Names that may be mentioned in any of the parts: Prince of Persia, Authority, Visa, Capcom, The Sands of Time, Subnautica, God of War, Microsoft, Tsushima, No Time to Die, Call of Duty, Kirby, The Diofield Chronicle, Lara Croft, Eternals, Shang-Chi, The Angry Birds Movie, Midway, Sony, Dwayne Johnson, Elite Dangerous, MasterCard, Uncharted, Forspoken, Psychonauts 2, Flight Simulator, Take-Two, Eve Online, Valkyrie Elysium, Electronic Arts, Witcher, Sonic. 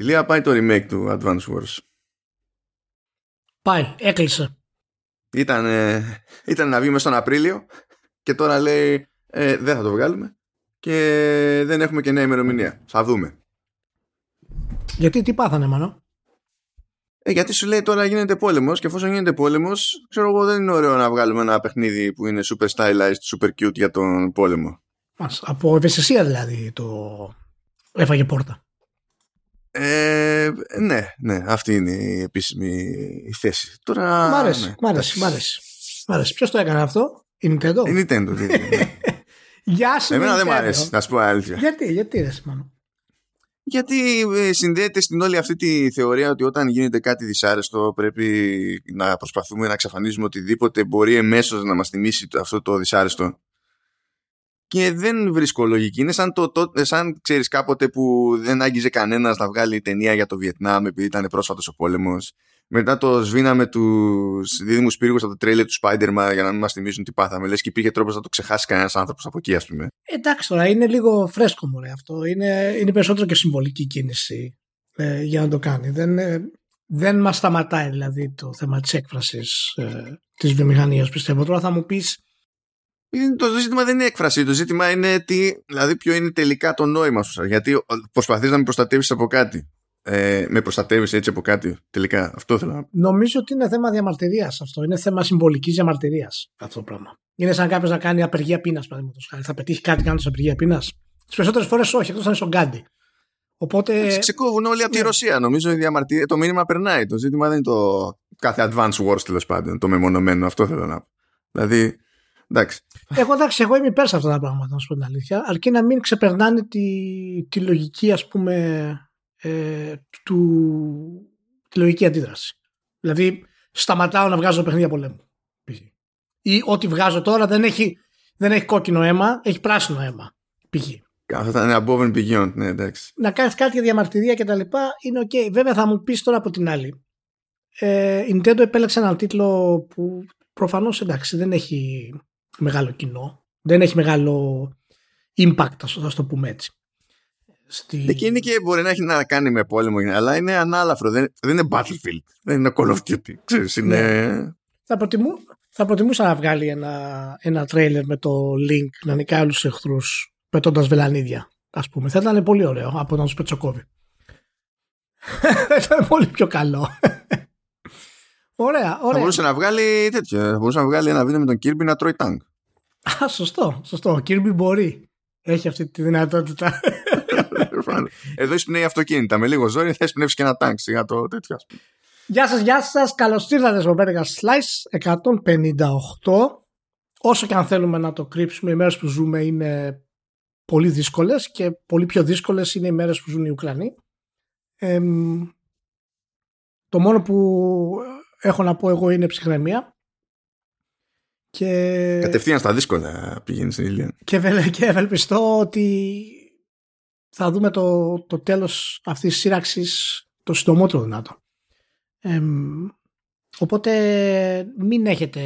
Ηλία, πάει το remake του Advance Wars. Πάει, έκλεισε. Ήταν να βγει μες τον Απρίλιο και τώρα λέει δεν θα το βγάλουμε και δεν έχουμε και νέα ημερομηνία. Θα δούμε. Γιατί, τι πάθανε μάλλον? Γιατί σου λέει τώρα γίνεται πόλεμος και εφόσον γίνεται πόλεμος, ξέρω εγώ, δεν είναι ωραίο να βγάλουμε ένα παιχνίδι που είναι super stylized, super cute για τον πόλεμο. Από ευαισθησία δηλαδή το έφαγε πόρτα. Ναι, αυτή είναι η επίσημη θέση. Τώρα... Μ' άρεσε. Ποιος το έκανε αυτό? Η Nintendo. Η Nintendo. Γεια σου, εμένα Nintendo. Δεν μ' αρέσει, να σου πω αλήθεια. Γιατί ρε σημαίνω? Γιατί συνδέεται στην όλη αυτή τη θεωρία ότι όταν γίνεται κάτι δυσάρεστο πρέπει να προσπαθούμε να εξαφανίζουμε οτιδήποτε μπορεί εμέσως να μας θυμίσει αυτό το δυσάρεστο. Και δεν βρίσκω λογική. Είναι σαν ξέρεις κάποτε που δεν άγγιζε κανένας να βγάλει ταινία για το Βιετνάμ επειδή ήταν πρόσφατος ο πόλεμος. Μετά το σβήναμε τους δίδυμους πύργους από το τρέιλερ του Spider-Man για να μην μας θυμίζουν τι πάθαμε. Λες και υπήρχε τρόπος να το ξεχάσει κανένας άνθρωπος από εκεί, ας πούμε. Εντάξει τώρα, είναι λίγο φρέσκο μωρέ αυτό. Είναι περισσότερο και συμβολική κίνηση για να το κάνει. Δεν μας σταματάει δηλαδή το θέμα της έκφρασης της βιομηχανίας, πιστεύω. Τώρα θα μου πεις. Το ζήτημα δεν είναι έκφραση. Το ζήτημα είναι δηλαδή ποιο είναι τελικά το νόημα σου. Γιατί προσπαθείς να με προστατεύσεις από κάτι. Με προστατεύεις έτσι από κάτι τελικά. Αυτό θέλω να πω. Νομίζω ότι είναι θέμα διαμαρτυρίας αυτό. Είναι θέμα συμβολικής διαμαρτυρίας αυτό το πράγμα. Είναι σαν κάποιος να κάνει απεργία πείνας, παραδείγματος χάρη. Θα πετύχει κάτι κάνοντας απεργία πείνας? Τις περισσότερες φορές όχι, εκτός αν είναι στον Γκάντι. Οπότε. Ξεκούβουν όλοι από τη Ρωσία. Νομίζω το μήνυμα περνάει. Το ζήτημα δεν είναι το κάθε Advance Wars τέλος πάντων, το μεμονωμένο. Αυτό θέλω να πω. Δηλαδή. Εγώ είμαι υπέρ σε αυτά τα πράγματα, να σου πω την αλήθεια, αρκεί να μην ξεπερνάνε τη λογική, ας πούμε, τη λογική αντίδραση. Δηλαδή, σταματάω να βγάζω παιχνίδια πολέμου. Ή ό,τι βγάζω τώρα δεν έχει κόκκινο αίμα, έχει πράσινο αίμα. Αυτό ήταν above and beyond, ναι, εντάξει. Να κάνεις κάτι για διαμαρτυρία και τα λοιπά, είναι ok. Βέβαια, θα μου πεις τώρα από την άλλη. Η Nintendo επέλεξε έναν τίτλο που προφανώς εντάξει δεν έχει μεγάλο κοινό, δεν έχει μεγάλο impact, θα το πούμε έτσι. Εκείνη και μπορεί να έχει να κάνει με πόλεμο, αλλά είναι ανάλαφρο, δεν είναι Battlefield, δεν είναι Call of Duty, ξέρεις, είναι... Ναι. Θα προτιμούσα να βγάλει ένα τρέιλερ με το Link να νικάει όλους τους εχθρούς πετώντας βελανίδια, ας πούμε. Θα ήταν πολύ ωραίο από να τους πετσοκόβει. Θα ήταν πολύ πιο καλό. Ωραία. Θα μπορούσε να βγάλει τέτοιο. Θα μπορούσε να βγάλει ένα βίντεο με τον Kirby να τρώει τάγκ. Α, σωστό. Ο Kirby μπορεί. Έχει αυτή τη δυνατότητα. Εδώ εισπνέει αυτοκίνητα. Με λίγο ζόρι θα εισπνεύσει και ένα τάγκ. Σιγά το τέτοιο. Γεια σας. Καλώς ήρθατε στο Vertical Slice 158. Όσο και αν θέλουμε να το κρύψουμε, οι μέρες που ζούμε είναι πολύ δύσκολες και πολύ πιο δύσκολες είναι οι μέρες που ζουν οι Ουκρανοί. Το μόνο που έχω να πω εγώ είναι ψυχραιμία. Και... Κατευθείαν στα δύσκολα πηγαίνει στην Ηλία. Και ευελπιστώ ότι θα δούμε το τέλος αυτής της σύραξης το συντομότερο δυνατό. Οπότε μην έχετε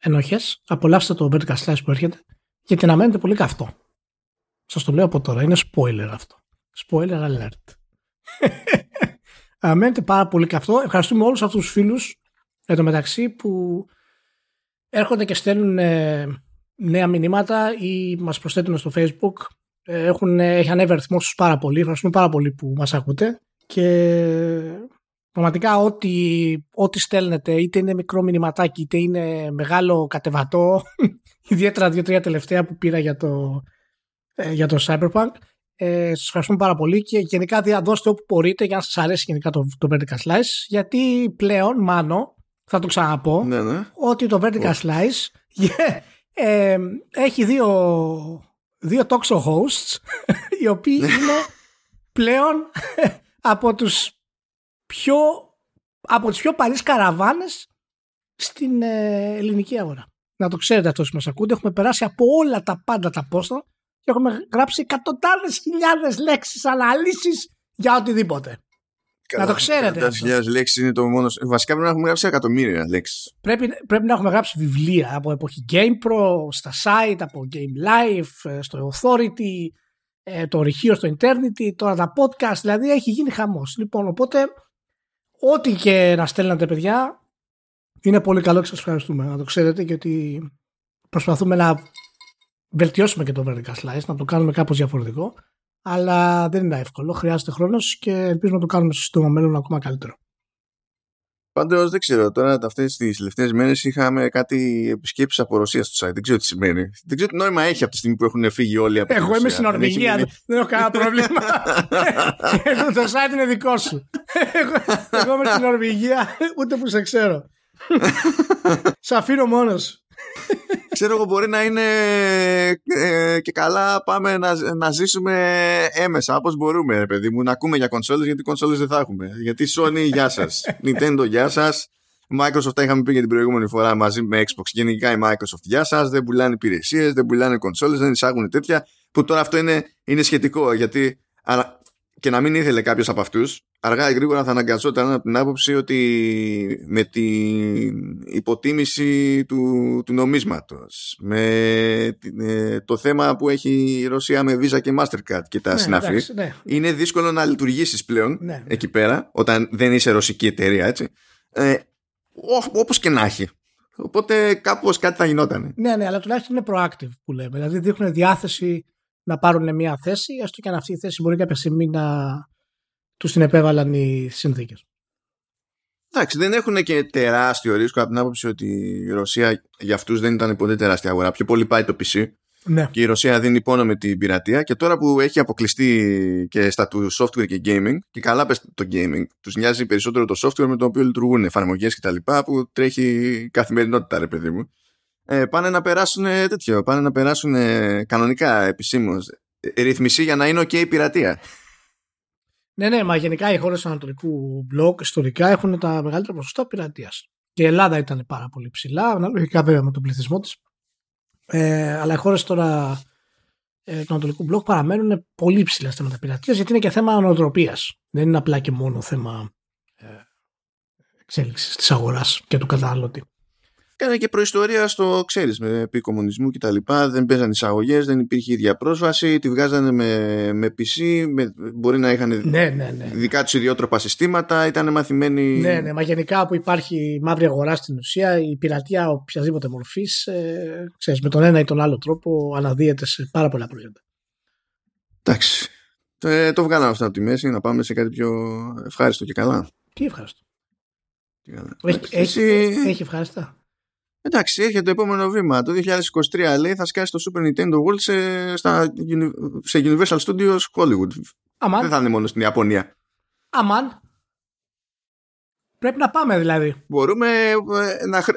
ενοχές. Απολαύστε το Vertical Slice που έρχεται γιατί να μένετε πολύ καυτό. Σας το λέω από τώρα. Είναι spoiler αυτό. Spoiler alert. Μένετε πάρα πολύ καυτό. Ευχαριστούμε όλους αυτούς τους φίλους εν τω μεταξύ που έρχονται και στέλνουν νέα μηνύματα ή μας προσθέτουν στο Facebook. Έχει ανέβει αριθμός τους πάρα πολύ. Ευχαριστούμε πάρα πολύ που μας ακούτε και πραγματικά ό,τι στέλνετε, είτε είναι μικρό μηνυματάκι είτε είναι μεγάλο κατεβατό, ιδιαίτερα 2-3 τελευταία που πήρα για το Cyberpunk. Σας ευχαριστούμε πάρα πολύ και γενικά διαδώστε όπου μπορείτε για να σας αρέσει γενικά το Vertical Slice, γιατί πλέον μάνο θα το ξαναπώ ότι το Vertical Slice έχει δύο talk show hosts οι οποίοι είναι πλέον από τις πιο παλιές καραβάνες στην ελληνική αγορά. Να το ξέρετε αυτό που μας ακούτε, έχουμε περάσει από όλα τα πάντα τα πόστα. Και έχουμε γράψει εκατοντάδες χιλιάδες λέξεις, αναλύσεις για οτιδήποτε. Καλά, να το ξέρετε. 100.000 λέξεις είναι το μόνο. Βασικά πρέπει να έχουμε γράψει εκατομμύρια λέξεις. Πρέπει να έχουμε γράψει βιβλία από εποχή GamePro, στα site, από GameLife, στο Authority, το ορυχείο στο Eternity, τώρα τα podcast, δηλαδή έχει γίνει χαμός. Λοιπόν, οπότε ό,τι και να στέλνατε, παιδιά, είναι πολύ καλό και σας ευχαριστούμε. Να το ξέρετε, γιατί προσπαθούμε να βελτιώσουμε και το Vertical Slice, να το κάνουμε κάπως διαφορετικό, αλλά δεν είναι εύκολο, χρειάζεται χρόνος και ελπίζουμε να το κάνουμε στο σύντομο μέλλον ακόμα καλύτερο. Πάντως δεν ξέρω, τώρα αυτές τις τελευταίες μέρες είχαμε κάτι επισκέψεις από Ρωσία στο site. Δεν ξέρω τι σημαίνει. Δεν ξέρω τι νόημα έχει από τη στιγμή που έχουν φύγει όλοι από τη Ρωσία. Εγώ είμαι στην Νορβηγία, δεν έχω κανένα πρόβλημα. Το site είναι δικό σου. Εγώ είμαι στην Νορβηγία, ούτε που σε ξέρω. Σε αφήνω μόνος. Ξέρω εγώ, μπορεί να είναι και καλά πάμε να ζήσουμε έμεσα όπως μπορούμε, παιδί μου, να ακούμε για κονσόλες, γιατί κονσόλες δεν θα έχουμε. Γιατί Sony γεια σας, Nintendo γεια σας, Microsoft τα είχαμε πει για την προηγούμενη φορά μαζί με Xbox. Γενικά η Microsoft γεια σας, δεν πουλάνε υπηρεσίες, δεν πουλάνε κονσόλες, δεν εισάγουν τέτοια. Που τώρα αυτό είναι σχετικό, γιατί και να μην ήθελε κάποιος από αυτούς, αργά ή γρήγορα θα αναγκαζόταν από την άποψη ότι με την υποτίμηση του νομίσματος, με το θέμα που έχει η Ρωσία με Visa και Mastercard και τα συναφή, εντάξει, ναι. Είναι δύσκολο να λειτουργήσεις πλέον εκεί πέρα, όταν δεν είσαι ρωσική εταιρεία, έτσι, όπως και να έχει. Οπότε κάπως κάτι θα γινόταν. Ναι, αλλά τουλάχιστον είναι proactive που λέμε, δηλαδή δείχνουν διάθεση να πάρουν μια θέση, έστω και αν αυτή η θέση μπορεί κάποια στιγμή να τους την επέβαλαν οι συνθήκες. Εντάξει, δεν έχουν και τεράστιο ρίσκο από την άποψη ότι η Ρωσία για αυτούς δεν ήταν ποτέ τεράστια αγορά. Πιο πολύ πάει το PC. Ναι. Και η Ρωσία δίνει πόνο με την πειρατεία. Και τώρα που έχει αποκλειστεί και στα του software και gaming, και καλά πες το gaming, τους νοιάζει περισσότερο το software με το οποίο λειτουργούν εφαρμογές και τα λοιπά, που τρέχει καθημερινότητα, ρε παιδί μου. Πάνε να περάσουν τέτοιο, πάνε να περάσουν κανονικά επισήμως ρυθμισή για να είναι ok η πειρατεία. Ναι, μα γενικά οι χώρες του Ανατολικού Μπλοκ ιστορικά έχουν τα μεγαλύτερα ποσοστά πειρατείας. Και η Ελλάδα ήταν πάρα πολύ ψηλά, αναλογικά βέβαια με τον πληθυσμό της. Αλλά οι χώρες τώρα του Ανατολικού Μπλοκ παραμένουν πολύ ψηλά στα θέματα πειρατείας, γιατί είναι και θέμα νοοτροπίας. Δεν είναι απλά και μόνο θέμα εξέλιξης της αγοράς και του καταναλωτή. Κάνε και προϊστορία στο, ξέρεις, επί κομμουνισμού και τα λοιπά. Δεν παίζαν εισαγωγές, δεν υπήρχε ίδια πρόσβαση, τη βγάζανε με PC, μπορεί να είχαν δικά τους ιδιότροπα συστήματα, ήταν μαθημένοι. Ναι, μα γενικά που υπάρχει μαύρη αγορά στην ουσία, η πειρατεία οποιασδήποτε μορφής, ξέρεις, με τον ένα ή τον άλλο τρόπο αναδύεται σε πάρα πολλά προϊόντα. Εντάξει. Το βγάλαμε αυτό από τη μέση, να πάμε σε κάτι πιο ευχάριστο και καλά. Τι ευχάριστο. Έχει ευχάριστα. Εντάξει, έρχεται το επόμενο βήμα. Το 2023 λέει θα σκάσει το Super Nintendo World σε Universal Studios Hollywood. Αμάν. Δεν θα είναι μόνο στην Ιαπωνία. Αμάν. Πρέπει να πάμε δηλαδή. Μπορούμε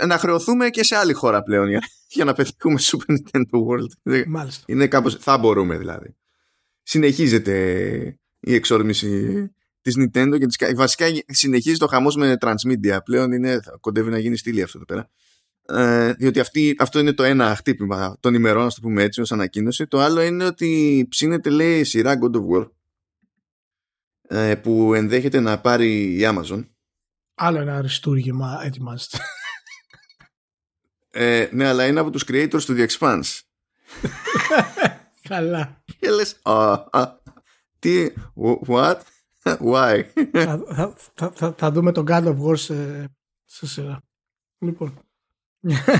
να χρεωθούμε και σε άλλη χώρα πλέον για να πετύχουμε Super Nintendo World. Μάλιστα. Είναι κάπως, θα μπορούμε δηλαδή. Συνεχίζεται η εξόρμηση της Nintendo και βασικά συνεχίζει το χαμός με Transmedia. Πλέον κοντεύει να γίνει στήλη αυτό εδώ πέρα. Διότι αυτό είναι το ένα χτύπημα των ημερών, ας το πούμε έτσι, ως ανακοίνωση. Το άλλο είναι ότι ψήνεται, λέει, η σειρά God of War που ενδέχεται να πάρει η Amazon. Άλλο ένα αριστούργημα ετοιμάζεται. Ναι, αλλά είναι από τους creators του The Expanse. Καλά. Και λες, τι, what, why. Θα δούμε τον God of War σε σειρά. Λοιπόν.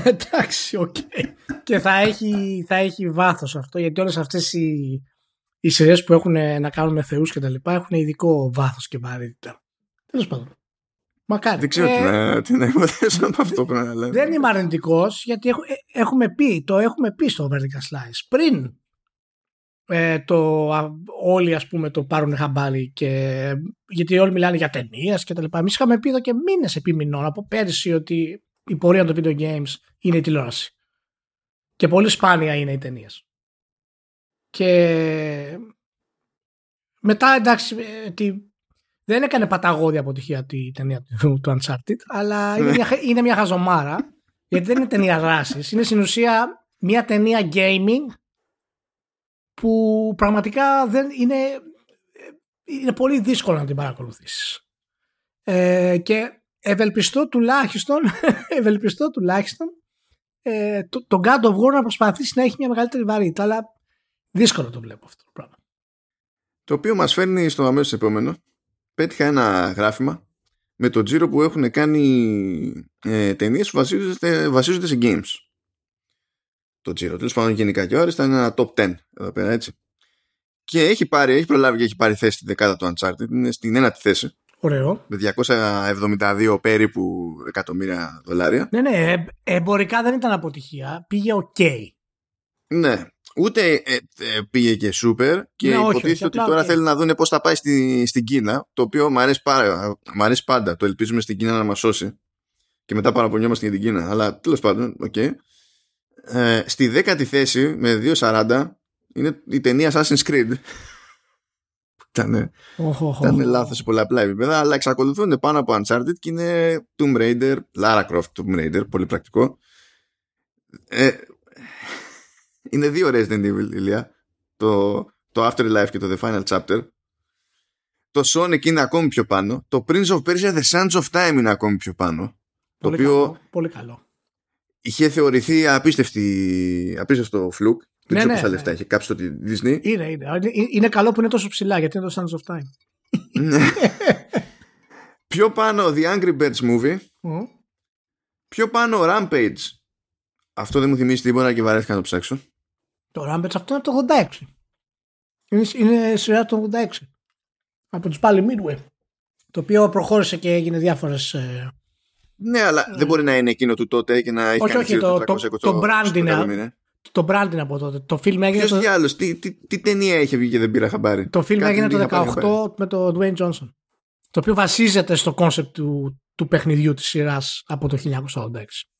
Εντάξει, οκ. Και θα έχει βάθος αυτό, γιατί όλες αυτές οι σειρές που έχουν να κάνουν με θεούς και τα λοιπά έχουν ειδικό βάθος και βαρύτητα. Τέλος πάντων. Μακάρι. Δεν ξέρω τι να υποθέσω από αυτό που να λέω. Δεν είμαι αρνητικός, γιατί έχουμε πει στο Vertical Slice πριν όλοι, ας πούμε, το πάρουν χαμπάρι, και γιατί όλοι μιλάνε για ταινίες και τα λοιπά. Εμείς είχαμε πει εδώ και μήνες επί μηνών από πέρυσι ότι η πορεία των video games είναι η τηλεόραση. Και πολύ σπάνια είναι οι ταινίες. Και μετά, εντάξει, δεν έκανε παταγώδη αποτυχία η ταινία του Uncharted, αλλά είναι μια χαζομάρα, γιατί δεν είναι ταινία δράσης. Είναι στην ουσία μια ταινία gaming που πραγματικά δεν είναι πολύ δύσκολο να την παρακολουθήσεις. Και Ευελπιστώ τουλάχιστον το God of War να προσπαθήσει να έχει μια μεγαλύτερη βαρύτητα, αλλά δύσκολο το βλέπω αυτό το πράγμα. Το οποίο μας φέρνει στο αμέσως επόμενο. Πέτυχα ένα γράφημα με το τζίρο που έχουν κάνει ταινίες που βασίζονται σε games. Το τζίρο, τέλος πάντων, γενικά και όριστα, είναι ένα top 10 εδώ πέρα, έτσι. Και έχει προλάβει και έχει πάρει θέση στη δεκάδα του Uncharted. Είναι στην ένατη θέση. Ωραίο. Με 272 περίπου εκατομμύρια $2. Ναι, ναι. Εμπορικά δεν ήταν αποτυχία. Πήγε OK. Ναι. Ούτε πήγε και super. Και ναι, υποτίθεται όχι, ότι τώρα okay. Θέλει να δουν πώς θα πάει στην Κίνα. Το οποίο μου αρέσει, αρέσει πάντα. Το ελπίζουμε στην Κίνα να μας σώσει. Και μετά παραπονιόμαστε για την Κίνα. Αλλά τέλος πάντων, OK. Στη δέκατη θέση με 240 είναι η ταινία Assassin's Creed. Ήταν λάθος σε πολλαπλά επίπεδα, αλλά εξακολουθούν πάνω από Uncharted και είναι Tomb Raider, Lara Croft Tomb Raider, πολύ πρακτικό. Είναι δύο Resident Evil, Ηλία. Το Afterlife και το The Final Chapter. Το Sonic είναι ακόμη πιο πάνω. Το Prince of Persia The Sands of Time είναι ακόμη πιο πάνω. Πολύ το οποίο καλό, πολύ καλό. Είχε θεωρηθεί απίστευτο φλουκ. Δεν ξέρω πόσα λεφτά είχε κάψει το Disney. Είναι καλό που είναι τόσο ψηλά, γιατί είναι το Sands of Time. Πιο πάνω The Angry Birds Movie. Mm. Πιο πάνω Rampage. Αυτό δεν μου θυμίζει τίποτα και βαρέθηκα να το ψάξω. Το Rampage αυτό είναι το 86. Είναι σειρά το 86. Από τους πάλι Midway. Το οποίο προχώρησε και έγινε διάφορες... Ναι, αλλά δεν μπορεί να είναι εκείνο του τότε και να έχει κάνει το brand είναι από τότε. Το film έγινε. Ποιος διάλογος, τι ταινία είχε βγει και δεν πήρα χαμπάρι. Το film έγινε το 18 με το Dwayne Johnson. Το οποίο βασίζεται στο κόνσεπτ του παιχνιδιού της σειράς από το 1986.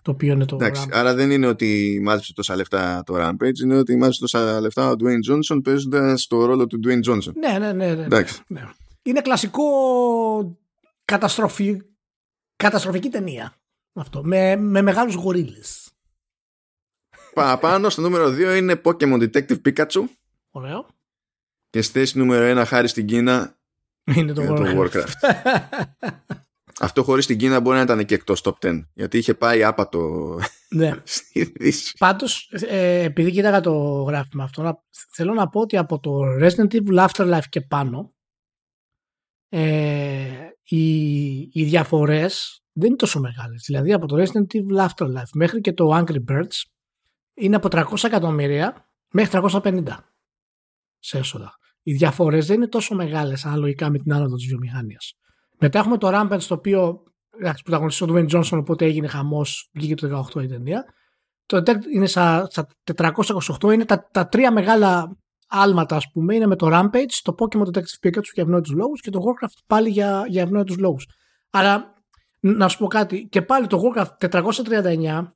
Το οποίο είναι το. Εντάξει, άρα δεν είναι ότι μάζεψε τόσα λεφτά το Rampage, είναι ότι μάζεψε τόσα λεφτά ο Dwayne Johnson παίζοντας το ρόλο του Dwayne Johnson. Ναι. Είναι κλασικό καταστροφική ταινία αυτό, με μεγάλους γορίλες. Πάνω στο νούμερο 2 είναι Pokemon Detective Pikachu. Ωραίο. Και στη θέση νούμερο 1 χάρη στην Κίνα είναι το Warcraft. Αυτό χωρίς την Κίνα μπορεί να ήταν και εκτός top 10, γιατί είχε πάει άπατο. Ναι. Στη δύση. Πάντως, επειδή κοίταγα το γράφημα αυτό, θέλω να πω ότι από το Resident Evil Afterlife και πάνω οι διαφορές δεν είναι τόσο μεγάλες. Δηλαδή από το Resident Evil Afterlife μέχρι και το Angry Birds είναι από 300 εκατομμύρια μέχρι 350 σε έσοδα. Οι διαφορές δεν είναι τόσο μεγάλες αναλογικά με την άνοδο της βιομηχανίας. Μετά έχουμε το Rampage, το οποίο πρωταγωνιστεί ο Dwayne Johnson, οπότε έγινε χαμός, βγήκε το 18 η ταινία. Το είναι στα 428, είναι τα τρία μεγάλα άλματα, ας πούμε, είναι με το Rampage, το Pokemon Detective Pikachu για ευνόητους λόγους και το Warcraft πάλι για ευνόητους λόγους. Αλλά να σου πω κάτι, και πάλι το Warcraft 439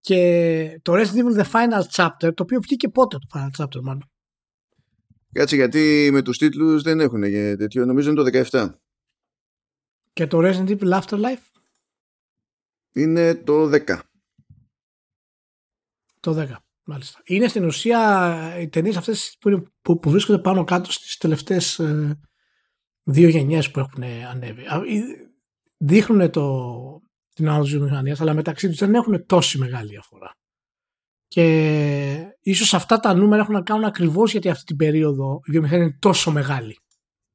και το Resident Evil The Final Chapter, το οποίο βγήκε πότε το Final Chapter μάλλον. Κάτσε, γιατί με τους τίτλους δεν έχουν τέτοιο, νομίζω είναι το 17. Και το Resident Evil Afterlife είναι το 10. Το 10, μάλιστα. Είναι στην ουσία οι ταινίες αυτές που βρίσκονται πάνω κάτω στις τελευταίες δύο γενιές που έχουν ανέβει. Δείχνουν την άνοδο της μηχανίας, αλλά μεταξύ τους δεν έχουν τόση μεγάλη διαφορά. Και ίσως αυτά τα νούμερα έχουν να κάνουν ακριβώς γιατί αυτή την περίοδο η βιομηχανία είναι τόσο μεγάλη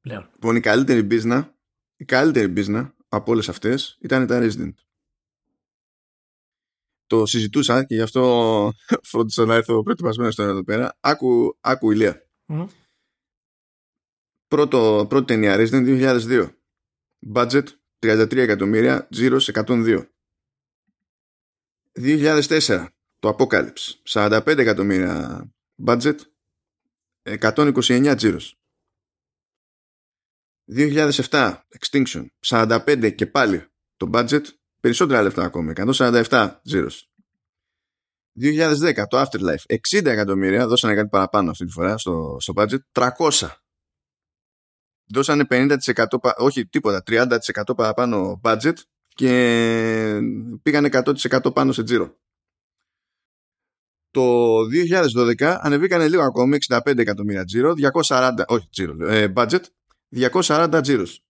πλέον. Λοιπόν, η καλύτερη business από όλες αυτές ήταν τα Resident. Το συζητούσα και γι' αυτό φρόντισα να έρθω προετοιμασμένος τώρα εδώ πέρα. Άκου Ηλία. Mm. Πρώτη ταινία Resident 2002. Budget 33 εκατομμύρια, τζίρος 102. 2004, το Apocalypse, 45 εκατομμύρια budget, 129 τζίρος. 2007, Extinction, 45 και πάλι το budget, περισσότερα λεφτά ακόμη, 147 τζίρος. 2010, το Afterlife, 60 εκατομμύρια, δώσανε κάτι παραπάνω αυτή τη φορά στο budget, 300. Δώσανε 50%, όχι τίποτα, 30% παραπάνω budget και πήγανε 100% πάνω σε τζίρο. Το 2012 ανεβήκανε λίγο ακόμη, 65 εκατομμύρια τζίρο, 240, όχι τζίρο, budget, 240 τζίρους.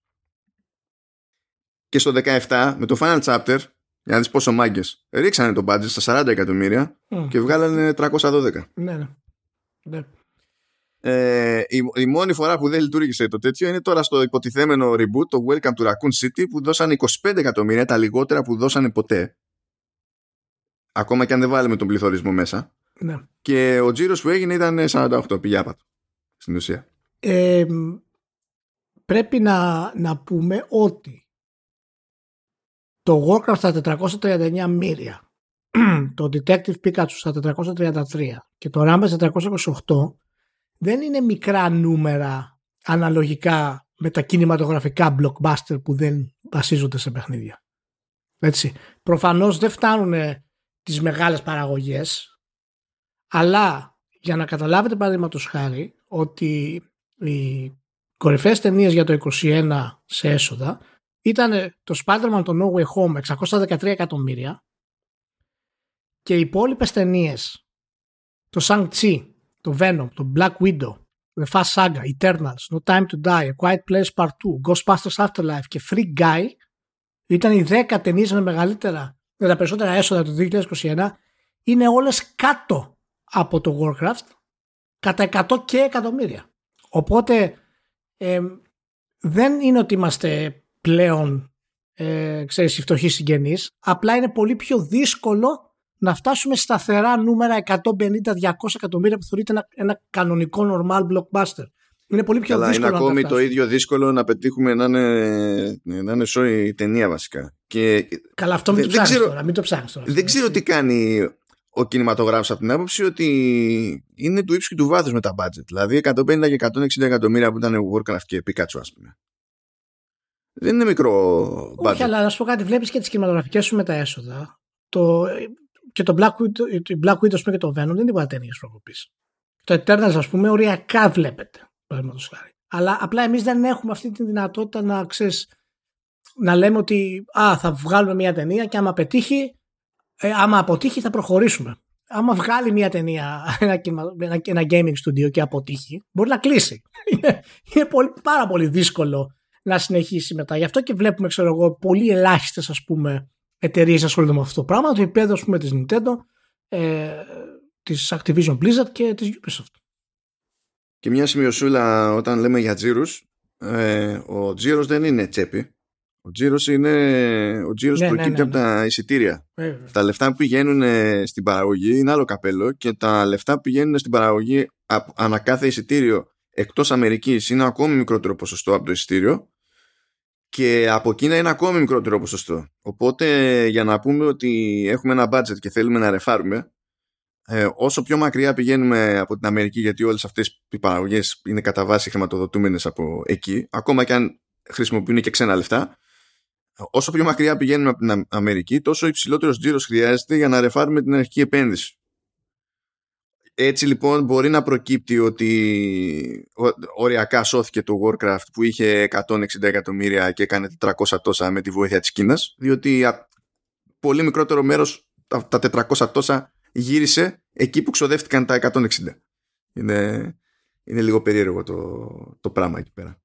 Και στο 17 με το Final Chapter, για να δεις πόσο μάγκες, ρίξανε το budget στα 40 εκατομμύρια και βγάλανε 312. Ναι. Η μόνη φορά που δεν λειτουργήσε το τέτοιο είναι τώρα στο υποτιθέμενο reboot, το Welcome to Raccoon City, που δώσανε 25 εκατομμύρια, τα λιγότερα που δώσανε ποτέ. Ακόμα και αν δεν βάλουμε τον πληθωρισμό μέσα. Ναι. Και ο τζίρος που έγινε ήταν 48 πηγιάπατο στην ουσία. Πρέπει να πούμε ότι το Warcraft στα 439 μοίρια, το Detective Pikachu στα 433 και το Rampage στα 428 δεν είναι μικρά νούμερα αναλογικά με τα κινηματογραφικά blockbuster που δεν βασίζονται σε παιχνίδια. Έτσι. Προφανώς δεν φτάνουν τις μεγάλες παραγωγές, αλλά για να καταλάβετε παραδείγματος χάρη ότι οι κορυφαίες ταινίες για το 21 σε έσοδα ήταν το Spider-Man το No Way Home 613 εκατομμύρια και οι υπόλοιπες ταινίες, το Shang-Chi, το Venom, το Black Widow, The Fast Saga, Eternals, No Time to Die, A Quiet Place Part 2, Ghostbusters Afterlife και Free Guy ήταν οι 10 ταινίες με τα περισσότερα έσοδα το 2021, είναι όλες κάτω από το Warcraft κατά 100 και εκατομμύρια. Οπότε δεν είναι ότι είμαστε πλέον ξέρεις, οι φτωχοί συγγενείς, απλά είναι πολύ πιο δύσκολο να φτάσουμε σταθερά νούμερα 150-200 εκατομμύρια που θεωρείται ένα κανονικό normal blockbuster. Είναι πολύ πιο δύσκολο. Είναι ακόμη το ίδιο δύσκολο να πετύχουμε να είναι σόι ταινία βασικά. Και καλά, αυτό μην το ψάχνεις τώρα. Δεν ξέρω τι κάνει ο κινηματογράφος από την άποψη ότι είναι του ύψους και του βάθους με τα budget. Δηλαδή 150 και 160 εκατομμύρια που ήταν Warcraft και Pikachu, ας πούμε. Δεν είναι μικρό budget. Όχι, αλλά να σου πω κάτι. Βλέπεις και τις κινηματογραφικές σου με τα έσοδα. Και το Black Widow και το Venom δεν είναι τίποτα ταινίες προκοπής. Το Eternals, ας πούμε, οριακά βλέπετε. Αλλά απλά εμείς δεν έχουμε αυτή τη δυνατότητα να ξέρεις, να λέμε ότι θα βγάλουμε μια ταινία και άμα πετύχει, άμα αποτύχει θα προχωρήσουμε. Άμα βγάλει μια ταινία ένα gaming studio και αποτύχει, μπορεί να κλείσει. Είναι πάρα πολύ δύσκολο να συνεχίσει μετά. Γι' αυτό και βλέπουμε, ξέρω εγώ, πολύ ελάχιστες, ας πούμε, εταιρείες ασχολούνται με αυτό το πράγμα, το επίπεδο, ας πούμε, της Nintendo, της Activision Blizzard και της Ubisoft. Και μια σημειωσούλα, όταν λέμε για τζίρους, ο τζίρος δεν είναι τσέπη. Ο τζίρος προκύπτει από τα εισιτήρια. Τα λεφτά που πηγαίνουν στην παραγωγή είναι άλλο καπέλο και τα λεφτά που πηγαίνουν στην παραγωγή ανά κάθε εισιτήριο εκτός Αμερικής είναι ακόμη μικρότερο ποσοστό από το εισιτήριο και από Κίνα είναι ακόμη μικρότερο ποσοστό. Οπότε για να πούμε ότι έχουμε ένα budget και θέλουμε να ρεφάρουμε, όσο πιο μακριά πηγαίνουμε από την Αμερική, γιατί όλες αυτές οι παραγωγές είναι κατά βάση χρηματοδοτούμενες από εκεί, ακόμα και αν χρησιμοποιούν και ξένα λεφτά, όσο πιο μακριά πηγαίνουμε από την Αμερική, τόσο υψηλότερος τζίρος χρειάζεται για να ρεφάρουμε την αρχική επένδυση. Έτσι λοιπόν μπορεί να προκύπτει ότι οριακά σώθηκε το Warcraft που είχε 160 εκατομμύρια και έκανε 400 τόσα με τη βοήθεια της Κίνας, διότι πολύ μικρότερο μέρος, τα 400 τόσα, γύρισε εκεί που ξοδεύτηκαν τα 160. Είναι λίγο περίεργο το πράγμα εκεί πέρα.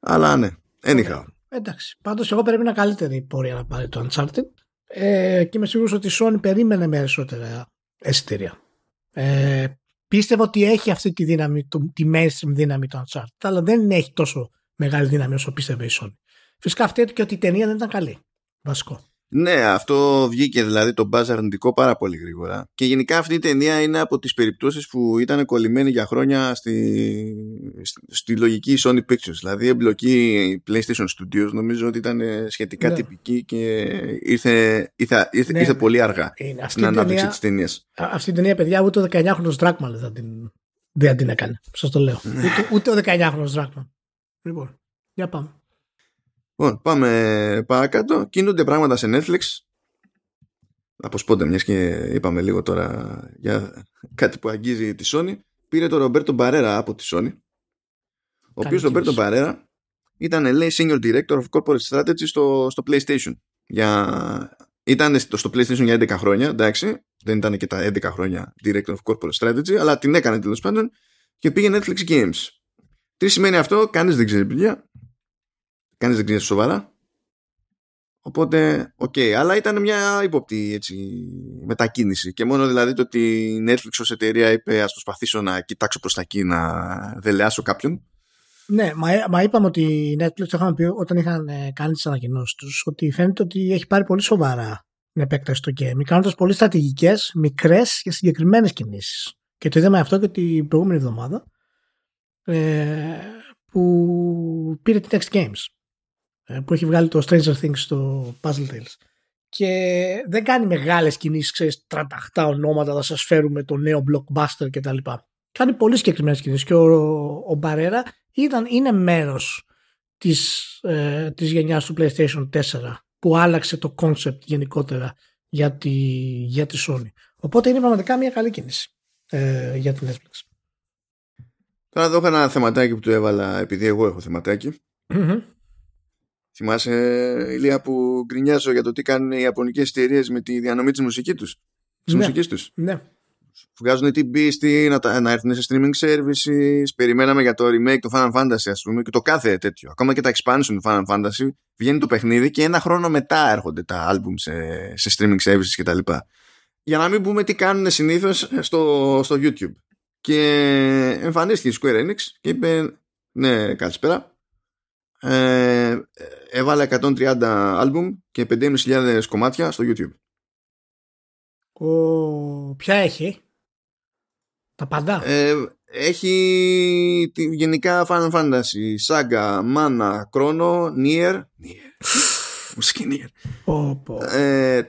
Αλλά ναι, anyhow. Εντάξει, πάντως εγώ περίμενα καλύτερη πορεία να πάρει το Uncharted και είμαι σίγουρος ότι η Sony περίμενε περισσότερα εισιτήρια. Πίστευα ότι έχει αυτή τη δύναμη, τη mainstream δύναμη το Uncharted, αλλά δεν έχει τόσο μεγάλη δύναμη όσο πίστευε η Sony. Φυσικά φταίει και ότι η ταινία δεν ήταν καλή. Βασικό. Ναι, αυτό βγήκε δηλαδή το μπάζ αρνητικό πάρα πολύ γρήγορα. Και γενικά αυτή η ταινία είναι από τις περιπτώσεις που ήταν κολλημένη για χρόνια στη λογική Sony Pictures. Δηλαδή η εμπλοκή PlayStation Studios νομίζω ότι ήταν σχετικά τυπική και ήρθε πολύ αργά στην ανάπτυξη της ταινίας. Αυτή η ταινία, παιδιά, ούτε ο 19χρονος Dragman δεν την έκανε. Σας το λέω. Ούτε ο 19χρονος Dragman. Λοιπόν, για πάμε. Λοιπόν, πάμε παρακάτω. Κινούνται πράγματα σε Netflix. Αποσπώνται, μιας και είπαμε λίγο τώρα για κάτι που αγγίζει τη Sony. Πήρε τον Ρομπέρτο Μπαρέρα από τη Sony. Ο οποίος Ρομπέρτο Μπαρέρα ήταν LA Senior Director of Corporate Strategy στο PlayStation. Ήταν στο PlayStation για 11 χρόνια, εντάξει. Δεν ήταν και τα 11 χρόνια Director of Corporate Strategy, αλλά την έκανε τέλος πάντων και πήγε Netflix Games. Τι σημαίνει αυτό, κανείς δεν ξέρει, παιδιά. Κανείς δεν κλείνει σοβαρά. Οπότε, οκ. Αλλά ήταν μια ύποπτη έτσι, μετακίνηση. Και μόνο δηλαδή το ότι η Netflix ως εταιρεία είπε ας προσπαθήσω να κοιτάξω προς τα εκεί, να δελεάσω κάποιον. Ναι, μα είπαμε ότι η Netflix, το είχαμε πει όταν είχαν κάνει τις ανακοινώσεις τους, ότι φαίνεται ότι έχει πάρει πολύ σοβαρά την επέκταση του game, κάνοντας πολύ στρατηγικές, μικρές και συγκεκριμένες κινήσεις. Και το είδαμε αυτό και την προηγούμενη εβδομάδα που πήρε την Next Games, που έχει βγάλει το Stranger Things στο Puzzle Tales. Και δεν κάνει μεγάλες κινήσεις, ξέρεις, τρανταχτά ονόματα, θα σας φέρουμε το νέο blockbuster κτλ. Κάνει πολύ συγκεκριμένες κινήσεις και ο Μπαρέρα είναι μέρος της γενιάς του PlayStation 4 που άλλαξε το concept γενικότερα για τη Sony. Οπότε είναι πραγματικά μια καλή κίνηση για την Netflix. Τώρα εδώ είχα ένα θεματάκι που του έβαλα, επειδή εγώ έχω θεματάκι. Mm-hmm. Θυμάσαι, Ηλία, που γκρινιάζω για το τι κάνουν οι ιαπωνικές εταιρείες με τη διανομή της μουσικής τους. Ναι. Βγάζουν την να έρθουν σε streaming services. Περιμέναμε για το remake του Final Fantasy, ας πούμε, και το κάθε τέτοιο. Ακόμα και τα expansion του Final Fantasy. Βγαίνει το παιχνίδι και ένα χρόνο μετά έρχονται τα album σε streaming services κτλ. Για να μην πούμε τι κάνουν συνήθως στο YouTube. Και εμφανίστηκε η Square Enix και είπε: ναι, καλησπέρα. Έβαλα 130 album και 5.500 κομμάτια στο YouTube. Ποια έχει? Τα πάντα. Έχει γενικά Final Fantasy, Saga, Mana, Chrono, Nier. Μουσική Nier.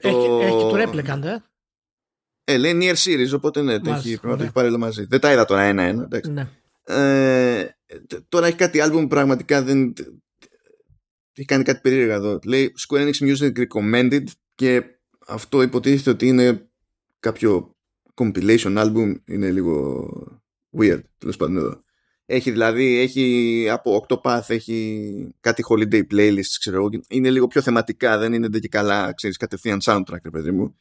Έχει και το Replicant, λέει Nier Series, οπότε ναι, το έχει πάρει όλο μαζί. Δεν τα είδα τώρα ένα-ένα. Ναι. Τώρα έχει κάτι album που πραγματικά δεν... Έχει κάνει κάτι περίεργα εδώ. Λέει Square Enix Music Recommended και αυτό υποτίθεται ότι είναι κάποιο compilation album, είναι λίγο weird, τέλος πάντων εδώ. Έχει δηλαδή, από Octopath, έχει κάτι holiday playlists, ξέρω, είναι λίγο πιο θεματικά, δεν είναι και καλά, ξέρεις, κατευθείαν soundtrack, παιδί μου.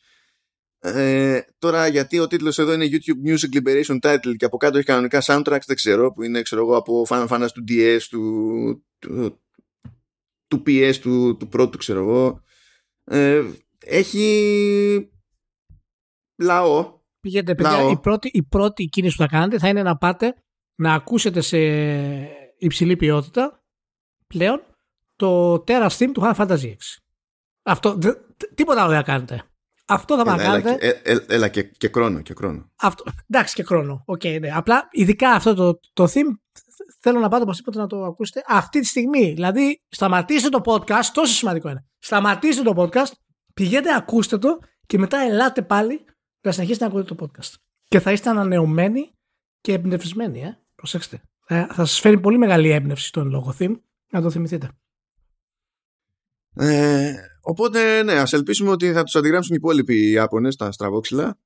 Τώρα, γιατί ο τίτλος εδώ είναι YouTube Music Liberation Title και από κάτω έχει κανονικά soundtracks, δεν ξέρω, που είναι, ξέρω εγώ, από Final Fantasy του DS, του PS, του πρώτου, ξέρω εγώ. Έχει... λαό. Πήγαινε, παιδιά, η πρώτη κίνηση που θα κάνετε θα είναι να πάτε να ακούσετε σε υψηλή ποιότητα πλέον το Terra Steam του Final Fantasy X. Αυτό, τίποτα άλλο δεν κάνετε. Αυτό θα μας κάνετε. Έλα και χρόνο. Εντάξει, και χρόνο. Okay, ναι. Απλά ειδικά αυτό το theme θέλω να πάτε οπωσδήποτε να το ακούσετε αυτή τη στιγμή. Δηλαδή, σταματήστε το podcast, τόσο σημαντικό είναι. Σταματήστε το podcast, πηγαίνετε, ακούστε το και μετά ελάτε πάλι να συνεχίσετε να ακούτε το podcast. Και θα είστε ανανεωμένοι και εμπνευσμένοι. Προσέξτε. Θα σας φέρει πολύ μεγάλη έμπνευση στον λόγο theme. Να το θυμηθείτε. Οπότε, ναι, ας ελπίσουμε ότι θα τους αντιγράψουν οι υπόλοιποι Ιάπωνες τα στραβόξυλα.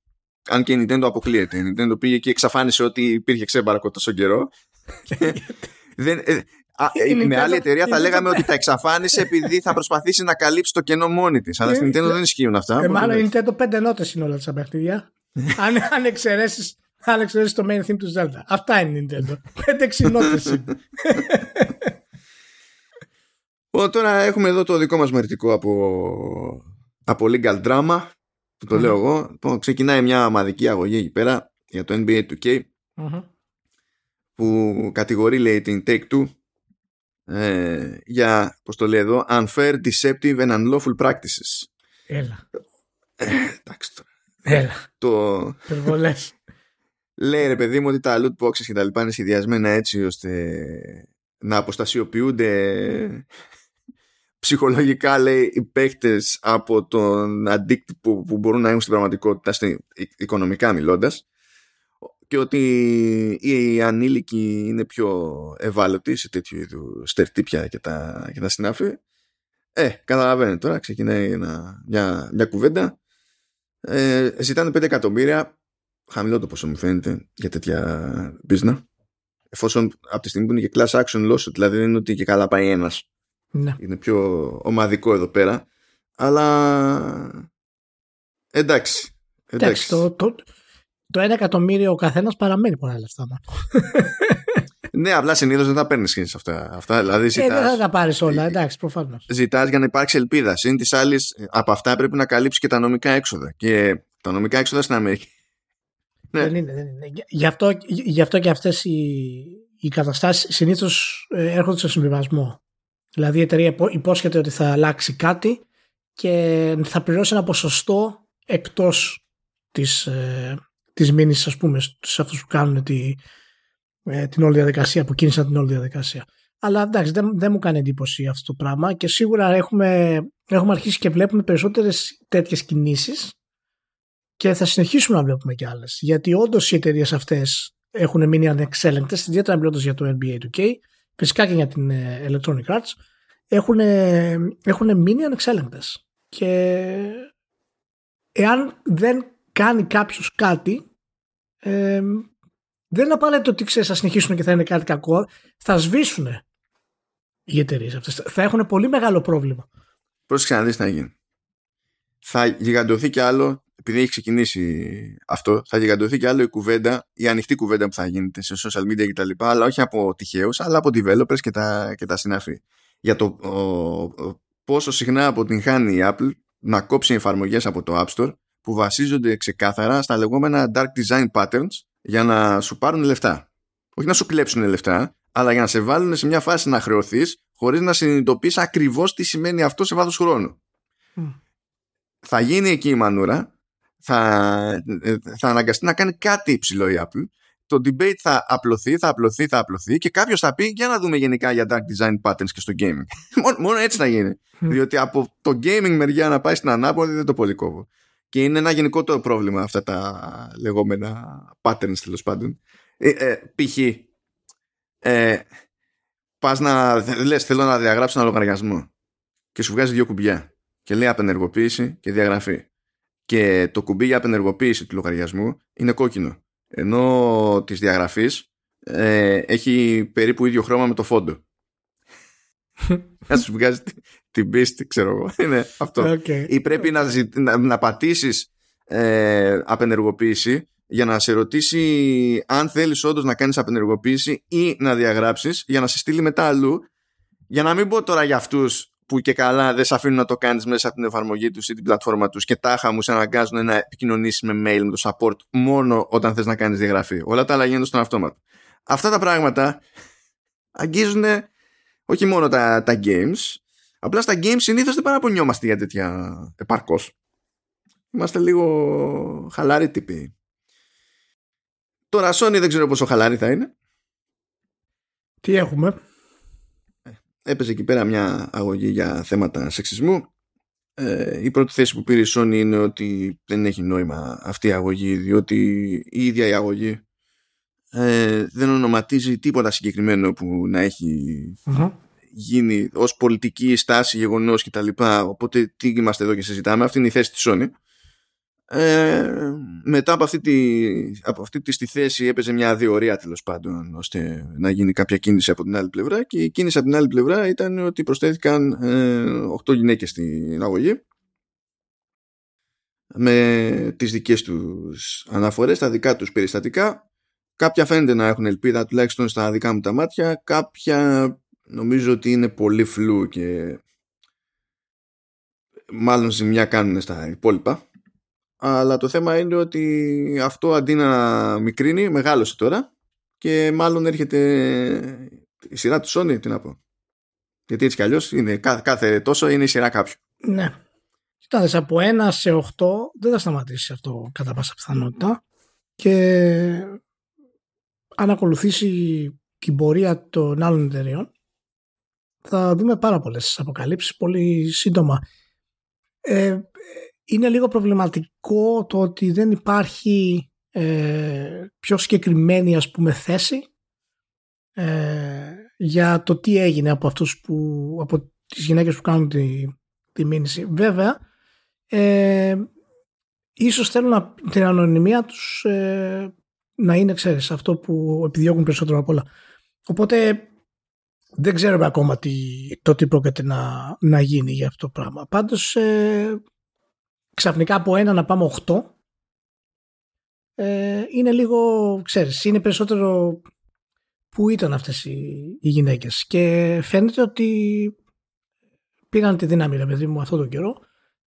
Αν και η Nintendo αποκλείεται. Η Nintendo πήγε και εξαφάνισε ότι υπήρχε ξέμπαρκο τόσο καιρό. Με άλλη εταιρεία θα λέγαμε ότι τα εξαφάνισε επειδή θα προσπαθήσει να καλύψει το κενό μόνη της. Αλλά στην Nintendo δεν ισχύουν αυτά. Μάλλον η Nintendo 5 νότες είναι όλα τα παιχνίδια. Αν εξαιρέσεις το main theme του Zelda. Αυτά είναι η Nintendo. 5-6 νότες. Τώρα έχουμε εδώ το δικό μας μερτικό από Legal Drama, που το λέω εγώ. Ξεκινάει μια ομαδική αγωγή εκεί πέρα για το NBA 2K. Που κατηγορεί, λέει, την Take-Two για, πώς το λέει εδώ, unfair, deceptive and unlawful practices. Έλα. Εντάξει τώρα. Έλα. Περβολές. Λέει, ρε παιδί μου, ότι τα loot boxes και τα λοιπά είναι σχεδιασμένα έτσι ώστε να αποστασιοποιούνται ψυχολογικά, λέει, οι παίκτες από τον αντίκτυπο που μπορούν να έχουν στην πραγματικότητα, οικονομικά μιλώντας. Και ότι οι ανήλικοι είναι πιο ευάλωτοι σε τέτοιου είδου στερτύπια και τα συνάφη. Καταλαβαίνετε τώρα, ξεκινάει μια κουβέντα. Ζητάνε 5 εκατομμύρια, χαμηλό το ποσό μου φαίνεται για τέτοια μπίζνα. Εφόσον από τη στιγμή που είναι και class action lawsuit, δηλαδή δεν είναι ότι και καλά πάει ένας. Ναι. Είναι πιο ομαδικό εδώ πέρα. Αλλά εντάξει. Το 1 εκατομμύριο ο καθένας παραμένει πολλά λεφτά. Ναι, απλά συνήθως δεν θα παίρνεις κίνηση αυτά. Δηλαδή, ζητάς, δεν θα τα πάρεις όλα, εντάξει, προφανώς. Ζητάς για να υπάρξει ελπίδα. Συν της άλλης, από αυτά πρέπει να καλύψεις και τα νομικά έξοδα. Και τα νομικά έξοδα στην Αμερική. Δεν είναι. Γι' αυτό και αυτές οι καταστάσεις συνήθως έρχονται σε συμβιβασμό. Δηλαδή η εταιρεία υπόσχεται ότι θα αλλάξει κάτι και θα πληρώσει ένα ποσοστό εκτός της μήνυσης, ας πούμε, σε αυτούς που κάνουν την όλη διαδικασία, που κίνησαν την όλη διαδικασία. Αλλά εντάξει, δεν μου κάνει εντύπωση αυτό το πράγμα και σίγουρα έχουμε αρχίσει και βλέπουμε περισσότερες τέτοιες κινήσεις και θα συνεχίσουμε να βλέπουμε κι άλλες. Γιατί όντως οι εταιρείες αυτές έχουν μείνει ανεξέλεγκτες, ιδιαίτερα μιλώντας για το NBA 2K, φυσικά και για την Electronic Arts, έχουν μείνει ανεξέλεγκτες. Και εάν δεν κάνει κάποιος κάτι, δεν είναι απαραίτητο ότι ξέρεις, θα συνεχίσουν και θα είναι κάτι κακό. Θα σβήσουν οι εταιρείες αυτές. Θα έχουν πολύ μεγάλο πρόβλημα. Πρόσεξε να δεις τι θα γίνει. Θα γιγαντωθεί κι άλλο, επειδή έχει ξεκινήσει αυτό, θα γιγαντωθεί κι άλλο η κουβέντα, η ανοιχτή κουβέντα που θα γίνεται σε social media κτλ. Αλλά όχι από τυχαίους, αλλά από developers και τα συναφή. Για το πόσο συχνά αποτυγχάνει η Apple να κόψει εφαρμογές από το App Store που βασίζονται ξεκάθαρα στα λεγόμενα dark design patterns για να σου πάρουν λεφτά. Όχι να σου κλέψουν λεφτά, αλλά για να σε βάλουν σε μια φάση να χρεωθείς χωρίς να συνειδητοποιείς ακριβώς τι σημαίνει αυτό σε βάθος χρόνου. Θα γίνει εκεί η μανούρα, θα αναγκαστεί να κάνει κάτι υψηλό η Apple, το debate θα απλωθεί και κάποιος θα πει για να δούμε γενικά για dark design patterns και στο gaming. Μόνο έτσι θα γίνει. Διότι από το gaming μεριά να πάει στην ανάποδη δεν το πολύ κόβω. Και είναι ένα γενικότερο πρόβλημα αυτά τα λεγόμενα patterns, τέλος πάντων. Π.χ. Πας να λες θέλω να διαγράψω ένα λογαριασμό και σου βγάζει 2 κουμπιά και λέει απενεργοποίηση και διαγραφή. Και το κουμπί για απενεργοποίηση του λογαριασμού είναι κόκκινο, ενώ της διαγραφής έχει περίπου ίδιο χρώμα με το φόντο. Να σου βγάζει την πίστη, ξέρω εγώ. Είναι αυτό. Okay. Ή πρέπει να πατήσεις απενεργοποίηση για να σε ρωτήσει αν θέλεις όντως να κάνεις απενεργοποίηση ή να διαγράψεις για να σε στείλει μετά αλλού. Για να μην πω τώρα για αυτούς που και καλά δεν σε αφήνουν να το κάνεις μέσα από την εφαρμογή τους ή την πλατφόρμα τους και τάχα μου σε αναγκάζουν να επικοινωνήσεις με mail, με το support μόνο όταν θες να κάνεις διαγραφή. Όλα τα άλλα γίνονται στον αυτόματο. Αυτά τα πράγματα αγγίζουν όχι μόνο τα games. Απλά στα games συνήθως δεν παραπονιόμαστε για τέτοια επαρκώς. Είμαστε λίγο χαλαροί τύποι. Τώρα Sony δεν ξέρω πόσο χαλαρή θα είναι. Τι έχουμε? Έπαιζε εκεί πέρα μια αγωγή για θέματα σεξισμού. Η πρώτη θέση που πήρε η Sony είναι ότι δεν έχει νόημα αυτή η αγωγή, διότι η ίδια η αγωγή δεν ονοματίζει τίποτα συγκεκριμένο που να έχει γίνει ως πολιτική στάση, γεγονός κτλ. Οπότε τι είμαστε εδώ και συζητάμε? Αυτή είναι η θέση της Sony. Μετά από αυτή τη θέση έπαιζε μια διορία, τέλος πάντων, ώστε να γίνει κάποια κίνηση από την άλλη πλευρά, και η κίνηση από την άλλη πλευρά ήταν ότι προσθέθηκαν 8 γυναίκες στην αγωγή με τις δικές τους αναφορές, τα δικά τους περιστατικά. Κάποια φαίνεται να έχουν ελπίδα, τουλάχιστον στα δικά μου τα μάτια, κάποια νομίζω ότι είναι πολύ φλού και μάλλον ζημιά κάνουν στα υπόλοιπα. Αλλά το θέμα είναι ότι αυτό αντί να μικρύνει, μεγάλωσε τώρα και μάλλον έρχεται η σειρά του Sony, τι να πω. Γιατί έτσι κι αλλιώς είναι, κάθε τόσο είναι η σειρά κάποιου. Ναι. Κοιτάξτε, από 1 σε 8 δεν θα σταματήσει αυτό κατά πάσα πιθανότητα, και αν ακολουθήσει την πορεία των άλλων εταιρείων θα δούμε πάρα πολλές αποκαλύψεις πολύ σύντομα. Είναι λίγο προβληματικό το ότι δεν υπάρχει πιο συγκεκριμένη, ας πούμε, θέση για το τι έγινε από τις γυναίκες που κάνουν τη μήνυση. Βέβαια, ίσως θέλουν την ανωνυμία τους να είναι, ξέρεις, αυτό που επιδιώκουν περισσότερο απ' όλα. Οπότε δεν ξέρουμε ακόμα το τι πρόκειται να γίνει για αυτό το πράγμα. Πάντως ξαφνικά από 1 να πάμε 8 είναι λίγο, ξέρεις, είναι περισσότερο που ήταν αυτές οι γυναίκες. Και φαίνεται ότι πήραν τη δύναμη, ρε παιδί μου, αυτόν τον καιρό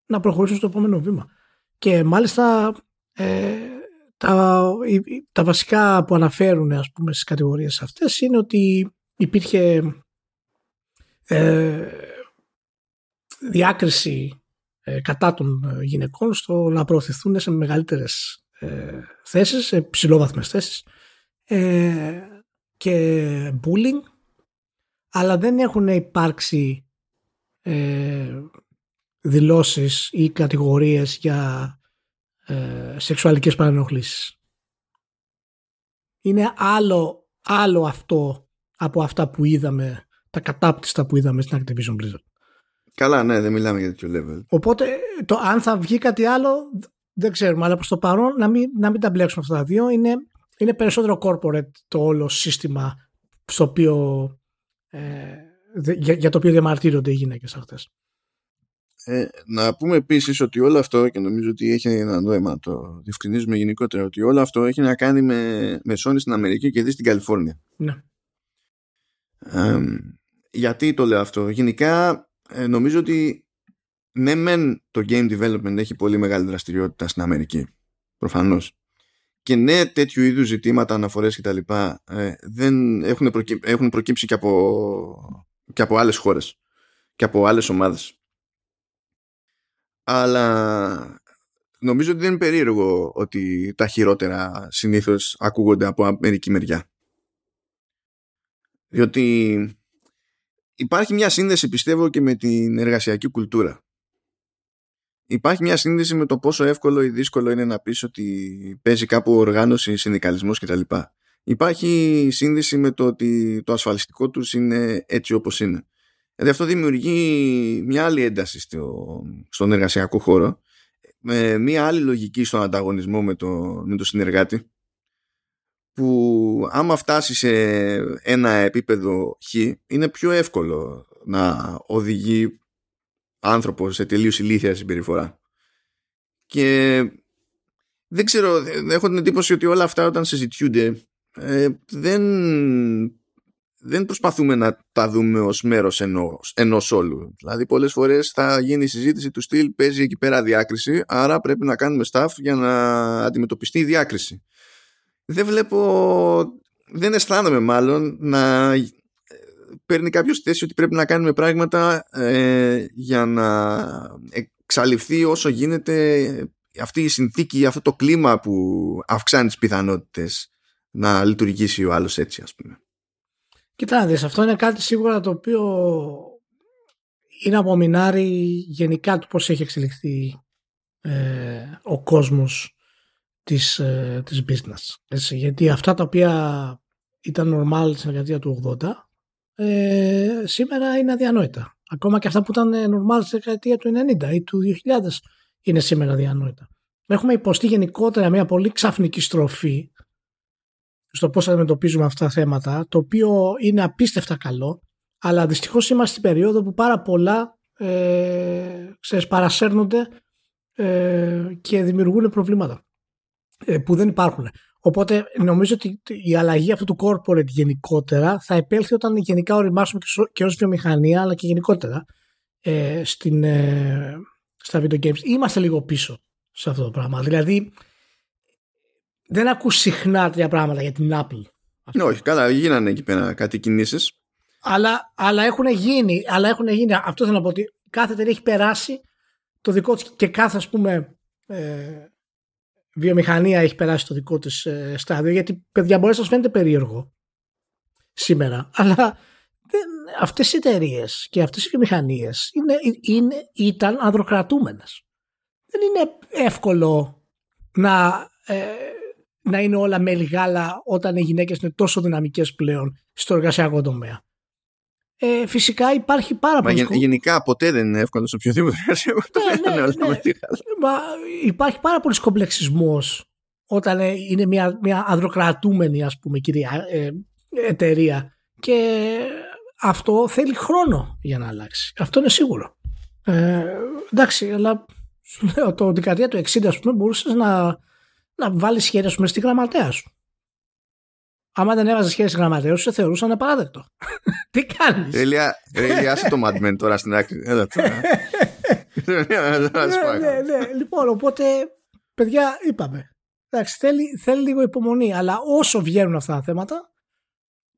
να προχωρήσουν στο επόμενο βήμα. Και μάλιστα τα βασικά που αναφέρουν, ας πούμε, στις κατηγορίες αυτές είναι ότι υπήρχε διάκριση κατά των γυναικών στο να προωθηθούν σε μεγαλύτερες θέσεις, σε ψηλόβαθμες θέσεις, και bullying, αλλά δεν έχουν υπάρξει δηλώσεις ή κατηγορίες για σεξουαλικές παρενοχλήσεις. Είναι άλλο αυτό από αυτά που είδαμε, τα κατάπτυστα που είδαμε στην Activision Blizzard. Καλά, ναι, δεν μιλάμε για τέτοιο level. Οπότε, αν θα βγει κάτι άλλο, δεν ξέρουμε. Αλλά προς το παρόν, να μην τα μπλέξουμε αυτά τα δύο. Είναι περισσότερο corporate το όλο σύστημα στο οποίο, για το οποίο διαμαρτύρονται οι γυναίκες αυτές. Να πούμε επίσης ότι όλο αυτό, και νομίζω ότι έχει ένα νόημα, το διευκρινίζουμε γενικότερα, ότι όλο αυτό έχει να κάνει με Sony στην Αμερική και δει στην Καλιφόρνια. Ναι. Γιατί το λέω αυτό? Γενικά νομίζω ότι ναι μεν το game development έχει πολύ μεγάλη δραστηριότητα στην Αμερική, προφανώς, και ναι τέτοιου είδους ζητήματα, αναφορές και τα λοιπά, δεν έχουν προκύψει και από άλλες χώρες και από άλλες ομάδες. Αλλά νομίζω ότι δεν είναι περίεργο ότι τα χειρότερα συνήθως ακούγονται από μερική μεριά. Διότι υπάρχει μια σύνδεση, πιστεύω, και με την εργασιακή κουλτούρα. Υπάρχει μια σύνδεση με το πόσο εύκολο ή δύσκολο είναι να πεις ότι παίζει κάπου οργάνωση, συνδικαλισμός κτλ. Υπάρχει σύνδεση με το ότι το ασφαλιστικό τους είναι έτσι όπως είναι. Δηλαδή αυτό δημιουργεί μια άλλη ένταση στον εργασιακό χώρο, μια άλλη λογική στον ανταγωνισμό με το συνεργάτη, που άμα φτάσει σε ένα επίπεδο χ, είναι πιο εύκολο να οδηγεί άνθρωπο σε τελείως ηλίθια συμπεριφορά. Και δεν ξέρω, έχω την εντύπωση ότι όλα αυτά όταν συζητιούνται δεν προσπαθούμε να τα δούμε ως μέρος ενός όλου. Δηλαδή πολλές φορές θα γίνει η συζήτηση του στυλ παίζει εκεί πέρα διάκριση, άρα πρέπει να κάνουμε staff για να αντιμετωπιστεί η διάκριση. Δεν αισθάνομαι μάλλον να παίρνει κάποιος θέση ότι πρέπει να κάνουμε πράγματα για να εξαλειφθεί όσο γίνεται αυτή η συνθήκη, αυτό το κλίμα που αυξάνει τις πιθανότητες να λειτουργήσει ο άλλος έτσι, ας πούμε. Κοιτάξτε, αυτό είναι κάτι σίγουρα το οποίο είναι απομεινάρι γενικά του πώς έχει εξελιχθεί ο κόσμος της business. Έτσι, γιατί αυτά τα οποία ήταν normal στην δεκαετία του 80 σήμερα είναι αδιανόητα. Ακόμα και αυτά που ήταν normal στην δεκαετία του 90 ή του 2000 είναι σήμερα αδιανόητα. Έχουμε υποστεί γενικότερα μια πολύ ξαφνική στροφή στο πώς αντιμετωπίζουμε αυτά τα θέματα, το οποίο είναι απίστευτα καλό, αλλά δυστυχώς είμαστε στην περίοδο που πάρα πολλά παρασέρνονται και δημιουργούν προβλήματα που δεν υπάρχουν. Οπότε νομίζω ότι η αλλαγή αυτού του corporate γενικότερα θα επέλθει όταν γενικά οριμάσουμε και ως βιομηχανία, αλλά και γενικότερα στα video games. Είμαστε λίγο πίσω σε αυτό το πράγμα. Δηλαδή δεν ακούς συχνά τέτοια πράγματα για την Apple. Ναι, όχι, καλά, γίνανε εκεί πέρα κάτι κινήσεις. Αλλά έχουν γίνει. Αυτό θέλω να πω, ότι κάθε εταιρεία έχει περάσει το δικό της και κάθε, ας πούμε, βιομηχανία έχει περάσει το δικό της στάδιο. Γιατί, παιδιά, μπορεί να σας φαίνεται περίεργο σήμερα, αλλά αυτές οι εταιρείες και αυτές οι βιομηχανίες ήταν ανδροκρατούμενες. Δεν είναι εύκολο να είναι όλα με λιγάλα όταν οι γυναίκες είναι τόσο δυναμικές πλέον στο εργασιακό τομέα. Φυσικά υπάρχει πάρα πολύ. Γενικά ποτέ δεν είναι εύκολο σε οποιοδήποτε εργασιακό τομέα. Ναι. Υπάρχει πάρα πολύ κομπλεξισμός όταν είναι μια αδροκρατούμενη, ας πούμε, κυρία εταιρεία, και αυτό θέλει χρόνο για να αλλάξει. Αυτό είναι σίγουρο. Εντάξει, αλλά σου λέω, το δεκαετία του 60, ας πούμε, μπορούσες να βάλεις χέρια σου μες στη γραμματέα σου. άμα δεν έβαζε σχέση γραμματέου, σε θεωρούσαν απαράδεκτο. Τι κάνεις. Ηλία, άσε το Mad Men τώρα στην άκρη. Έλα τώρα. Ναι. Λοιπόν, οπότε, παιδιά, είπαμε. Εντάξει, θέλει λίγο υπομονή, αλλά όσο βγαίνουν αυτά τα θέματα,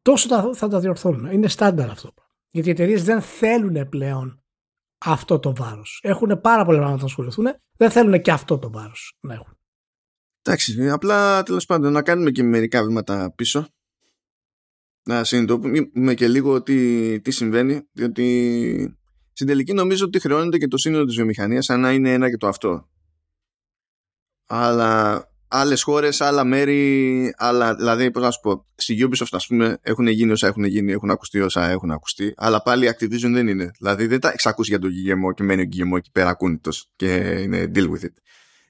τόσο θα τα διορθώνουν. Είναι στάνταρ αυτό. Γιατί οι εταιρείες δεν θέλουν πλέον αυτό το βάρος. Έχουν πάρα πολλά πράγματα να ασχοληθούν, δεν θέλουν και αυτό το βάρος να έχουν. Εντάξει, απλά τέλος πάντων να κάνουμε και μερικά βήματα πίσω. Να συνειδητοποιούμε και λίγο ότι τι συμβαίνει, διότι στην τελική νομίζω ότι χρεώνεται και το σύνολο της βιομηχανίας, αν είναι ένα και το αυτό. Αλλά άλλες χώρες, άλλα μέρη, άλλα, δηλαδή πώς να σου πω, στη Ubisoft ας πούμε έχουν γίνει όσα έχουν γίνει, έχουν ακουστεί όσα έχουν ακουστεί, αλλά πάλι Activision δεν είναι. Δηλαδή δεν τα εξακούσει για τον γηγεμό και μένει ο γηγεμό εκεί πέρα ακούνητος και είναι deal with it.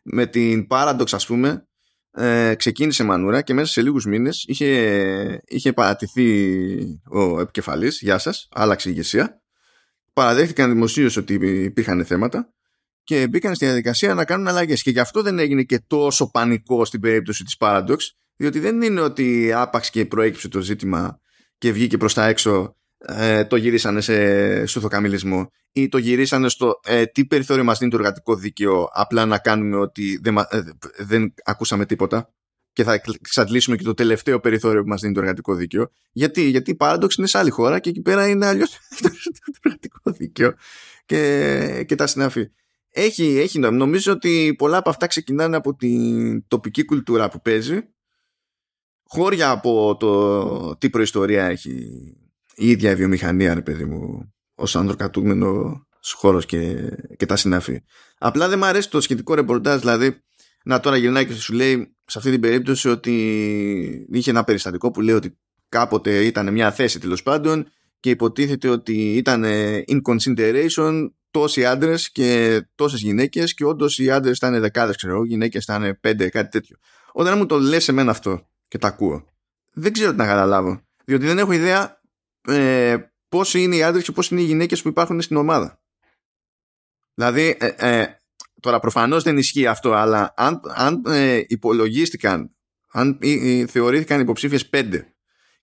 Με την Paradox ας πούμε ξεκίνησε μανούρα και μέσα σε λίγους μήνες είχε παρατηθεί ο επικεφαλής, γεια σας, άλλαξε η ηγεσία, παραδέχτηκαν δημοσίως ότι υπήρχαν θέματα και μπήκαν στη διαδικασία να κάνουν αλλαγές και γι' αυτό δεν έγινε και τόσο πανικό στην περίπτωση της Paradox, διότι δεν είναι ότι άπαξ και προέκυψε το ζήτημα και βγήκε προς τα έξω, το γυρίσανε στο θοκαμιλισμό ή το γυρίσανε στο τι περιθώριο μας δίνει το εργατικό δίκαιο, απλά να κάνουμε ότι δεν ακούσαμε τίποτα και θα εξαντλήσουμε και το τελευταίο περιθώριο που μας δίνει το εργατικό δίκαιο. Γιατί η Paradox είναι σε άλλη χώρα και εκεί πέρα είναι αλλιώς το εργατικό δίκαιο και τα συναφή. Νομίζω ότι πολλά από αυτά ξεκινάνε από την τοπική κουλτούρα που παίζει, χώρια από το τι προϊστορία έχει η ίδια η βιομηχανία, ρε παιδί μου, ως ανδροκατούμενος χώρος και τα συναφή. Απλά δεν μου αρέσει το σχετικό ρεπορτάζ, δηλαδή να τώρα γυρνάει και σου λέει σε αυτή την περίπτωση ότι είχε ένα περιστατικό που λέει ότι κάποτε ήταν μια θέση τέλος πάντων και υποτίθεται ότι ήταν in consideration τόσοι άντρες και τόσες γυναίκες και όντως οι άντρες ήταν δεκάδες, ξέρω, γυναίκες ήταν 5, κάτι τέτοιο. Όταν μου το λες εμένα αυτό και τα ακούω, δεν ξέρω τι να καταλάβω, διότι δεν έχω ιδέα πόσοι είναι οι άντρες και πόσοι είναι οι γυναίκες που υπάρχουν στην ομάδα. Δηλαδή τώρα προφανώς δεν ισχύει αυτό, αλλά αν υπολογίστηκαν, αν θεωρήθηκαν υποψήφιες 5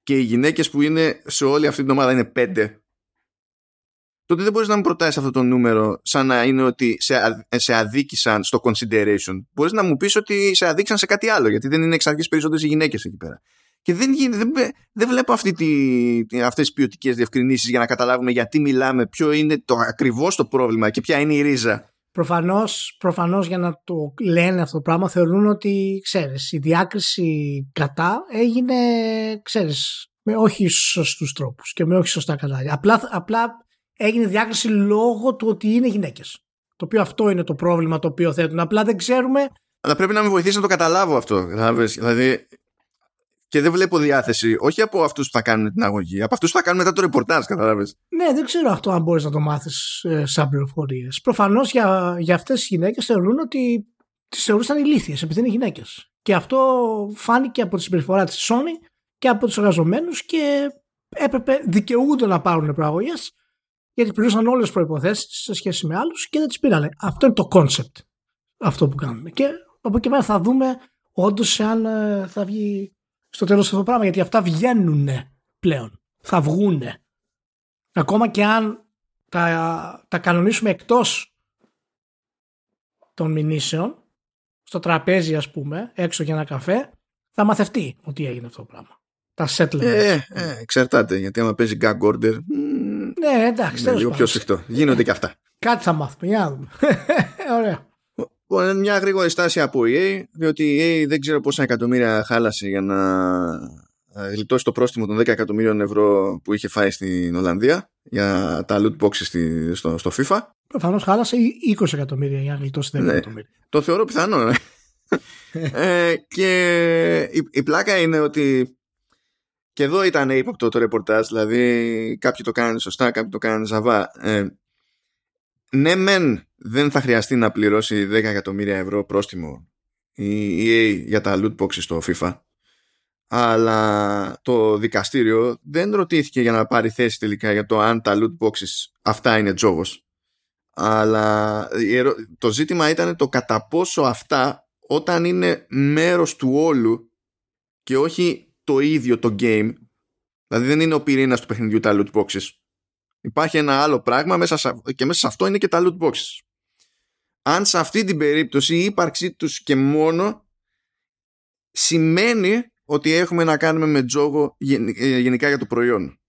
και οι γυναίκες που είναι σε όλη αυτή την ομάδα είναι 5, τότε δεν μπορείς να μου προτάσεις αυτό το νούμερο σαν να είναι ότι σε αδίκησαν στο consideration. Μπορείς να μου πεις ότι σε αδίκησαν σε κάτι άλλο, γιατί δεν είναι εξ αρχής περισσότερες οι γυναίκες εκεί πέρα. Και δεν βλέπω αυτές τις ποιοτικές διευκρινήσεις για να καταλάβουμε γιατί μιλάμε, ποιο είναι το ακριβώς το πρόβλημα και ποια είναι η ρίζα. Προφανώς για να το λένε αυτό το πράγμα θεωρούν ότι, ξέρεις, η διάκριση κατά έγινε, ξέρεις, με όχι σωστούς τρόπους και με όχι σωστά κατά. Απλά έγινε διάκριση λόγω του ότι είναι γυναίκες. Το οποίο αυτό είναι το πρόβλημα το οποίο θέτουν. Απλά δεν ξέρουμε. Αλλά πρέπει να με βοηθήσει να το καταλάβω αυτό. Δηλαδή. Και δεν βλέπω διάθεση, όχι από αυτούς που θα κάνουν την αγωγή, από αυτούς που θα κάνουν μετά το ρεπορτάζ, καταλάβες. Ναι, δεν ξέρω αυτό αν μπορείς να το μάθεις σαν πληροφορίες. Προφανώς για αυτές τις γυναίκες θεωρούν ότι τις θεωρούσαν ηλίθιες, επειδή είναι γυναίκες. Και αυτό φάνηκε από τη συμπεριφορά της Sony και από τους εργαζομένους και έπρεπε, δικαιούνται να πάρουν προαγωγές, γιατί πληρούσαν όλες τις προϋποθέσεις σε σχέση με άλλους και δεν τις πήρανε. Αυτό είναι το concept, αυτό που κάνουμε. Και από εκεί πέρα θα δούμε όντως αν θα βγει στο τέλος αυτό το πράγμα, γιατί αυτά βγαίνουν πλέον, θα βγουν. Ακόμα και αν τα κανονίσουμε εκτός των μηνύσεων, στο τραπέζι ας πούμε, έξω για ένα καφέ, θα μαθευτεί ότι έγινε αυτό το πράγμα. Τα settlements. Εξαρτάται, γιατί άμα παίζει gag order, ναι, εντάξει, είναι λίγο πιο σφιχτό. Γίνονται και αυτά. Κάτι θα μάθουμε, για να δούμε. Ωραία. Μια γρήγορη στάση από EA, διότι η EA δεν ξέρω πόσα εκατομμύρια χάλασε για να γλιτώσει το πρόστιμο των 10 εκατομμύριων ευρώ που είχε φάει στην Ολλανδία για τα loot boxes στο FIFA. Προφανώς χάλασε 20 εκατομμύρια για να γλιτώσει 10 εκατομμύρια. Το θεωρώ πιθανό. Ναι. Και η πλάκα είναι ότι και εδώ ήταν ύποπτο το ρεπορτάζ, δηλαδή κάποιοι το κάνανε σωστά, κάποιοι το κάνανε ζαβά. Ναι μεν δεν θα χρειαστεί να πληρώσει 10 εκατομμύρια ευρώ πρόστιμο η EA για τα loot boxes στο FIFA, αλλά το δικαστήριο δεν ρωτήθηκε για να πάρει θέση τελικά για το αν τα loot boxes αυτά είναι τζόγος, αλλά το ζήτημα ήταν το κατά πόσο αυτά, όταν είναι μέρος του όλου και όχι το ίδιο το game. Δηλαδή δεν είναι ο πυρήνας του παιχνιδιού τα loot boxes. Υπάρχει ένα άλλο πράγμα μέσα και μέσα σε αυτό είναι και τα loot boxes. Αν σε αυτή την περίπτωση η ύπαρξή τους και μόνο σημαίνει ότι έχουμε να κάνουμε με τζόγο γενικά για το προϊόν.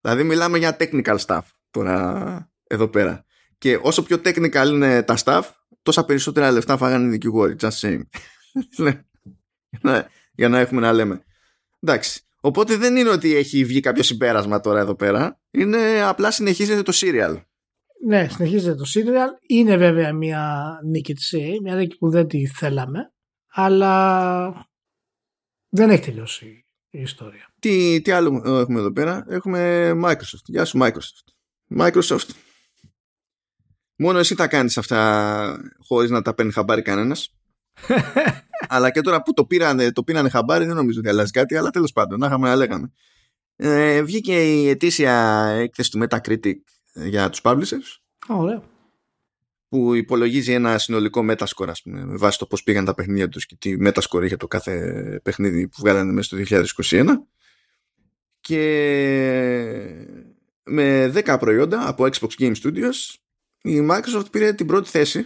Δηλαδή μιλάμε για technical stuff τώρα εδώ πέρα. Και όσο πιο technical είναι τα staff, τόσα περισσότερα λεφτά φάγανε οι δικηγόροι. Just saying. Για να έχουμε να λέμε. Εντάξει. Οπότε δεν είναι ότι έχει βγει κάποιο συμπέρασμα τώρα εδώ πέρα. Είναι απλά συνεχίζεται το serial. Ναι, συνεχίζεται το serial. Είναι βέβαια μια νίκη της EA, μια νίκη που δεν τη θέλαμε, αλλά δεν έχει τελειώσει η ιστορία. Τι άλλο έχουμε εδώ πέρα? Έχουμε Microsoft. Γεια σου Microsoft. Microsoft. Μόνο εσύ τα κάνεις αυτά χωρίς να τα παίρνει χαμπάρι κανένας. Αλλά και τώρα που το πήρανε χαμπάρι δεν νομίζω ότι αλλάζει κάτι, αλλά τέλος πάντων, να είχαμε να λέγαμε. Βγήκε η ετήσια έκθεση του Metacritic για τους publishers. Ωραία. Που υπολογίζει ένα συνολικό metascore, ας πούμε, με βάση το πώς πήγαν τα παιχνίδια τους και τι metascore είχε το κάθε παιχνίδι που βγάλανε μέσα στο 2021. Και με 10 προϊόντα από Xbox Game Studios η Microsoft πήρε την πρώτη θέση,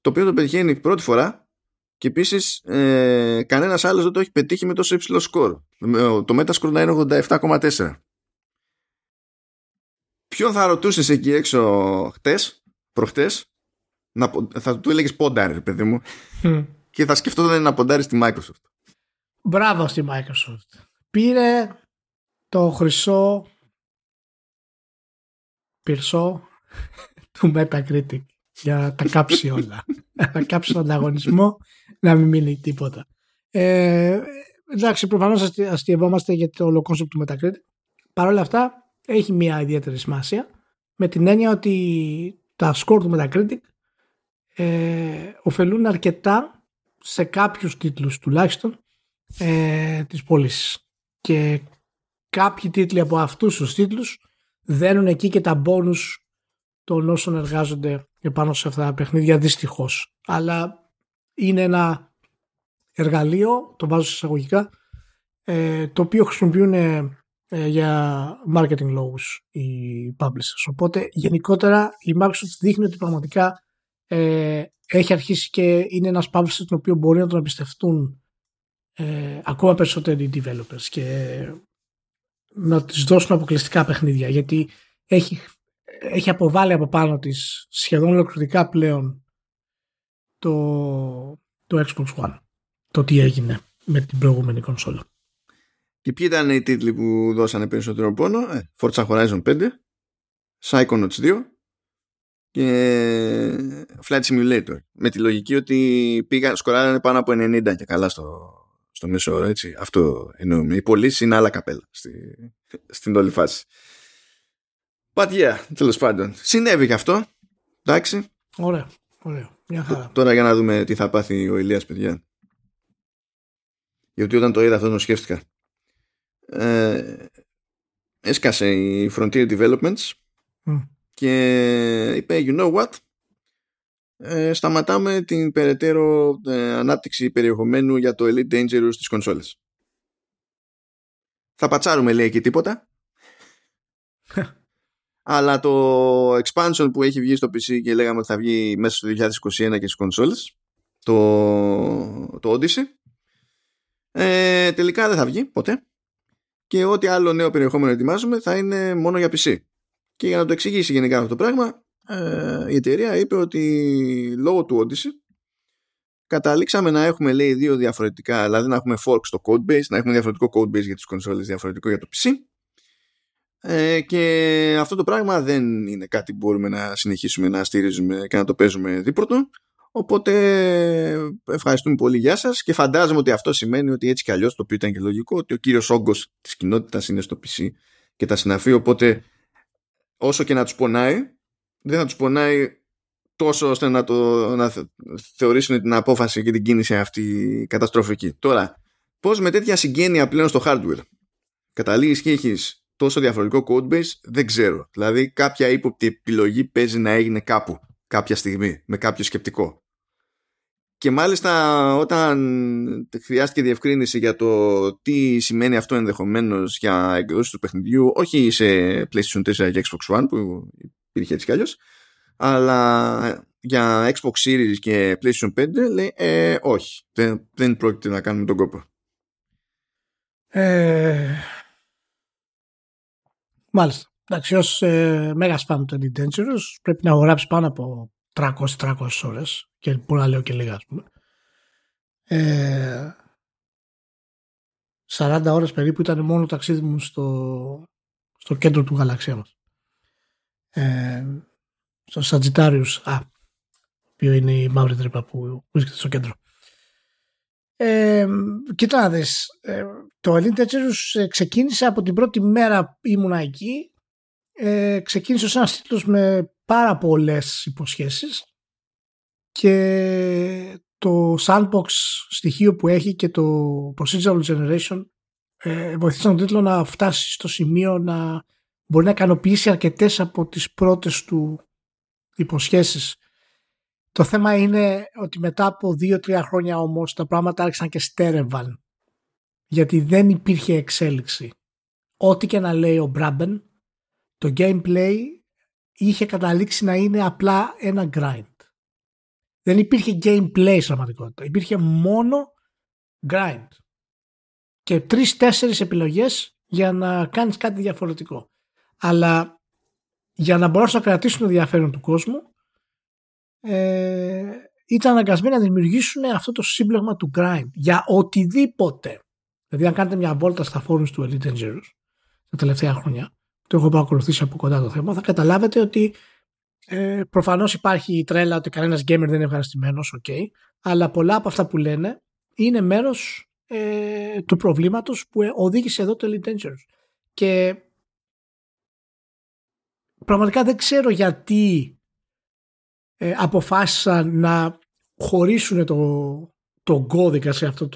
το οποίο το πετυχαίνει πρώτη φορά. Και επίσης κανένας άλλος δεν το έχει πετύχει με τόσο υψηλό σκορ. Το Metascore να είναι 87,4. Ποιον θα ρωτούσες εκεί έξω προχτές, θα του έλεγες πόνταρε, παιδί μου. Και θα σκεφτόταν να ποντάρει στη Microsoft. Μπράβο στη Microsoft. Πήρε το χρυσό πυρσό του Metacritic για να τα κάψει όλα. Να κάψει τον ανταγωνισμό, να μην μείνει τίποτα. Εντάξει, προφανώς αστειευόμαστε για το όλο κόνσεπτ του Metacritic. Παρ' όλα αυτά, έχει μια ιδιαίτερη σημασία, με την έννοια ότι τα σκορ του Metacritic ωφελούν αρκετά σε κάποιους τίτλους τουλάχιστον της πώλησης. Και κάποιοι τίτλοι από αυτούς τους τίτλους δένουν εκεί και τα μπόνους των όσων εργάζονται επάνω σε αυτά τα παιχνίδια, δυστυχώς. Αλλά είναι ένα εργαλείο, το βάζω σε εισαγωγικά, το οποίο χρησιμοποιούν για marketing λόγους οι publishers. Οπότε γενικότερα η Microsoft δείχνει ότι πραγματικά έχει αρχίσει και είναι ένας publisher τον οποίο μπορεί να τον εμπιστευτούν ακόμα περισσότεροι developers και να τους δώσουν αποκλειστικά παιχνίδια, γιατί έχει αποβάλει από πάνω της σχεδόν ολοκληρωτικά πλέον το Xbox One, το τι έγινε με την προηγούμενη κονσόλα. Και ποιοι ήταν οι τίτλοι που δώσανε περισσότερο πόνο? Forza Horizon 5, Psychonauts 2 και Flight Simulator, με τη λογική ότι σκοράρανε πάνω από 90 και καλά στο μέσο όρο, έτσι. Αυτό εννοούμε. Οι πωλήσεις είναι άλλα καπέλα στην όλη φάση. Πατιά, τέλος πάντων. Συνέβη και αυτό. Εντάξει. Ωραία. Μια χαρά. Τώρα για να δούμε τι θα πάθει ο Ηλίας, παιδιά. Γιατί όταν το είδα αυτό, το σκέφτηκα. Έσκασε η Frontier Developments και είπε, you know what, σταματάμε την περαιτέρω ανάπτυξη περιεχομένου για το Elite Dangerous στις κονσόλες. Θα πατσάρουμε, λέει, εκεί τίποτα. Αλλά το expansion που έχει βγει στο PC και λέγαμε ότι θα βγει μέσα στο 2021 και στις κονσόλες, το Odyssey, τελικά δεν θα βγει ποτέ. Και ό,τι άλλο νέο περιεχόμενο ετοιμάζουμε θα είναι μόνο για PC. Και για να το εξηγήσει γενικά αυτό το πράγμα, η εταιρεία είπε ότι λόγω του Odyssey καταλήξαμε να έχουμε, λέει, δύο διαφορετικά, δηλαδή να έχουμε fork στο codebase, να έχουμε διαφορετικό codebase για τις κονσόλες, διαφορετικό για το PC. Και αυτό το πράγμα δεν είναι κάτι που μπορούμε να συνεχίσουμε να στηρίζουμε και να το παίζουμε δίπρωτο. Οπότε ευχαριστούμε πολύ, γεια σας. Και φαντάζομαι ότι αυτό σημαίνει ότι έτσι κι αλλιώς, το οποίο ήταν και λογικό, ότι ο κύριος όγκος της κοινότητας είναι στο PC και τα συναφή. Οπότε όσο και να τους πονάει, δεν θα τους πονάει τόσο ώστε να θεωρήσουν την απόφαση και την κίνηση αυτή καταστροφική. Τώρα, πώς με τέτοια συγγένεια πλέον στο hardware καταλήγεις και έχεις τόσο διαφορετικό codebase, δεν ξέρω. Δηλαδή κάποια ύποπτη επιλογή παίζει να έγινε κάπου, κάποια στιγμή, με κάποιο σκεπτικό. Και μάλιστα όταν χρειάστηκε διευκρίνηση για το τι σημαίνει αυτό ενδεχομένως για εκδόσεις του παιχνιδιού, όχι σε PlayStation 4 και Xbox One που υπήρχε έτσι κι αλλιώς, αλλά για Xbox Series και PlayStation 5, λέει όχι, δεν πρόκειται να κάνουμε τον κόπο. Μάλιστα. Εντάξει, ως μέγας φαν του Elite Dangerous πρέπει να αγοράψει πάνω από 300 ώρες και μπορώ να λέω και λίγα, ας πούμε. 40 ώρες περίπου ήταν μόνο ταξίδι μου στο κέντρο του γαλαξία μας. Στο Σατζιτάριους, οποίο είναι η μαύρη τρύπα που βρίσκεται στο κέντρο. Κοίτα δες, το Elite Dangerous ξεκίνησε από την πρώτη μέρα ήμουνα εκεί. Ξεκίνησε ως ένας τίτλος με πάρα πολλές υποσχέσεις και το sandbox στοιχείο που έχει και το procedural generation βοηθήσαν τον τίτλο να φτάσει στο σημείο να μπορεί να ικανοποιήσει αρκετές από τις πρώτες του υποσχέσεις. Το θέμα είναι ότι μετά από 2-3 χρόνια όμως τα πράγματα άρχισαν και στέρευαν, γιατί δεν υπήρχε εξέλιξη. Ό,τι και να λέει ο Μπράμπεν, το gameplay είχε καταλήξει να είναι απλά ένα grind. Δεν υπήρχε gameplay στην πραγματικότητα. Υπήρχε μόνο grind. Και 3-4 επιλογές για να κάνεις κάτι διαφορετικό. Αλλά για να μπορέσουν να κρατήσουν το ενδιαφέρον του κόσμου, ήταν αναγκασμένοι να δημιουργήσουν αυτό το σύμπλεγμα του grind για οτιδήποτε. Δηλαδή, αν κάνετε μια βόλτα στα forums του Elite Dangerous τα τελευταία χρόνια, το έχω παρακολουθήσει από κοντά το θέμα, θα καταλάβετε ότι προφανώς υπάρχει η τρέλα ότι κανένας gamer δεν είναι ευχαριστημένος, okay, αλλά πολλά από αυτά που λένε είναι μέρος του προβλήματος που οδήγησε εδώ το Elite Dangerous. Και πραγματικά δεν ξέρω γιατί αποφάσισαν να χωρίσουν τον κώδικα σε αυτό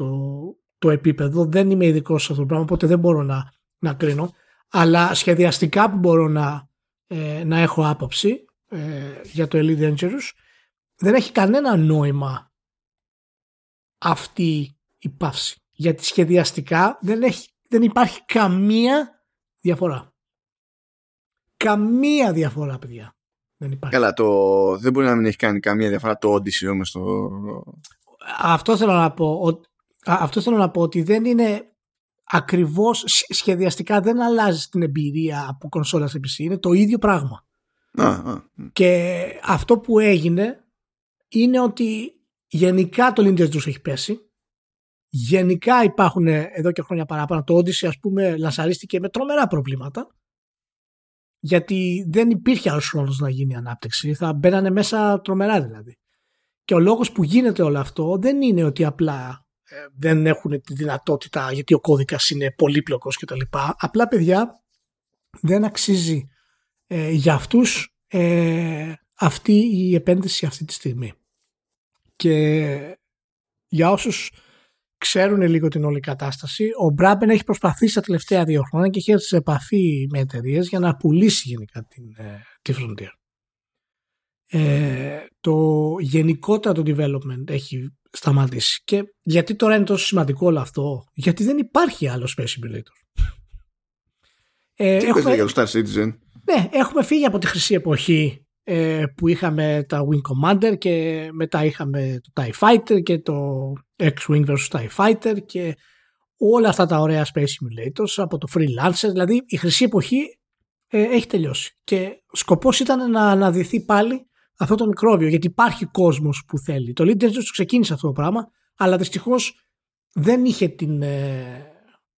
το επίπεδο. Δεν είμαι ειδικός σε αυτό το πράγμα, οπότε δεν μπορώ να κρίνω, αλλά σχεδιαστικά που μπορώ να έχω άποψη για το Elite Dangerous, δεν έχει κανένα νόημα αυτή η παύση, γιατί σχεδιαστικά δεν υπάρχει καμία διαφορά. Καμία διαφορά, παιδιά. Δεν υπάρχει. Καλά, δεν μπορεί να μην έχει κάνει καμία διαφορά το Odyssey όμως Αυτό θέλω να πω. Αυτό θέλω να πω, ότι δεν είναι ακριβώς σχεδιαστικά, δεν αλλάζει την εμπειρία από κονσόλα σε PC. Είναι το ίδιο πράγμα. Και αυτό που έγινε είναι ότι γενικά το Elite Dangerous έχει πέσει. Γενικά υπάρχουν εδώ και χρόνια παραπάνω. Το Odyssey, ας πούμε, λανσαρίστηκε με τρομερά προβλήματα, γιατί δεν υπήρχε άλλος χρόνος να γίνει η ανάπτυξη. Θα μπαίνανε μέσα τρομερά, δηλαδή. Και ο λόγος που γίνεται όλο αυτό δεν είναι ότι απλά δεν έχουν τη δυνατότητα γιατί ο κώδικας είναι πολύπλοκος κτλ. Απλά, παιδιά, δεν αξίζει για αυτούς αυτή η επένδυση αυτή τη στιγμή. Και για όσους ξέρουν λίγο την όλη κατάσταση, ο Μπράμπεν έχει προσπαθήσει τα τελευταία 2 χρόνια και έχει έρθει σε επαφή με εταιρείες για να πουλήσει γενικά τη Frontier. Το γενικότερα το development έχει σταματήσει. Και γιατί τώρα είναι τόσο σημαντικό όλο αυτό? Γιατί δεν υπάρχει άλλο Space Simulator. Τι έχουμε για το Star Citizen? Ναι, έχουμε φύγει από τη χρυσή εποχή που είχαμε τα Wing Commander και μετά είχαμε το TIE Fighter και το X-Wing vs TIE Fighter και όλα αυτά τα ωραία Space Simulators από το Freelancer. Δηλαδή η χρυσή εποχή έχει τελειώσει και σκοπός ήταν να αναδυθεί πάλι αυτό το μικρόβιο, γιατί υπάρχει κόσμος που θέλει. Το Elite Dangerous ξεκίνησε αυτό το πράγμα, αλλά δυστυχώς δεν είχε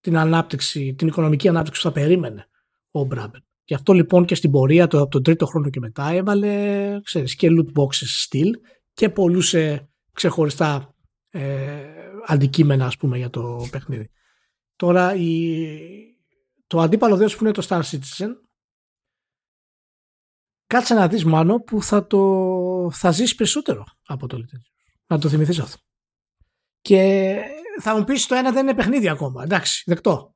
την ανάπτυξη, την οικονομική ανάπτυξη που θα περίμενε ο Μπράμπεν. Γι' αυτό λοιπόν και στην πορεία από τον 3ο χρόνο και μετά έβαλε, ξέρεις, και loot boxes still και πολλούσε ξεχωριστά αντικείμενα, ας πούμε, για το παιχνίδι. Τώρα το αντίπαλο δέος που είναι το Star Citizen, κάτσε να δεις, Μάνο, που θα ζεις περισσότερο από το Elite Dangerous. Να το θυμηθείς αυτό. Και θα μου πεις το ένα δεν είναι παιχνίδι ακόμα. Εντάξει, δεκτό.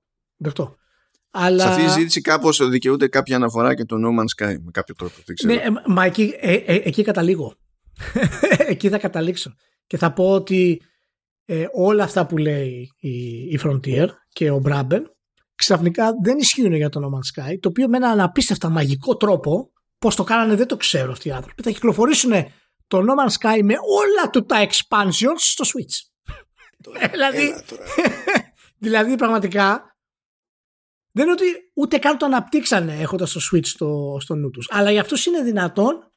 Αλλά σε αυτή τη ζήτηση κάπως δικαιούται κάποια αναφορά και το No Man's Sky με κάποιο τρόπο. Ναι, μα εκεί καταλήγω. Εκεί θα καταλήξω. και θα πω ότι όλα αυτά που λέει η Frontier και ο Braben ξαφνικά δεν ισχύουν για το No Man's Sky, το οποίο με έναν απίστευτα μαγικό τρόπο, πώς το κάνανε δεν το ξέρω αυτοί οι άνθρωποι, θα κυκλοφορήσουν το No Man's Sky με όλα του τα expansions στο Switch. Δηλαδή πραγματικά δεν είναι ότι ούτε καν το αναπτύξανε έχοντας το Switch στο νου τους, αλλά για αυτούς είναι δυνατόν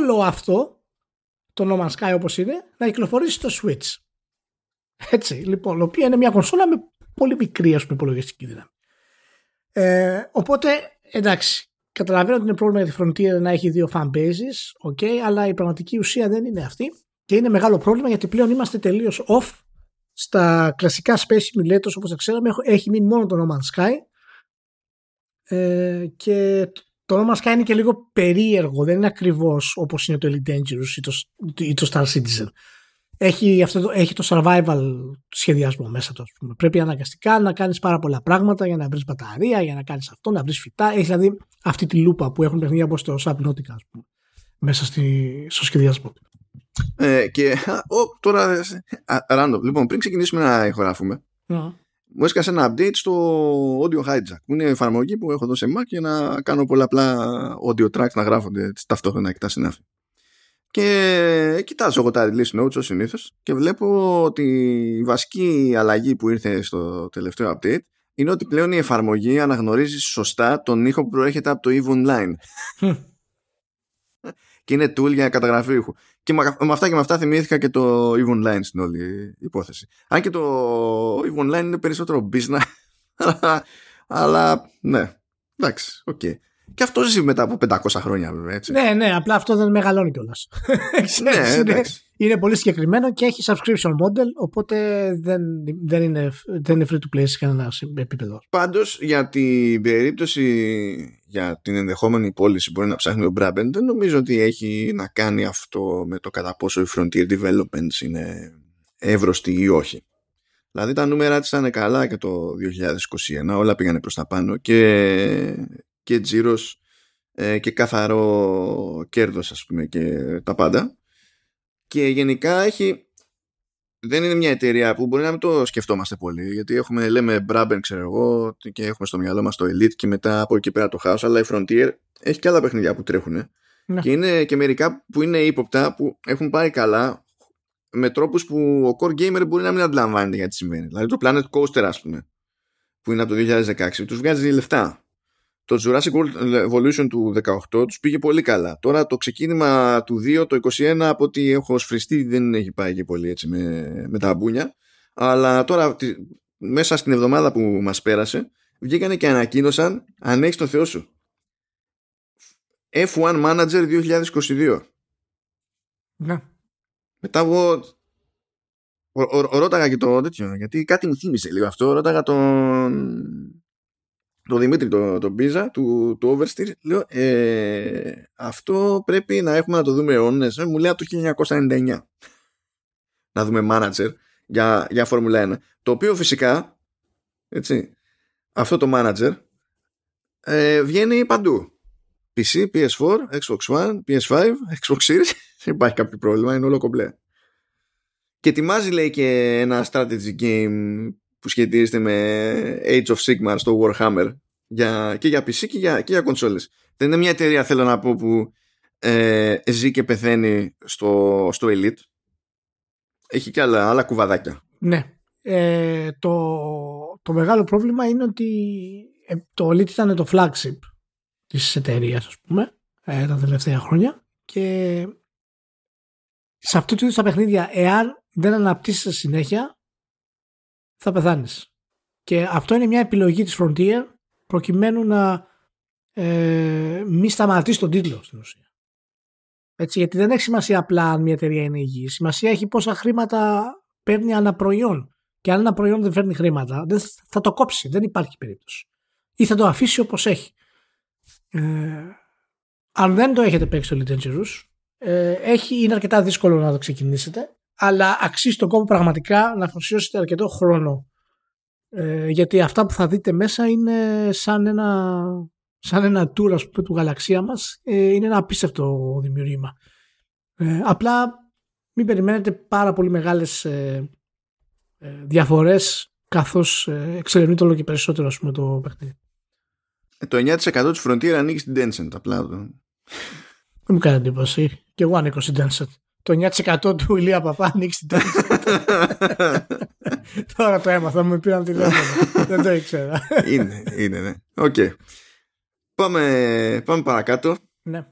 όλο αυτό το No Man's Sky όπως είναι να κυκλοφορήσει στο Switch. Έτσι λοιπόν, η οποία είναι μια κονσόλα με πολύ μικρή ας πούμε υπολογιστική δύναμη. Οπότε εντάξει, καταλαβαίνω ότι είναι πρόβλημα για τη Frontier να έχει δύο fan bases, okay, αλλά η πραγματική ουσία δεν είναι αυτή και είναι μεγάλο πρόβλημα γιατί πλέον είμαστε τελείως off στα κλασικά space simulators όπως τα ξέραμε. Έχει μείνει μόνο το No Man's Sky και το No Man's Sky είναι και λίγο περίεργο, δεν είναι ακριβώς όπως είναι το Elite Dangerous ή το Star Citizen. Έχει το survival σχεδιασμό μέσα του, ας πούμε. Πρέπει αναγκαστικά να κάνεις πάρα πολλά πράγματα για να βρεις μπαταρία, για να κάνεις αυτό, να βρεις φυτά. Έχει δηλαδή αυτή τη λούπα που έχουν παιχνίδια όπως το Subnautica, ας πούμε, μέσα στο σχεδιασμό του. Τώρα, random. Λοιπόν, πριν ξεκινήσουμε να ηχογραφούμε, μου έσκασε ένα update στο Audio Hijack, που είναι η εφαρμογή που έχω δώσει Mac για να κάνω πολλαπλά audio tracks να γράφονται ταυτόχρονα και τα συνάφη. Και κοιτάζω εγώ τα release notes ως συνήθως και βλέπω ότι η βασική αλλαγή που ήρθε στο τελευταίο update είναι ότι πλέον η εφαρμογή αναγνωρίζει σωστά τον ήχο που προέρχεται από το EVE Online. Και είναι tool για καταγραφή ήχου. Και με αυτά και με αυτά θυμήθηκα και το EVE Online στην όλη υπόθεση. Αν και το EVE Online είναι περισσότερο business, αλλά ναι, εντάξει, οκ. Okay. Και αυτό ζει μετά από 500 χρόνια, βέβαια. Έτσι. Ναι, απλά αυτό δεν μεγαλώνει κιόλας. Ναι, είναι πολύ συγκεκριμένο και έχει subscription model, οπότε δεν είναι free to play σε κανένα επίπεδο. Πάντως, για την περίπτωση, για την ενδεχόμενη πώληση μπορεί να ψάχνει ο Braben, δεν νομίζω ότι έχει να κάνει αυτό με το κατά πόσο οι Frontier Developments είναι εύρωστοι ή όχι. Δηλαδή τα νούμερα της ήταν καλά και το 2021, όλα πήγανε προς τα πάνω και τζίρος και καθαρό κέρδος, ας πούμε, και τα πάντα. Και γενικά δεν είναι μια εταιρεία που μπορεί να μην το σκεφτόμαστε πολύ, γιατί λέμε Braben, ξέρω εγώ, και έχουμε στο μυαλό μας το Elite και μετά από εκεί πέρα το House, αλλά η Frontier έχει και άλλα παιχνιδιά που τρέχουν. Ναι. Και είναι και μερικά που είναι ύποπτα, που έχουν πάει καλά με τρόπους που ο core gamer μπορεί να μην αντιλαμβάνεται γιατί συμβαίνει. Δηλαδή το Planet Coaster, ας πούμε, που είναι από το 2016, τους βγάζει λεφτά. Το Jurassic World Evolution του 18 τους πήγε πολύ καλά. Τώρα το ξεκίνημα του 2, το 21, από ό,τι έχω σφριστεί δεν έχει πάει και πολύ έτσι με τα μπούνια. Αλλά τώρα μέσα στην εβδομάδα που μας πέρασε βγήκανε και ανακοίνωσαν, αν έχεις το Θεό σου, F1 Manager 2022. Ναι. Μετά εγώ ρώταγα και το τέτοιο, γιατί κάτι μου θύμισε λίγο αυτό, ρώταγα τον Δημήτρη, τον Πίζα, του Oversteer, λέω, αυτό πρέπει να έχουμε να το δούμε αιώνες. Μου λέει από το 1999 να δούμε manager για Formula 1. Το οποίο φυσικά, έτσι, αυτό το manager βγαίνει παντού. PC, PS4, Xbox One, PS5, Xbox Series, δεν υπάρχει κάποιο πρόβλημα, είναι όλο κομπλέ. Και ετοιμάζει, λέει, και ένα strategy game που σχετίζεται με Age of Sigmar στο Warhammer και για PC και για κονσόλες. Δεν είναι μια εταιρεία, θέλω να πω, που ζει και πεθαίνει στο Elite. Έχει και άλλα κουβαδάκια. Ναι. Το μεγάλο πρόβλημα είναι ότι το Elite ήταν το flagship της εταιρείας, ας πούμε, τα τελευταία χρόνια, και σε αυτού του είδους τα παιχνίδια, εάν δεν αναπτύσσεις συνέχεια, θα πεθάνεις. Και αυτό είναι μια επιλογή της Frontier προκειμένου να μη σταματήσει τον τίτλο στην ουσία. Έτσι, γιατί δεν έχει σημασία απλά αν μια εταιρεία είναι υγιή. Σημασία έχει πόσα χρήματα παίρνει ανά προϊόν. Και αν ένα προϊόν δεν φέρνει χρήματα, θα το κόψει. Δεν υπάρχει περίπτωση. Ή θα το αφήσει όπως έχει. Αν δεν το έχετε παίξει το Elite Dangerous, είναι αρκετά δύσκολο να το ξεκινήσετε, αλλά αξίζει τον κόπο πραγματικά να αφοσιώσετε αρκετό χρόνο, γιατί αυτά που θα δείτε μέσα είναι σαν ένα tour, ας πούμε, του γαλαξία μας. Είναι ένα απίστευτο δημιουργήμα. Απλά μην περιμένετε πάρα πολύ μεγάλες διαφορές, καθώς εξερευνείται όλο και περισσότερο, ας πούμε, το παιχνίδι. Το 9% της Frontier ανήκει στην Tencent, απλά. Δεν μου κάνει εντύπωση. Και εγώ ανήκω στην Tencent. Το 9% του Ηλία Παπά ανήκει στην Tencent. Τώρα το έμαθα, μου πήραν τηλέφωνο. Δεν το ήξερα. Είναι, ναι. Οκ. Okay. Πάμε παρακάτω. Ναι.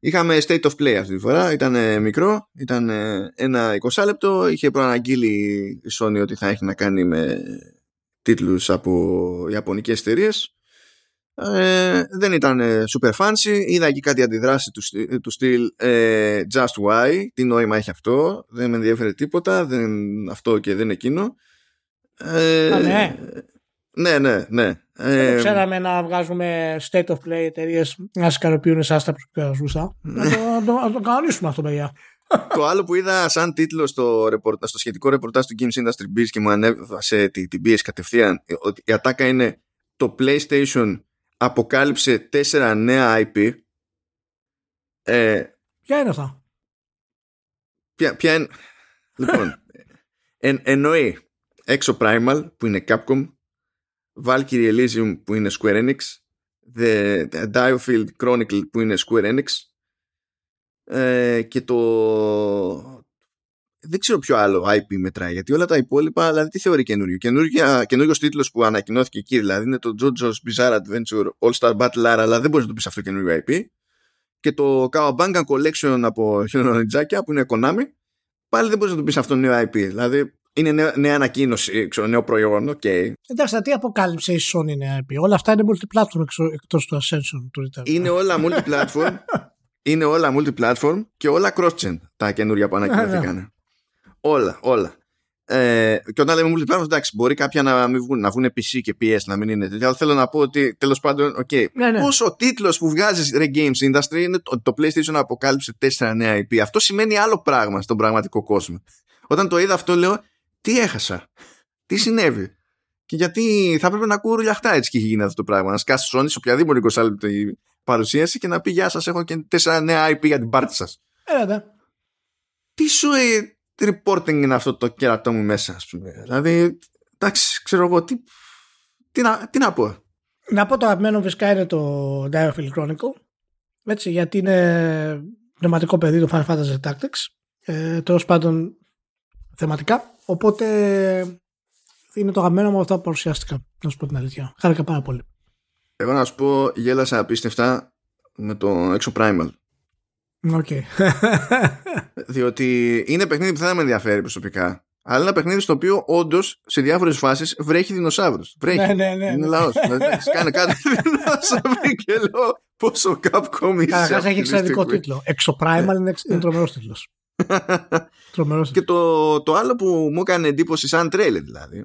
Είχαμε State of Play αυτή τη φορά. Ήταν μικρό, ήταν ένα 20 λεπτό. Είχε προαναγγείλει η Sony ότι θα έχει να κάνει με τίτλους από ιαπωνικές εταιρείες. Δεν ήταν super fancy. Είδα εκεί κάτι αντιδράση του στυλ just why, τι νόημα έχει αυτό, δεν με ενδιαφέρει τίποτα, δεν αυτό και δεν εκείνο. Ναι. Δεν ξέραμε να βγάζουμε state of play εταιρείες να σκαροποιούν εσάς τα προσωπικά. Να το κανονίσουμε αυτό, παιδιά. Το άλλο που είδα σαν τίτλο στο σχετικό ρεπορτάζ του Games Industry Biz και μου ανέβασε την πίεση κατευθείαν, ότι η ατάκα είναι το PlayStation αποκάλυψε 4 νέα IP. Ποια είναι αυτά? Ποια είναι? Λοιπόν, εννοεί Exo Primal που είναι Capcom, Valkyrie Elysium που είναι Square Enix, The Diofield Chronicle που είναι Square Enix, και το... δεν ξέρω ποιο άλλο IP μετράει, γιατί όλα τα υπόλοιπα, δηλαδή τι θεωρεί καινούριος τίτλος που ανακοινώθηκε εκεί, δηλαδή είναι το JoJo's Bizarre Adventure All Star Battle, αλλά δεν μπορείς να το πεις αυτό καινούριο IP, και το Kawabanga Collection από Χιονοριτζάκια που είναι Konami, πάλι δεν μπορείς να το πεις αυτό νέο IP, δηλαδή είναι νέα ανακοίνωση, ξέρω, νέο προϊόν, okay. Εντάξει, τι αποκάλυψε η Sony νέα IP, όλα αυτά είναι multi-platform εκτός του Ascension του Return. Είναι όλα multi-platform, είναι όλα multi-platform και όλα cross-gen τα καινούρια που ανακοινώθηκαν. Όλα. Και όταν λέμε multiplayer, εντάξει, μπορεί κάποια να μην βγουν, να βγουν PC και PS, να μην είναι τέτοια. Αλλά θέλω να πω ότι τέλος πάντων, okay, ναι. Πόσο τίτλος που βγάζεις Re Games Industry είναι το PlayStation αποκάλυψε 4 νέα IP. Αυτό σημαίνει άλλο πράγμα στον πραγματικό κόσμο. Όταν το είδα αυτό, λέω, τι έχασα, τι συνέβη. Και γιατί θα πρέπει να ακούω ρουλιαχτά έτσι και γίνει αυτό το πράγμα. Να σκάσει Sony σε οποιαδήποτε 20 λεπτή παρουσίαση και να πει, γεια σας, έχω και 4 νέα IP για την πάρτι σας. Τι σου. Reporting είναι αυτό το κερατό μου μέσα, ας πούμε. Δηλαδή, εντάξει, ξέρω εγώ τι να πω. Να πω το αγαπημένο φυσικά είναι το Diofield Chronicle, έτσι, γιατί είναι πνευματικό παιδί του Final Fantasy Tactics, τέλος πάντων θεματικά, οπότε είναι το αγαπημένο μου αυτά που παρουσιάστηκα, να σου πω την αλήθεια. Χάρηκα πάρα πολύ. Εγώ να σου πω, γέλασα απίστευτα με το Exo Primal. Okay. Διότι είναι παιχνίδι που θα με ενδιαφέρει προσωπικά, αλλά είναι ένα παιχνίδι στο οποίο όντως σε διάφορες φάσεις βρέχει δεινοσαύρους. Ναι. Είναι λαός. Κάνε κάτι δεινοσαύροι και λέω πόσο Capcom είσαι. Καταρχάς έχει εξαιρετικό τίτλο. Exo Primal είναι τρομερός τίτλος. Και το άλλο που μου έκανε εντύπωση σαν τρέιλερ, δηλαδή,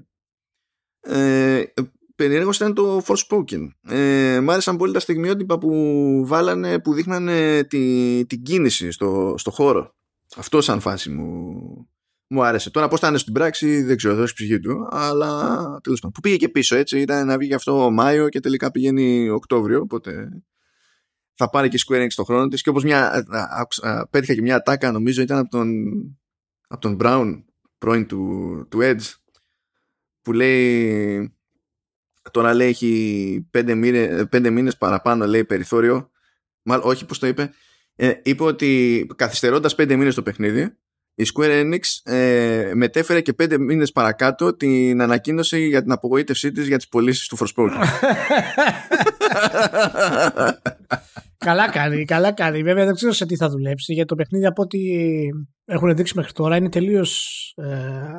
περίεργος ήταν το Forspoken. Μ' άρεσαν πολύ τα στιγμιότυπα που βάλανε, που δείχνανε την κίνηση στο χώρο. Αυτό σαν φάση μου άρεσε. Τώρα πώς θα είναι στην πράξη δεν ξέρω, εδώ έχει ψυχή του, αλλά τέλος πάντων. Που πήγε και πίσω, έτσι, ήταν να βγει αυτό Μάιο και τελικά πηγαίνει Οκτώβριο, οπότε θα πάρει και η Square Enix το χρόνο της. Και όπως πέτυχα και μια ατάκα, νομίζω ήταν από τον Brown, πρώην του Edge, που λέει... Τώρα λέει έχει 5 μήνες παραπάνω, λέει, περιθώριο. Μάλλον, όχι, πώς το είπε. Είπε ότι καθυστερώντας 5 μήνες το παιχνίδι, η Square Enix μετέφερε και 5 μήνες παρακάτω την ανακοίνωση για την απογοήτευσή της για τις πωλήσεις του Forspoken. Καλά κάνει. Βέβαια δεν ξέρω σε τι θα δουλέψει, γιατί το παιχνίδι από ό,τι έχουν δείξει μέχρι τώρα είναι τελείως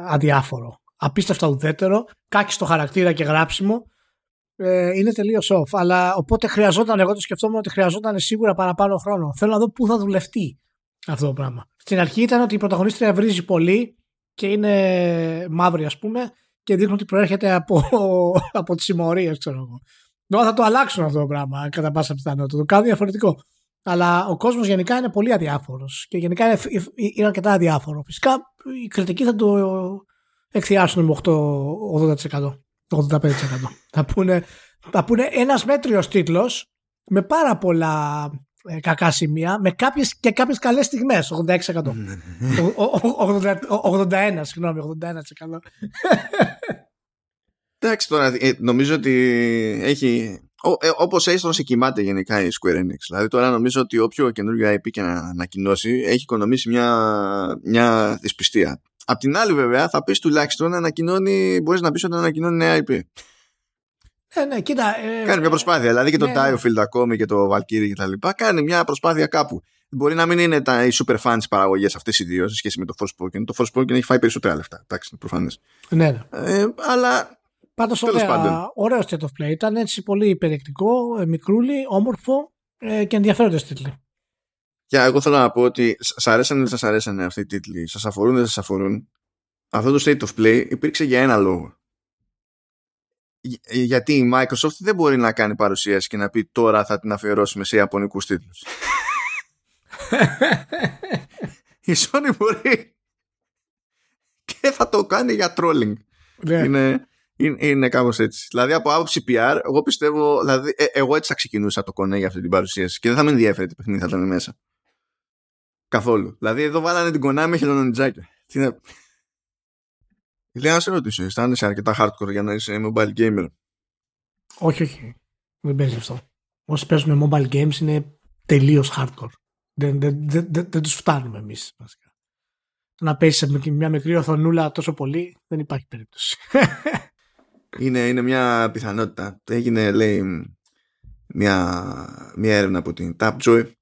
αδιάφορο. Απίστευτα ουδέτερο, κάκιστο χαρακτήρα και γράψιμο. Είναι τελείως off, αλλά οπότε χρειαζόταν, εγώ το σκεφτόμουν ότι χρειαζόταν σίγουρα παραπάνω χρόνο. Θέλω να δω πού θα δουλευτεί αυτό το πράγμα. Στην αρχή ήταν ότι η πρωταγωνίστρια βρίζει πολύ και είναι μαύρη, ας πούμε, και δείχνουν ότι προέρχεται από τις συμμορίες, ξέρω εγώ. Τώρα θα το αλλάξουν αυτό το πράγμα κατά πάσα πιθανότητα, το κάνουν διαφορετικό. Αλλά ο κόσμος γενικά είναι πολύ αδιάφορος και γενικά είναι αρκετά αδιάφορο. Φυσικά η κριτική θα το εκθιάσουν με 80%. 85%. Θα πούνε ένας μέτριος τίτλος με πάρα πολλά κακά σημεία, με κάποιες και κάποιες καλές στιγμές. 86%. 81, συγγνώμη, 81%. Εντάξει, τώρα νομίζω ότι έχει. Όπως έστω κοιμάται γενικά η Square Enix. Δηλαδή, τώρα νομίζω ότι όποιο καινούργιο IP και να ανακοινώσει έχει οικονομήσει μια δυσπιστία. Απ' την άλλη, βέβαια, θα πεις τουλάχιστον ανακοινώνει. Μπορείς να πεις ότι ανακοινώνει νέα IP. Ναι, κοίτα. Κάνει μια προσπάθεια. Δηλαδή και το Diofield ακόμη και το Valkyrie κτλ. Κάνει μια προσπάθεια κάπου. Μπορεί να μην είναι οι super fans παραγωγές αυτές οι δύο σε σχέση με το Forspoken. Το Forspoken έχει φάει περισσότερα λεφτά. Εντάξει, προφανώς. Ναι. Αλλά. Πάντως ωραίο state of play. Ήταν έτσι πολύ περιεκτικό, μικρούλι, όμορφο και ενδιαφέροντες τίτλοι. Και εγώ θέλω να πω ότι σας αρέσανε ή δεν σας αρέσανε αυτοί οι τίτλοι, σας αφορούν ή δεν σας αφορούν. Αυτό το state of play υπήρξε για ένα λόγο. Γιατί η Microsoft δεν μπορεί να κάνει παρουσίαση και να πει τώρα θα την αφιερώσουμε σε ιαπωνικούς τίτλους. Η Sony μπορεί και θα το κάνει για trolling. Yeah. Είναι κάπως έτσι. Δηλαδή από άποψη PR, εγώ πιστεύω, δηλαδή, εγώ έτσι θα ξεκινούσα το κονέ για αυτή την παρουσίαση και δεν θα με ενδιαφέρει τι παιχνίδι θα ήταν μέσα. Καθόλου. Δηλαδή εδώ βάλανε την Κονάμι με χελωνονιτζάκια. Λέει να σε ρωτήσω, αισθάνεσαι αρκετά hardcore για να είσαι mobile gamer? Όχι, όχι. Δεν παίζει αυτό. Όσοι παίζουν mobile games είναι τελείως hardcore. Δεν τους φτάνουμε εμείς βασικά. Να παίζεις με μια μικρή οθονούλα τόσο πολύ δεν υπάρχει περίπτωση. Είναι μια πιθανότητα. Έγινε, λέει, μια έρευνα από την Tapjoy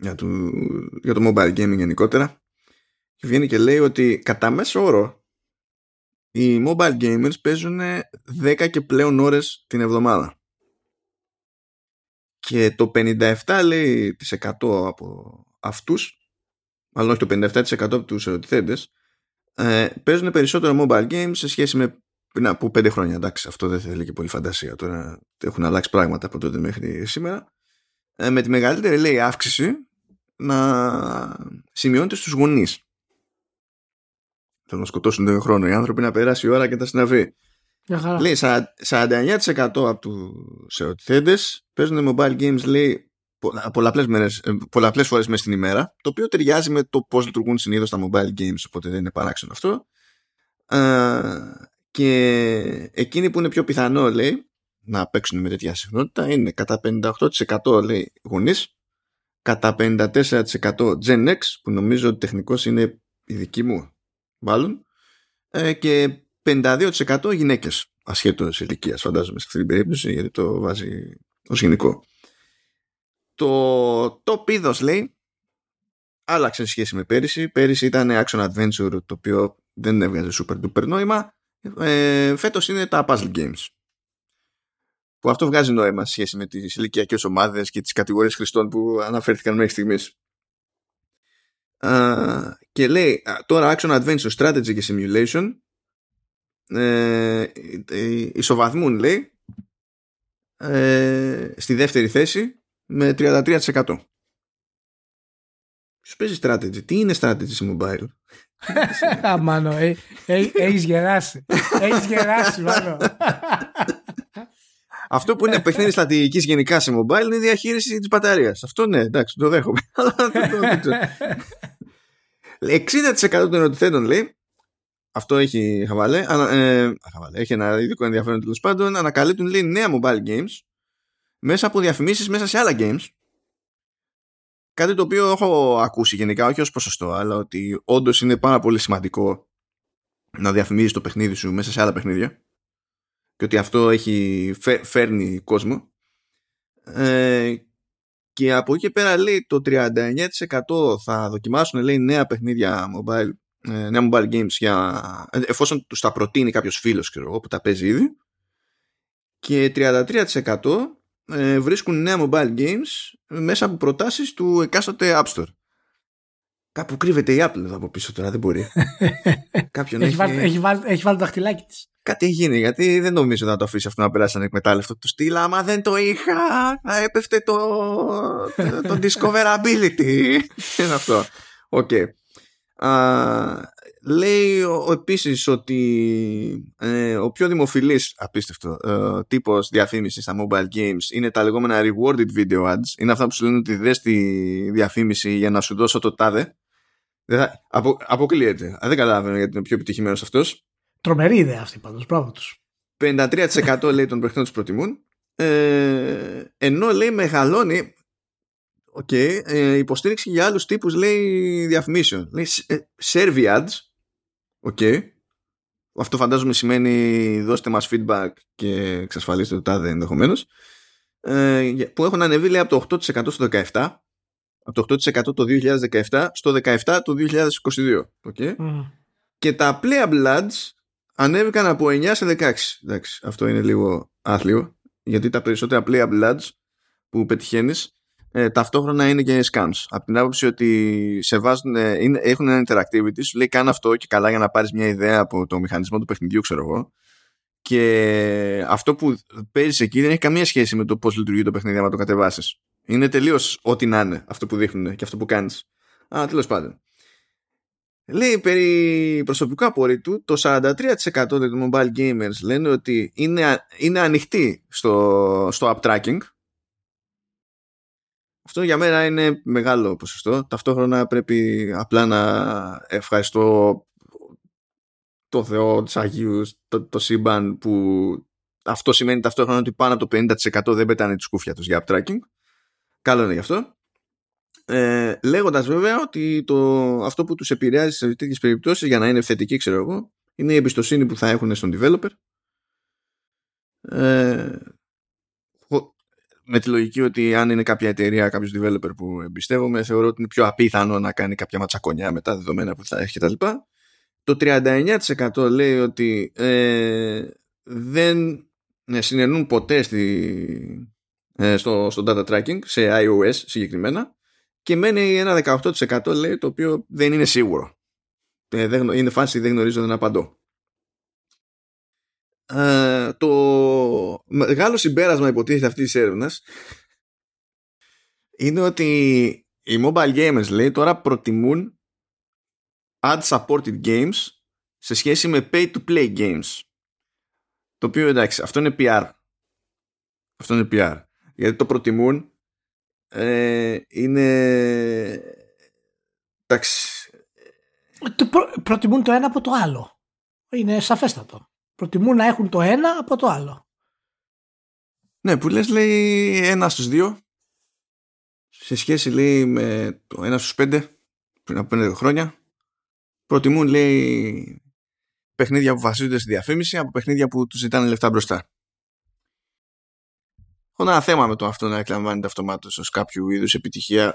για το mobile gaming γενικότερα και βγαίνει και λέει ότι κατά μέσο όρο οι mobile gamers παίζουν 10 και πλέον ώρες την εβδομάδα και το 57% λέει, από αυτούς, αλλά όχι το 57% από τους ερωτηθέντες, παίζουν περισσότερο mobile games σε σχέση με πριν από 5 χρόνια. Εντάξει, αυτό δεν θέλει και πολύ φαντασία. Τώρα έχουν αλλάξει πράγματα από τότε μέχρι σήμερα. Με τη μεγαλύτερη, λέει, αύξηση να σημειώνεται στους γονείς. Θέλουν να σκοτώσουν τον χρόνο οι άνθρωποι, να περάσει η ώρα και τα συναφή. Λέει 49% από τους ερωτηθέντες παίζουν mobile games, λέει, πολλαπλές φορές μέσα στην ημέρα, το οποίο ταιριάζει με το πώς λειτουργούν συνήθως τα mobile games, οπότε δεν είναι παράξενο αυτό. Και εκείνοι που είναι πιο πιθανό, λέει, να παίξουν με τέτοια συχνότητα είναι κατά 58%, λέει, γονείς, κατά 54% Gen X, που νομίζω ότι τεχνικός είναι η δική μου μάλλον, και 52% γυναίκες ασχέτως ηλικίας, φαντάζομαι σε αυτή την περίπτωση, γιατί το βάζει ως γενικό. Το top είδος, λέει, άλλαξε σε σχέση με πέρυσι. Πέρυσι ήταν action adventure, το οποίο δεν έβγαζε super duper νόημα. Φέτος είναι τα puzzle games, που αυτό βγάζει νόημα σε σχέση με τις ηλικιακές ομάδες και τις κατηγορίες χρηστών που αναφέρθηκαν μέχρι στιγμής. Και λέει τώρα action adventure, strategy και simulation ισοβαθμούν, λέει, στη δεύτερη θέση με 33%. Ποιος παίζει strategy? Τι είναι strategy σε mobile? Μάνο, έχεις γεράσει. Έχεις γεράσει, Μάνο. Αυτό που είναι παιχνίδι στρατηγικής γενικά σε mobile είναι η διαχείριση της μπαταρίας. Αυτό ναι, εντάξει, το δέχομαι. 60% των ερωτηθέντων, λέει, αυτό έχει χαβαλέ, έχει ένα ειδικό ενδιαφέρον τέλος πάντων, ανακαλύπτουν, λέει, νέα mobile games μέσα από διαφημίσεις μέσα σε άλλα games. Κάτι το οποίο έχω ακούσει γενικά, όχι ως ποσοστό, αλλά ότι όντως είναι πάρα πολύ σημαντικό να διαφημίζεις το παιχνίδι σου μέσα σε άλλα παιχνίδια και ότι αυτό έχει φέρνει κόσμο. Και από εκεί πέρα, λέει, το 39% θα δοκιμάσουν, λέει, νέα παιχνίδια mobile, νέα mobile games εφόσον τους τα προτείνει κάποιος φίλος, ξέρω εγώ, που τα παίζει ήδη, και 33% βρίσκουν νέα mobile games μέσα από προτάσεις του εκάστοτε App Store. Κάπου κρύβεται η Apple εδώ από πίσω τώρα, δεν μπορεί. Έχει βάλει το δαχτυλάκι της. Κάτι έχει γίνει, γιατί δεν νομίζω να το αφήσει αυτό να περάσει ανεκμετάλλευτο. Του στυλ, άμα δεν το είχα, θα έπεφτε το discoverability. Είναι αυτό. Οκ. Λέει επίσης ότι ο πιο δημοφιλής, απίστευτο, τύπος διαφήμισης στα mobile games είναι τα λεγόμενα rewarded video ads. Είναι αυτά που σου λένε ότι δες τη διαφήμιση για να σου δώσω το τάδε. Αποκλείεται. Δεν καταλαβαίνω γιατί είναι πιο επιτυχημένος αυτός. Τρομερή ιδέα αυτή πάντως, πράγμα τους. 53% λέει των παιχνών τους προτιμούν. Ενώ λέει μεγαλώνει υποστήριξη για άλλους τύπους, λέει, διαφημίσεων. Λέει survey ads. Okay. Αυτό φαντάζομαι σημαίνει δώστε μας feedback και εξασφαλίστε το τάδε ενδεχομένως, που έχουν ανεβεί, λέει, από το 8% στο 17%, από το 8% το 2017 στο 17% το 2022. Okay. Mm. Και τα playable ads ανέβηκαν από 9 σε 16. Εντάξει, αυτό είναι λίγο άθλιο, γιατί τα περισσότερα playable ads που πετυχαίνεις ταυτόχρονα είναι και scams. Από την άποψη ότι σε βάζουν, έχουν ένα interactivity, σου λέει κάνε αυτό και καλά για να πάρεις μια ιδέα από το μηχανισμό του παιχνιδιού, ξέρω εγώ. Και αυτό που παίζεις εκεί δεν έχει καμία σχέση με το πώς λειτουργεί το παιχνίδι άμα το κατεβάσεις. Είναι τελείως ό,τι να είναι αυτό που δείχνουν και αυτό που κάνεις. Αλλά τέλος πάντων. Λέει περί προσωπικού απορρίτου, το 43% των mobile gamers λένε ότι είναι ανοιχτοί στο uptracking. Αυτό για μένα είναι μεγάλο ποσοστό. Ταυτόχρονα πρέπει απλά να ευχαριστώ το Θεό, τους Αγίους, το σύμπαν, που αυτό σημαίνει ταυτόχρονα ότι πάνω από το 50% δεν πετάνε τη σκούφια τους για uptracking. Καλό είναι γι' αυτό. Λέγοντας βέβαια ότι αυτό που τους επηρεάζει σε τέτοιες περιπτώσεις, για να είναι θετική, ξέρω εγώ, είναι η εμπιστοσύνη που θα έχουν στον developer. Με τη λογική ότι αν είναι κάποια εταιρεία, κάποιος developer που εμπιστεύομαι, θεωρώ ότι είναι πιο απίθανο να κάνει κάποια ματσακονιά με τα δεδομένα που θα έχει κτλ. Το 39% λέει ότι δεν συνενούν ποτέ στο data tracking, σε iOS συγκεκριμένα, και μένει ένα 18% λέει το οποίο δεν είναι σίγουρο. Είναι φάση δεν γνωρίζω, δεν απαντώ. Το μεγάλο συμπέρασμα υποτίθεται αυτής της έρευνας είναι ότι οι mobile gamers, λέει, τώρα προτιμούν ad-supported games σε σχέση με pay-to-play games, το οποίο, εντάξει, αυτό είναι PR, γιατί το προτιμούν, είναι, εντάξει, προτιμούν το ένα από το άλλο, είναι σαφέστατο. Προτιμούν να έχουν το ένα από το άλλο. Ναι, που λες, λέει, 1 στους 2. Σε σχέση, λέει, με το 1 στους 5 πριν από 5 χρόνια. Προτιμούν, λέει, παιχνίδια που βασίζονται στη διαφήμιση από παιχνίδια που τους ζητάνε λεφτά μπροστά. Έχω ένα θέμα με το αυτό να εκλαμβάνεται αυτομάτως ως κάποιο είδους επιτυχία.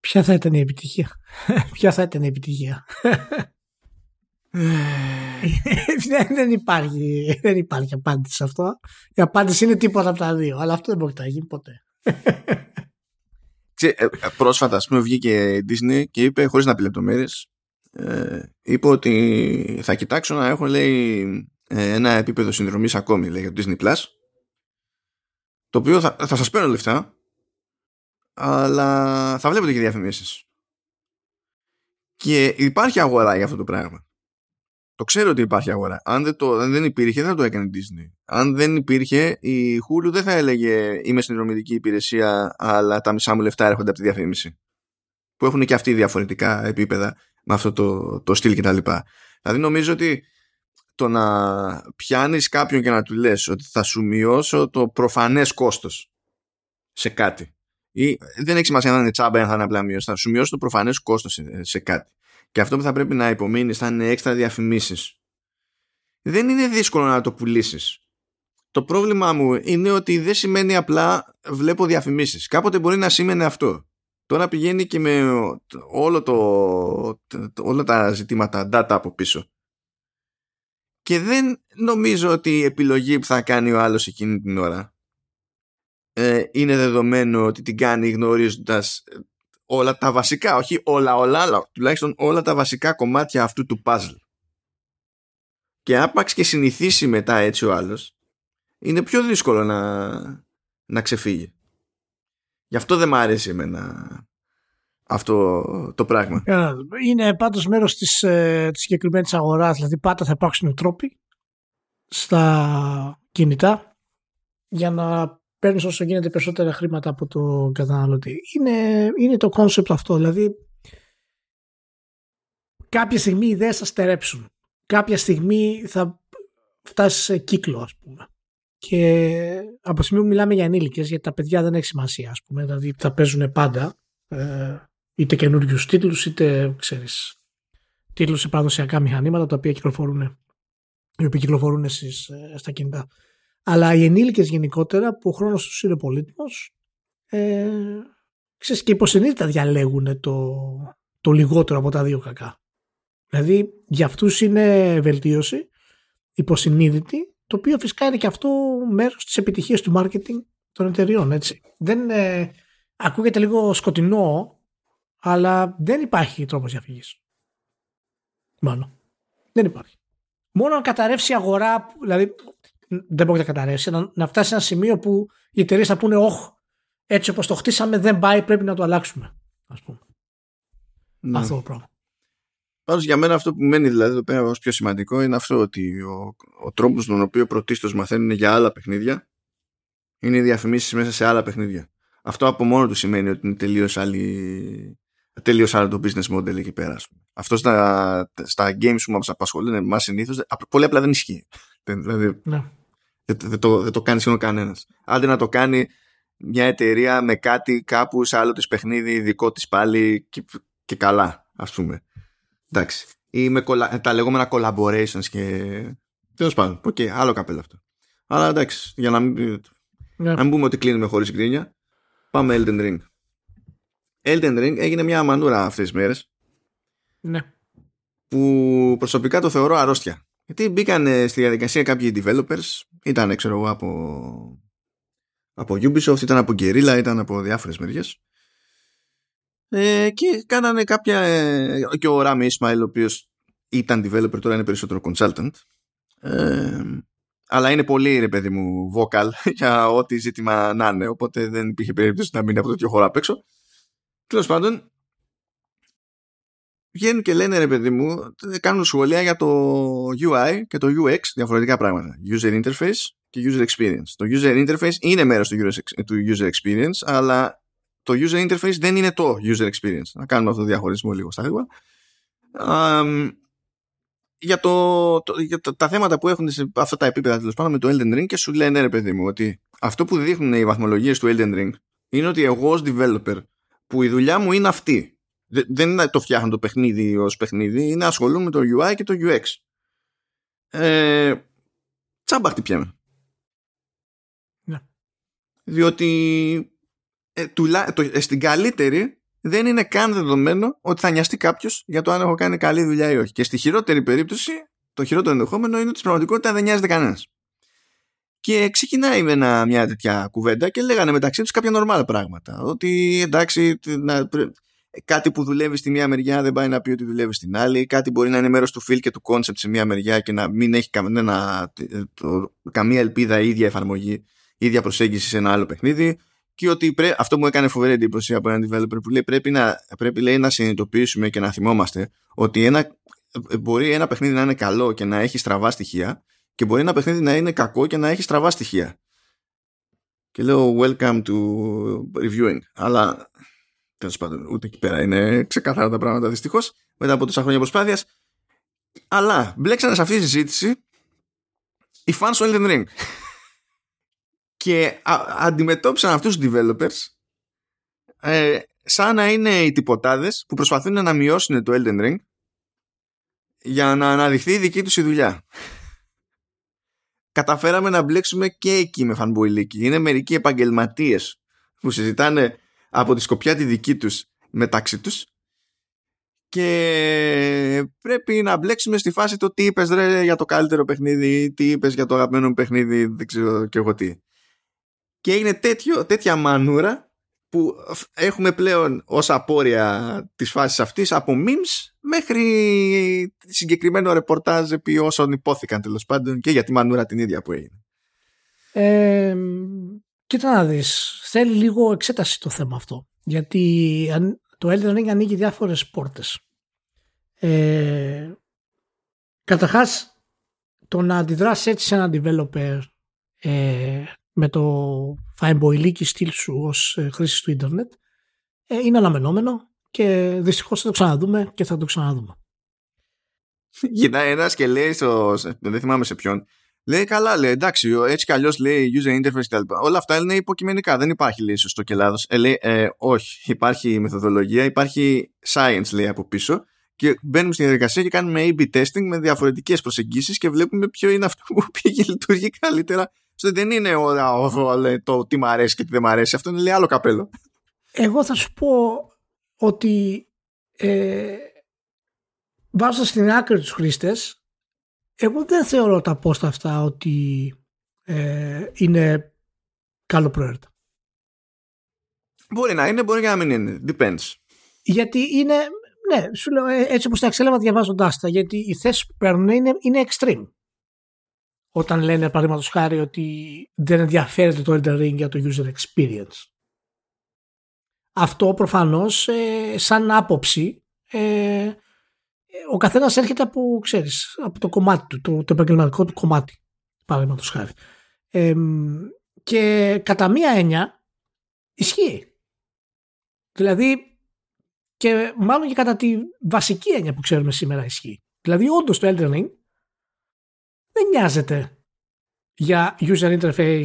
Ποια θα ήταν η επιτυχία. δεν υπάρχει απάντηση σε αυτό. Η απάντηση είναι τίποτα από τα δύο, αλλά αυτό δεν μπορεί να γίνει ποτέ. Πρόσφατα, ας πούμε, βγήκε η Disney και είπε, χωρίς να πει λεπτομέρειες, είπε ότι θα κοιτάξω να έχω, λέει, ένα επίπεδο συνδρομής ακόμη, λέει, για το Disney Plus, το οποίο θα σας παίρνω λεφτά, αλλά θα βλέπετε και διαφημίσεις και υπάρχει αγορά για αυτό το πράγμα. Το ξέρω ότι υπάρχει αγορά. Αν δεν υπήρχε, δεν θα το έκανε Disney. Αν δεν υπήρχε, η Hulu δεν θα έλεγε είμαι συνδρομητική υπηρεσία, αλλά τα μισά μου λεφτά έρχονται από τη διαφήμιση. Που έχουν και αυτοί διαφορετικά επίπεδα με αυτό το στυλ κτλ. Δηλαδή, νομίζω ότι το να πιάνεις κάποιον και να του λες ότι θα σου μειώσω το προφανές κόστος σε κάτι. Ή, δεν έχει σημασία να είναι τσάμπα, αν θα είναι απλά μείωση. Θα σου μειώσω το προφανές κόστος σε κάτι. Και αυτό που θα πρέπει να υπομείνεις θα είναι έξτρα διαφημίσεις. Δεν είναι δύσκολο να το πουλήσεις. Το πρόβλημά μου είναι ότι δεν σημαίνει απλά βλέπω διαφημίσεις. Κάποτε μπορεί να σημαίνει αυτό. Τώρα πηγαίνει και με όλα τα ζητήματα data από πίσω. Και δεν νομίζω ότι η επιλογή που θα κάνει ο άλλος εκείνη την ώρα είναι δεδομένο ότι την κάνει γνωρίζοντας όλα τα βασικά, όχι όλα, αλλά τουλάχιστον όλα τα βασικά κομμάτια αυτού του puzzle. Και άπαξ και συνηθίσει μετά έτσι ο άλλος, είναι πιο δύσκολο να ξεφύγει. Γι' αυτό δεν μ' αρέσει εμένα αυτό το πράγμα. Είναι πάντως μέρος της, της συγκεκριμένης αγοράς, δηλαδή πάντα θα υπάρξουν τρόποι στα κινητά για να παίρνεις όσο γίνεται περισσότερα χρήματα από το καταναλωτή. Είναι το concept αυτό, δηλαδή κάποια στιγμή οι ιδέες θα στερέψουν, κάποια στιγμή θα φτάσει σε κύκλο, ας πούμε. Και από τη στιγμή που μιλάμε για ενήλικες, γιατί τα παιδιά δεν έχει σημασία, ας πούμε, δηλαδή θα παίζουν πάντα είτε καινούριους τίτλους, είτε ξέρεις, τίτλους σε παραδοσιακά μηχανήματα τα οποία κυκλοφορούν στα κινητά. Αλλά οι ενήλικες γενικότερα, που ο χρόνος τους είναι πολύτιμος, ξέρεις, και υποσυνείδητα διαλέγουν το λιγότερο από τα δύο κακά. Δηλαδή για αυτούς είναι βελτίωση υποσυνείδητη, το οποίο φυσικά είναι και αυτό μέρος της επιτυχίας του marketing των εταιριών, έτσι. Δεν, ακούγεται λίγο σκοτεινό, αλλά δεν υπάρχει τρόπος διαφυγής. Μάλλον. Δεν υπάρχει. Μόνο να καταρρεύσει η αγορά, δηλαδή δεν μπορεί να καταρρεύσει, να φτάσει σε ένα σημείο που οι εταιρείες θα πούνε «Όχ, έτσι όπως το χτίσαμε δεν πάει, πρέπει να το αλλάξουμε», ας πούμε. Ναι. Αυτό το πράγμα. Πάντως για μένα αυτό που μένει δηλαδή εδώ πέρα ως πιο σημαντικό είναι αυτό, ότι ο τρόπος τον οποίο πρωτίστως μαθαίνουν για άλλα παιχνίδια είναι οι διαφημίσεις μέσα σε άλλα παιχνίδια. Αυτό από μόνο του σημαίνει ότι είναι τελείως άλλο το business model εκεί πέρα. Αυτό στα games που μας απασχολούν εμάς συνήθως πολύ απλά δεν ισχύει. Δηλαδή ναι. δεν το κάνει σχεδόν κανένας. Άντε να το κάνει μια εταιρεία με κάτι κάπου σε άλλο της παιχνίδι, δικό της πάλι και καλά, ας πούμε. Εντάξει. Ή με τα λεγόμενα collaborations και. Τέλος πάντων. Οκ, άλλο καπέλο αυτό. Αλλά εντάξει, για να μην, να μην πούμε ότι κλείνουμε χωρίς γκρίνια, πάμε Elden Ring. Elden Ring έγινε μια μανούρα αυτές τις μέρες. Ναι. Που προσωπικά το θεωρώ αρρώστια. Γιατί μπήκαν στη διαδικασία κάποιοι developers, ήταν ξέρω εγώ από Ubisoft, ήταν από Guerrilla, ήταν από διάφορες μεριές. Και κάνανε κάποια. Και ο Ράμι Ισμαήλ, ο οποίος ήταν developer, τώρα είναι περισσότερο consultant. Αλλά είναι πολύ, ρε παιδί μου, vocal για ό,τι ζήτημα να είναι. Οπότε δεν υπήρχε περίπτωση να μείνει από τέτοιο χώρο απ' έξω. Τέλος πάντων, βγαίνουν και λένε, ρε παιδί μου, κάνουν σχολεία για το UI και το UX, διαφορετικά πράγματα. User interface και user experience. Το user interface είναι μέρος του user experience, αλλά το user interface δεν είναι το user experience. Να κάνουμε αυτό το διαχωρισμό λίγο στα γρήγορα. Για τα θέματα που έχουν σε αυτά τα επίπεδα, τέλος πάντων, με το Elden Ring, και σου λένε, ρε παιδί μου, ότι αυτό που δείχνουν οι βαθμολογίες του Elden Ring είναι ότι εγώ ως developer, που η δουλειά μου είναι αυτή, δεν είναι το φτιάχνω το παιχνίδι ως παιχνίδι, είναι ασχολούμαι με το UI και το UX. Τσάμπα χτυπιέμαι. Ναι. Διότι στην καλύτερη δεν είναι καν δεδομένο ότι θα νοιαστεί κάποιος για το αν έχω κάνει καλή δουλειά ή όχι. Και στη χειρότερη περίπτωση, το χειρότερο ενδεχόμενο είναι ότι στην πραγματικότητα δεν νοιάζεται κανένας. Και ξεκινάει με μια τέτοια κουβέντα και λέγανε μεταξύ τους κάποια νορμάλ πράγματα. Ότι εντάξει, κάτι που δουλεύει στη μία μεριά δεν πάει να πει ότι δουλεύει στην άλλη. Κάτι μπορεί να είναι μέρος του feel και του concept σε μία μεριά και να μην έχει καμία ελπίδα η ίδια εφαρμογή, η ίδια προσέγγιση σε ένα άλλο παιχνίδι. Και ότι αυτό μου έκανε φοβερή εντύπωση από έναν developer που λέει πρέπει να συνειδητοποιήσουμε και να θυμόμαστε ότι μπορεί ένα παιχνίδι να είναι καλό και να έχει στραβά στοιχεία, και μπορεί ένα παιχνίδι να είναι κακό και να έχει στραβά στοιχεία. Και λέω welcome to reviewing. Αλλά τέλος πάντων, ούτε εκεί πέρα είναι ξεκάθαρα τα πράγματα, δυστυχώς, μετά από τόσα χρόνια προσπάθειας. Αλλά μπλέξανε σε αυτή τη συζήτηση οι fans του Elden Ring. Και αντιμετώπισαν αυτούς τους developers σαν να είναι οι τυποτάδες που προσπαθούν να μειώσουν το Elden Ring για να αναδειχθεί η δική τους η δουλειά. Καταφέραμε να μπλέξουμε και εκεί με φανμποϊλίκι. Είναι μερικοί επαγγελματίες που συζητάνε από τη σκοπιά τη δική τους μεταξύ τους, και πρέπει να μπλέξουμε στη φάση το τι είπες ρε για το καλύτερο παιχνίδι, τι είπες για το αγαπημένο μου παιχνίδι, δεν ξέρω και εγώ τι. Και έγινε τέτοια μανούρα που έχουμε πλέον ως απόρρια της φάσης αυτής από memes μέχρι συγκεκριμένο ρεπορτάζ επί όσων υπόθηκαν, τέλος πάντων, και για τη μανούρα την ίδια που έγινε. Κοίτα να δεις, θέλει λίγο εξέταση το θέμα αυτό. Γιατί το Elden Ring ανοίγει διάφορες πόρτες. Καταρχάς, το να αντιδράσει έτσι σε ένα developer με το φαϊμποϊλίκι στυλ σου ως χρήσης του ίντερνετ είναι αναμενόμενο και δυστυχώς θα το ξαναδούμε και θα το ξαναδούμε. Γυρνάει ένας και λέει, δεν θυμάμαι σε ποιον, λέει καλά, λέει, εντάξει, έτσι κι αλλιώς λέει user interface κτλ. Όλα αυτά είναι υποκειμενικά, δεν υπάρχει λέει σωστό και λάθος. Λέει, όχι, υπάρχει μεθοδολογία, υπάρχει science λέει από πίσω και μπαίνουμε στη διαδικασία και κάνουμε A/B testing με διαφορετικές προσεγγίσεις και βλέπουμε ποιο είναι αυτό που πήγε, λειτουργεί καλύτερα. Δεν είναι το τι μ' αρέσει και τι δεν μ' αρέσει, αυτό είναι λέει άλλο καπέλο. Εγώ θα σου πω ότι βάζοντας στην άκρη τους χρήστες, εγώ δεν θεωρώ τα post αυτά ότι είναι καλοπροαίρετα. Μπορεί να είναι, μπορεί να μην είναι. Depends. Γιατί είναι, ναι, σου λέω, έτσι όπως τα εξέλαβα διαβάζοντάς τα, γιατί οι θέσεις που παίρνουν είναι extreme. Όταν λένε, παραδείγματος χάρη, ότι δεν ενδιαφέρεται το Elden Ring για το user experience. Αυτό προφανώς, σαν άποψη, ο καθένας έρχεται από, ξέρεις, από το κομμάτι του, το επαγγελματικό του κομμάτι, παραδείγματος χάρη. Και κατά μία έννοια ισχύει. Δηλαδή, και μάλλον και κατά τη βασική έννοια που ξέρουμε σήμερα ισχύει. Δηλαδή, όντως το Elden Ring δεν νοιάζεται για user interface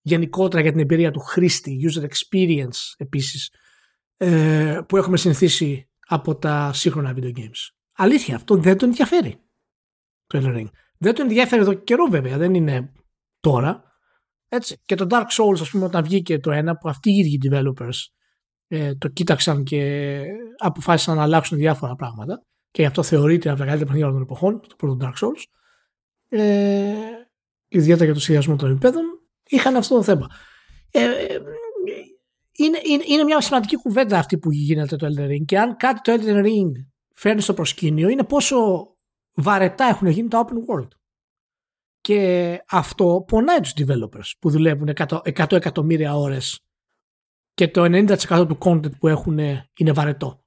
γενικότερα, για την εμπειρία του χρήστη, user experience επίσης, που έχουμε συνηθίσει από τα σύγχρονα video games. Αλήθεια, αυτό δεν τον ενδιαφέρει το Elden Ring. Δεν τον ενδιαφέρει εδώ και καιρό βέβαια, δεν είναι τώρα. Έτσι. Και το Dark Souls, ας πούμε, όταν βγήκε το ένα, που αυτοί οι ίδιοι developers το κοίταξαν και αποφάσισαν να αλλάξουν διάφορα πράγματα και γι' αυτό θεωρείται από τα καλύτερα παιχνίδια των εποχών, το πρώτο Dark Souls, ιδιαίτερα για το σχεδιασμό των επίπεδων, είχαν αυτό το θέμα. Είναι μια σημαντική κουβέντα αυτή που γίνεται το Elden Ring, και αν κάτι το Elden Ring φέρνει στο προσκήνιο είναι πόσο βαρετά έχουν γίνει τα open world. Και αυτό πονάει τους developers που δουλεύουν 100 εκατομμύρια ώρες και το 90% του content που έχουν είναι βαρετό.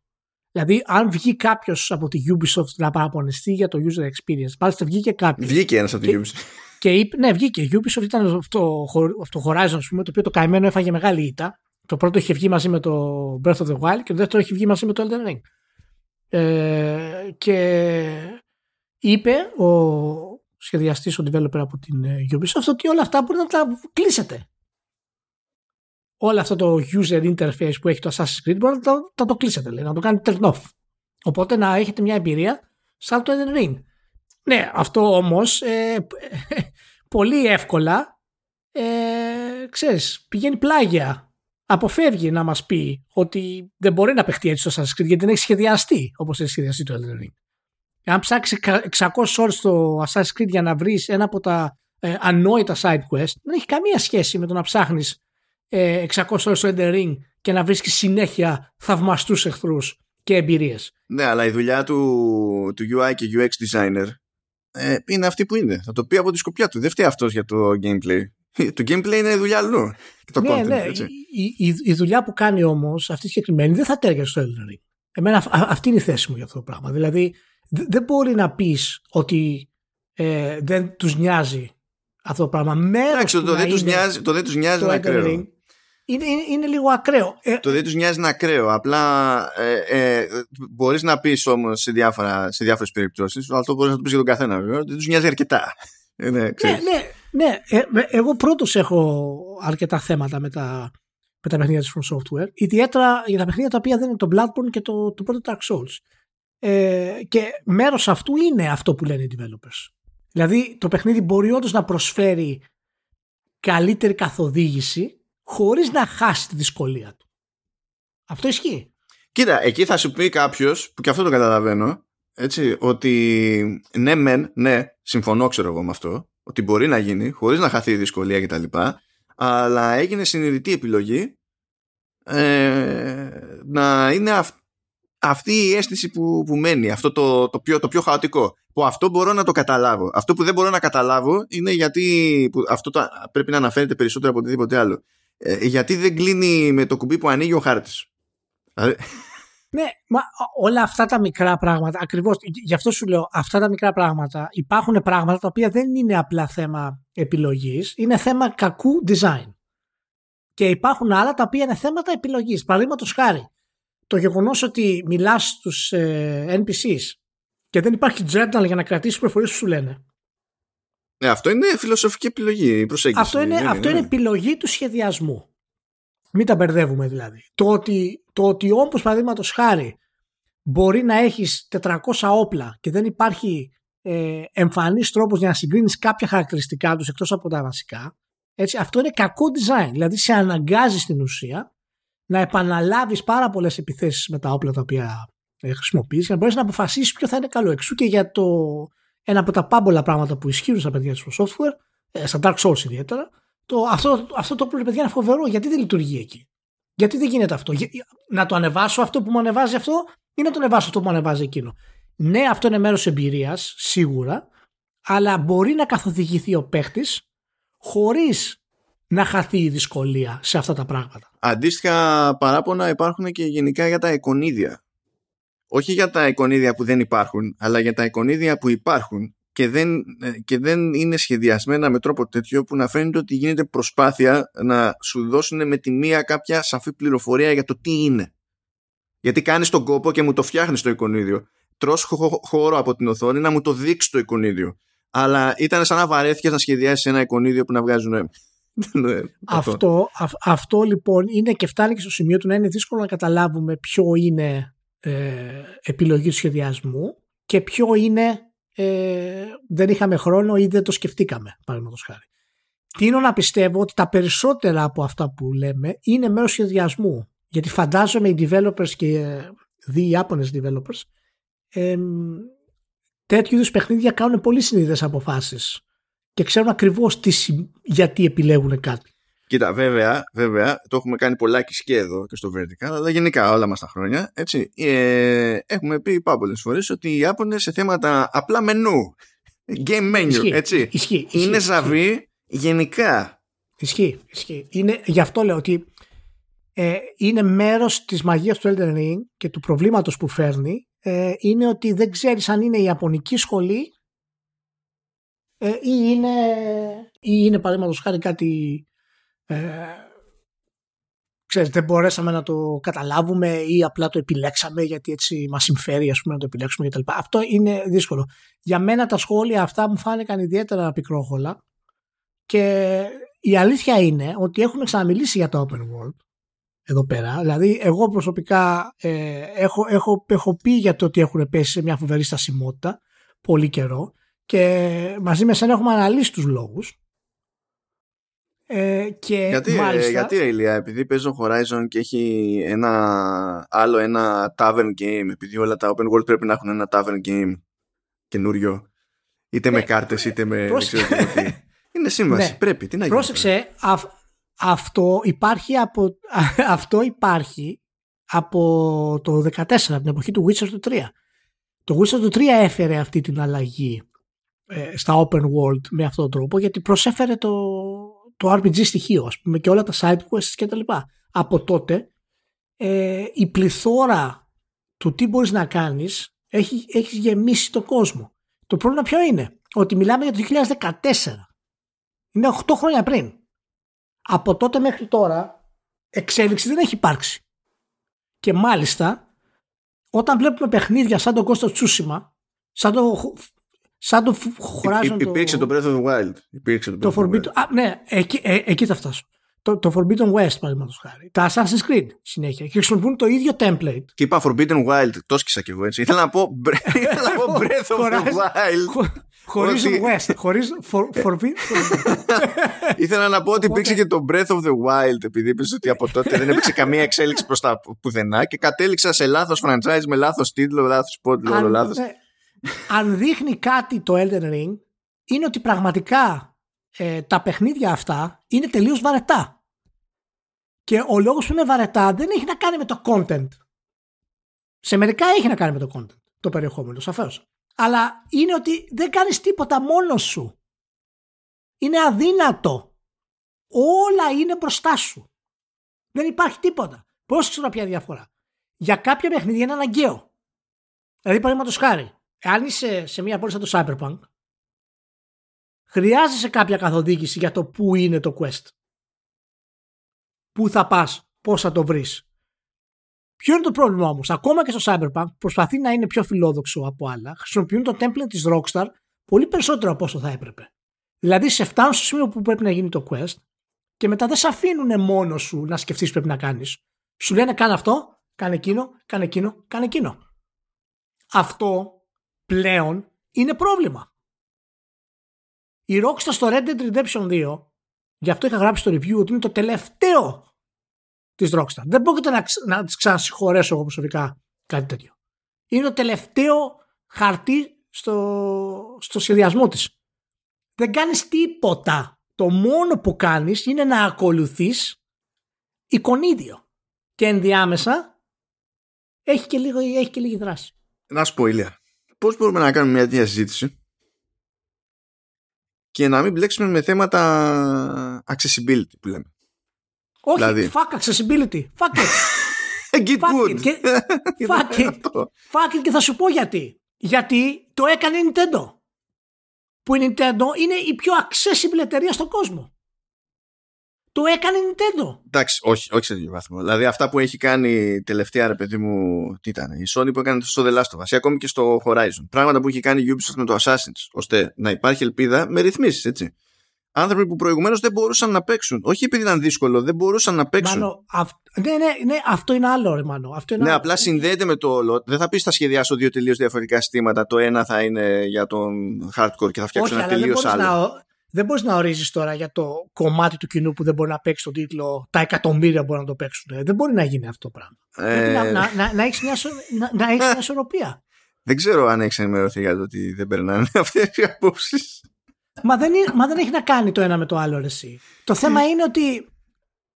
Δηλαδή, αν βγει κάποιος από τη Ubisoft να παραπονεστεί για το user experience, μάλιστα βγήκε κάποιος. Βγήκε ένας από τη Ubisoft. Ναι, βγήκε. Η Ubisoft ήταν αυτό το Horizon, ας πούμε, το οποίο το καημένο έφαγε μεγάλη ήττα. Το πρώτο είχε βγει μαζί με το Breath of the Wild και το δεύτερο είχε βγει μαζί με το Elden Ring. Και είπε ο σχεδιαστής, ο developer από την Ubisoft, ότι όλα αυτά μπορεί να τα κλείσετε. Όλο αυτό το user interface που έχει το Assassin's Creed μπορεί να το κλείσετε, λέει, να το κάνετε turn off. Οπότε να έχετε μια εμπειρία σαν το Elden Ring. Ναι, αυτό όμως πολύ εύκολα ξέρεις, πηγαίνει πλάγια. Αποφεύγει να μας πει ότι δεν μπορεί να παιχτεί έτσι το Assassin's Creed, γιατί δεν έχει σχεδιαστεί όπως έχει σχεδιαστεί το Elden Ring. Αν ψάξει 600 ώρες στο Assassin's Creed για να βρεις ένα από τα ανόητα side quest, δεν έχει καμία σχέση με το να ψάχνεις 600 ώρες στο Elden Ring και να βρίσκεις συνέχεια θαυμαστούς εχθρούς και εμπειρίες. Ναι, αλλά η δουλειά του UI και UX designer είναι αυτή που είναι. Θα το πει από τη σκοπιά του. Δεν φταίει αυτός για το gameplay. Το gameplay είναι η δουλειά αλλού. Ναι, έτσι. Η δουλειά που κάνει όμως αυτή η συγκεκριμένη δεν θα τέριαζε στο Elden Ring. Εμένα αυτή είναι η θέση μου για αυτό το πράγμα. Δηλαδή, δεν μπορεί να πεις ότι δεν τους νοιάζει αυτό το πράγμα. Εντάξει, το δεν τους νοιάζει είναι ακραίο. Είναι λίγο ακραίο. Το δεν τους νοιάζει είναι ακραίο. Απλά μπορείς να πεις όμως σε διάφορες περιπτώσεις, αυτό μπορείς να το πεις για τον καθένα βέβαια, δεν τους νοιάζει αρκετά. Ναι. Εγώ πρώτος έχω αρκετά θέματα με τα παιχνίδια της From Software, ιδιαίτερα για τα παιχνίδια τα οποία δεν είναι το Bloodborne και το πρώτο Dark Souls. Και μέρος αυτού είναι αυτό που λένε οι developers. Δηλαδή το παιχνίδι μπορεί όντως να προσφέρει καλύτερη καθοδήγηση χωρίς να χάσει τη δυσκολία του. Αυτό ισχύει. Κοίτα, εκεί θα σου πει κάποιος, που και αυτό το καταλαβαίνω, έτσι, ότι ναι, συμφωνώ, ξέρω εγώ με αυτό, ότι μπορεί να γίνει χωρίς να χαθεί η δυσκολία κτλ. Αλλά έγινε συνειδητή επιλογή να είναι αυτή η αίσθηση που μένει, αυτό το πιο χαοτικό. Που αυτό μπορώ να το καταλάβω. Αυτό που δεν μπορώ να καταλάβω είναι γιατί. Αυτό πρέπει να αναφέρεται περισσότερο από οτιδήποτε άλλο. Γιατί δεν κλείνει με το κουμπί που ανοίγει ο χάρτης. Ναι, μα όλα αυτά τα μικρά πράγματα, ακριβώς γι' αυτό σου λέω, αυτά τα μικρά πράγματα, υπάρχουν πράγματα τα οποία δεν είναι απλά θέμα επιλογής, είναι θέμα κακού design. Και υπάρχουν άλλα τα οποία είναι θέματα επιλογής. Παραδείγματος χάρη, το γεγονός ότι μιλάς στους NPCs και δεν υπάρχει journal για να κρατήσεις πληροφορίες που σου λένε. Ναι, αυτό είναι φιλοσοφική επιλογή, η προσέγγιση. Αυτό είναι επιλογή του σχεδιασμού. Μην τα μπερδεύουμε δηλαδή. Το ότι όπως παραδείγματος χάρη μπορεί να έχεις 400 όπλα και δεν υπάρχει εμφανής τρόπος για να συγκρίνεις κάποια χαρακτηριστικά τους εκτός από τα βασικά, έτσι, αυτό είναι κακό design. Δηλαδή σε αναγκάζει στην ουσία να επαναλάβεις πάρα πολλές επιθέσεις με τα όπλα τα οποία χρησιμοποιείς για να μπορείς να αποφασίσεις ποιο θα είναι καλό. Εξού και για το ένα από τα πάμπολα πράγματα που ισχύουν στα παιδιά του software, στα Dark Souls ιδιαίτερα, αυτό το όπλο, παιδιά, είναι φοβερό. Γιατί δεν λειτουργεί εκεί? Γιατί δεν γίνεται αυτό? Να το ανεβάσω αυτό που μου ανεβάζει αυτό ή να το ανεβάσω αυτό που μου ανεβάζει εκείνο? Ναι, αυτό είναι μέρος εμπειρίας, σίγουρα, αλλά μπορεί να καθοδηγηθεί ο παίχτης χωρίς να χαθεί η δυσκολία σε αυτά τα πράγματα. Αντίστοιχα παράπονα υπάρχουν και γενικά για τα εικονίδια. Όχι για τα εικονίδια που δεν υπάρχουν, αλλά για τα εικονίδια που υπάρχουν και δεν είναι σχεδιασμένα με τρόπο τέτοιο που να φαίνεται ότι γίνεται προσπάθεια να σου δώσουν με τη μία κάποια σαφή πληροφορία για το τι είναι. Γιατί κάνεις τον κόπο και μου το φτιάχνεις το εικονίδιο. Τρως χώρο από την οθόνη να μου το δείξει το εικονίδιο. Αλλά ήταν σαν να βαρέθηκες να σχεδιάσεις ένα εικονίδιο που να βγάζουν. Αυτό λοιπόν είναι και φτάνει και στο σημείο του να είναι δύσκολο να καταλάβουμε ποιο είναι επιλογή του σχεδιασμού και ποιο είναι δεν είχαμε χρόνο ή δεν το σκεφτήκαμε, παραδείγματος χάρη. Τείνω να πιστεύω ότι τα περισσότερα από αυτά που λέμε είναι μέρος σχεδιασμού, γιατί φαντάζομαι οι developers και οι Ιάπωνες developers τέτοιου είδους παιχνίδια κάνουν πολύ συνειδητές αποφάσεις και ξέρουν ακριβώς γιατί επιλέγουν κάτι. Κοίτα, βέβαια, το έχουμε κάνει πολλάκι και εδώ και στο Vertical, αλλά γενικά όλα μας τα χρόνια, έτσι, έχουμε πει πάρα πολλές φορές ότι οι Ιάπωνες σε θέματα απλά μενού, game menu, ισχύει, έτσι, ισχύει, είναι ζαβή γενικά. Ισχύει. Είναι, γι' αυτό λέω ότι είναι μέρος της μαγείας του Elden Ring και του προβλήματος που φέρνει, είναι ότι δεν ξέρεις αν είναι η Ιαπωνική σχολή ή είναι παραδείγματος χάρη κάτι... ξέρεις, δεν μπορέσαμε να το καταλάβουμε ή απλά το επιλέξαμε γιατί έτσι μας συμφέρει, ας πούμε, να το επιλέξουμε κτλ. Αυτό είναι δύσκολο. Για μένα τα σχόλια αυτά μου φάνηκαν ιδιαίτερα πικρόχολα και η αλήθεια είναι ότι έχουμε ξαναμιλήσει για το open world εδώ πέρα. Δηλαδή εγώ προσωπικά έχω πει για το ότι έχουν πέσει σε μια φοβερή στασιμότητα πολύ καιρό και μαζί με σένα έχουμε αναλύσει τους λόγους. Γιατί Ηλία, επειδή παίζω Horizon και έχει άλλο ένα tavern game, επειδή όλα τα open world πρέπει να έχουν ένα tavern game καινούριο, είτε με κάρτες είτε με είναι σύμβαση, πρέπει, τι να γίνει? Πρόσεξε, αυτό υπάρχει από το 14, από την εποχή του Witcher του 3. Το Witcher του 3 έφερε αυτή την αλλαγή στα open world με αυτόν τον τρόπο, γιατί προσέφερε το RPG στοιχείο, ας πούμε, και όλα τα side quests και τα λοιπά. Από τότε η πληθώρα του τι μπορείς να κάνεις έχει γεμίσει τον κόσμο. Το πρόβλημα ποιο είναι? Ότι μιλάμε για το 2014. Είναι 8 χρόνια πριν. Από τότε μέχρι τώρα εξέλιξη δεν έχει υπάρξει. Και μάλιστα όταν βλέπουμε παιχνίδια σαν τον Ghost of Tsushima, σαν το Horizon, υπήρξε το Breath of the Wild, το Forbidden. Ναι, εκεί θα φτάσω. Το Forbidden West, παραδείγματος χάρη. Τα Assassin's Creed συνέχεια. Και χρησιμοποιούν το ίδιο template. Και είπα Forbidden Wild, το σκίσα κι εγώ έτσι. Ήθελα να πω Breath of the Wild. Χωρίς West. Χωρίς Forbidden. Ήθελα να πω ότι υπήρξε και το Breath of the Wild, επειδή είπες ότι από τότε δεν έπαιξε καμία εξέλιξη προς τα πουθενά και κατέληξα σε λάθος franchise με λάθος τίτλο, λάθος πόντλο, όλο λάθος. Αν δείχνει κάτι το Elden Ring, είναι ότι πραγματικά τα παιχνίδια αυτά είναι τελείως βαρετά. Και ο λόγος που είναι βαρετά δεν έχει να κάνει με το content. Σε μερικά έχει να κάνει με το content, το περιεχόμενο, σαφώς. Αλλά είναι ότι δεν κάνεις τίποτα μόνος σου. Είναι αδύνατο. Όλα είναι μπροστά σου. Δεν υπάρχει τίποτα. Πώς ξέρω ποια διαφορά? για κάποια παιχνίδια είναι αναγκαίο. Δηλαδή, παραδείγματος χάρη, αν είσαι σε μια πόλη σαν το Cyberpunk, χρειάζεσαι κάποια καθοδήγηση για το πού είναι το quest. Πού θα πας, πώς θα το βρεις. Ποιο είναι το πρόβλημα όμως? Ακόμα και στο Cyberpunk προσπαθεί να είναι πιο φιλόδοξο από άλλα. Χρησιμοποιούν το template της Rockstar πολύ περισσότερο από όσο θα έπρεπε. Δηλαδή, σε φτάνουν στο σημείο που πρέπει να γίνει το quest και μετά δεν σε αφήνουν μόνο σου να σκεφτείς τι πρέπει να κάνεις. Σου λένε κάνε αυτό, κάνε εκείνο, κάνε εκείνο, κάνε εκείνο. Αυτό πλέον είναι πρόβλημα. Η Rockstar στο Red Dead Redemption 2, γι' αυτό είχα γράψει στο review ότι είναι το τελευταίο της Rockstar. Δεν πρόκειται να τις ξανασυγχωρέσω εγώ προσωπικά κάτι τέτοιο. Είναι το τελευταίο χαρτί στο σχεδιασμό της. Δεν κάνεις τίποτα. Το μόνο που κάνεις είναι να ακολουθείς εικονίδιο. Και ενδιάμεσα έχει και λίγη δράση. Να σου πω, Ηλία, πώς μπορούμε να κάνουμε μια τέτοια συζήτηση και να μην μπλέξουμε με θέματα accessibility που λέμε? Όχι, δηλαδή, fuck accessibility. Fuck it. Get fuck good. It. Και, fuck it. Fuck it, και θα σου πω γιατί. Γιατί το έκανε η Nintendo. Που η Nintendo είναι η πιο accessible εταιρεία στον κόσμο. Το έκανε η Nintendo. Εντάξει, όχι σε τέτοιο βάθμο. Δηλαδή, αυτά που έχει κάνει τελευταία, ρε παιδί μου, τι ήταν? Η Sony που έκανε στο The Last of Us, ακόμη και στο Horizon. Πράγματα που έχει κάνει η Ubisoft με το Assassin's, ώστε να υπάρχει ελπίδα με ρυθμίσεις, έτσι. Άνθρωποι που προηγουμένως δεν μπορούσαν να παίξουν. Όχι επειδή ήταν δύσκολο, δεν μπορούσαν να παίξουν. Μάνο, ναι, αυτό είναι άλλο, ρε Μάνο. Αυτό είναι, ναι, άλλο. Απλά συνδέεται με το όλο. Δεν θα πεις θα σχεδιάσω δύο τελείως διαφορετικά συστήματα. Το ένα θα είναι για τον hardcore και θα φτιάξω ένα τελείως άλλο. Δεν μπορείς να ορίζεις τώρα για το κομμάτι του κοινού που δεν μπορεί να παίξει τον τίτλο, τα εκατομμύρια μπορούν να το παίξουν. Δεν μπορεί να γίνει αυτό το πράγμα. Να έχεις μια ισορροπία. Δεν ξέρω αν έχεις ενημερωθεί για το ότι δεν περνάνε αυτές οι απόψεις. Μα δεν έχει να κάνει το ένα με το άλλο, ρε εσύ. Το θέμα είναι ότι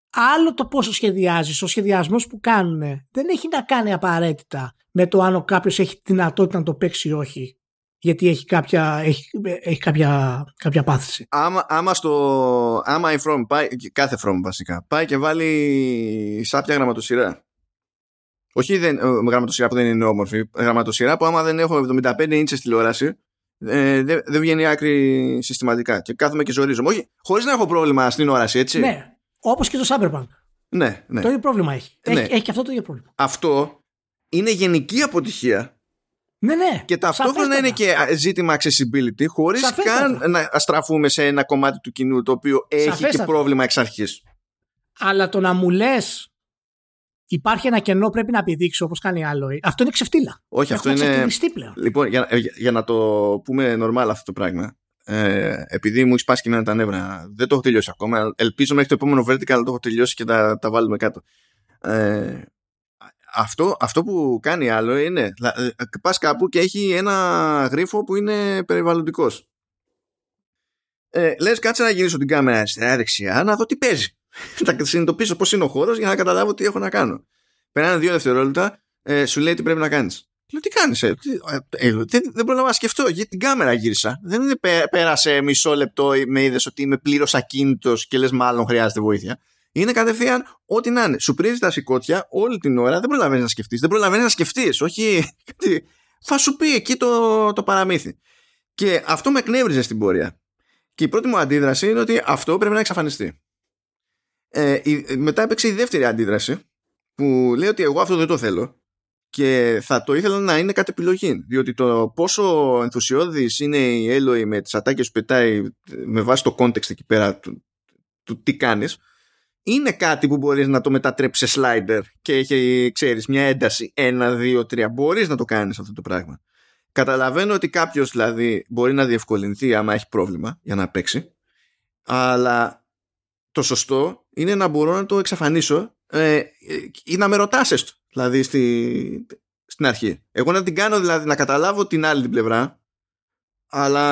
άλλο το πόσο σχεδιάζεις, ο σχεδιασμός που κάνουν δεν έχει να κάνει απαραίτητα με το αν κάποιος έχει τη δυνατότητα να το παίξει ή όχι. Γιατί έχει κάποια πάθηση. Άμα η From πάει, κάθε From βασικά, πάει και βάλει σάπια γραμματοσυρά. Όχι γραμματοσυρά που δεν είναι όμορφη, γραμματοσυρά που άμα δεν έχω 75 ίντσες τηλεόραση, δεν βγαίνει άκρη συστηματικά. Και κάθομαι και ζορίζομαι. Όχι, χωρίς να έχω πρόβλημα στην όραση, έτσι. Ναι, όπως και στο Cyberpunk. Ναι. Το ίδιο πρόβλημα έχει. Ναι. Έχει και αυτό το ίδιο πρόβλημα. Αυτό είναι γενική αποτυχία. Ναι. Και ταυτόχρονα είναι και ζήτημα accessibility, χωρίς καν να στραφούμε σε ένα κομμάτι του κοινού το οποίο έχει και πρόβλημα εξ αρχής. Αλλά το να μου λες υπάρχει ένα κενό, πρέπει να επιδείξω, όπως κάνει άλλο, αυτό είναι ξεφτύλα. Όχι, αυτό είναι. Πλέον. Λοιπόν, για να το πούμε normal αυτό το πράγμα, επειδή μου έχει σπάσει και εμένα τα νεύρα, δεν το έχω τελειώσει ακόμα. Ελπίζω μέχρι το επόμενο vertical να το έχω τελειώσει και τα βάλουμε κάτω. Αυτό που κάνει άλλο είναι πας κάπου και έχει ένα γρίφο που είναι περιβαλλοντικός. Λες κάτσε να γυρίσω την κάμερα αριστερά-δεξιά να δω τι παίζει. Θα συνειδητοποιήσω πώς είναι ο χώρος για να καταλάβω τι έχω να κάνω. Περνάνε 2 δευτερόλεπτα, σου λέει τι πρέπει να κάνεις. Λέω τι κάνεις? Δεν μπορώ να σκεφτώ γιατί την κάμερα γύρισα. Δεν είναι πέρασε μισό λεπτό, με είδες ότι είμαι πλήρως ακίνητος και λες μάλλον χρειάζεται βοήθεια. Είναι κατευθείαν ό,τι να είναι. Σου πρίζει τα σηκώτια όλη την ώρα, δεν προλαβαίνεις να σκεφτείς. Όχι. Θα σου πει εκεί το παραμύθι. Και αυτό με εκνεύριζε στην πορεία. Και η πρώτη μου αντίδραση είναι ότι αυτό πρέπει να εξαφανιστεί. Μετά έπαιξε η δεύτερη αντίδραση που λέει ότι εγώ αυτό δεν το θέλω και θα το ήθελα να είναι κατ' επιλογή. Διότι το πόσο ενθουσιώδης είναι η Έλοη με τις ατάκες που πετάει με βάση το context εκεί πέρα του τι κάνεις. Είναι κάτι που μπορείς να το μετατρέψεις σε slider και έχει, ξέρεις, μια ένταση 1, 2, 3. Μπορείς να το κάνεις αυτό το πράγμα. Καταλαβαίνω ότι κάποιος δηλαδή μπορεί να διευκολυνθεί άμα έχει πρόβλημα για να παίξει, αλλά το σωστό είναι να μπορώ να το εξαφανίσω ή να με ρωτάς έστω, δηλαδή στην αρχή. Εγώ να την κάνω, δηλαδή να καταλάβω την άλλη την πλευρά, αλλά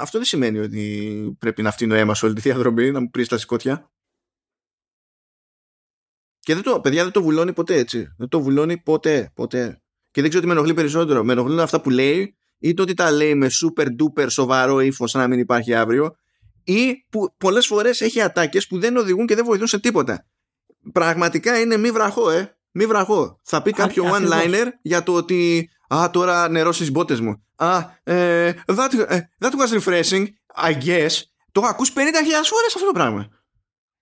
αυτό δεν σημαίνει ότι πρέπει να φτύνω αίμα σε όλη τη διαδρομή, να μου πρίσει τα σηκώτια. Και παιδιά δεν το βουλώνει ποτέ, έτσι. Δεν το βουλώνει ποτέ. Και δεν ξέρω τι με ενοχλεί περισσότερο. Με ενοχλούν αυτά που λέει, ή το ότι τα λέει με super duper σοβαρό ύφος, σαν να μην υπάρχει αύριο, ή που πολλές φορές έχει ατάκες που δεν οδηγούν και δεν βοηθούν σε τίποτα. Πραγματικά είναι μη βραχό, μη βραγώ. Θα πει κάποιο one-liner για το ότι «Α, τώρα νερό στις μπότες μου». «Α, that was refreshing, I guess». Το ακούς 50.000 φορές αυτό το πράγμα.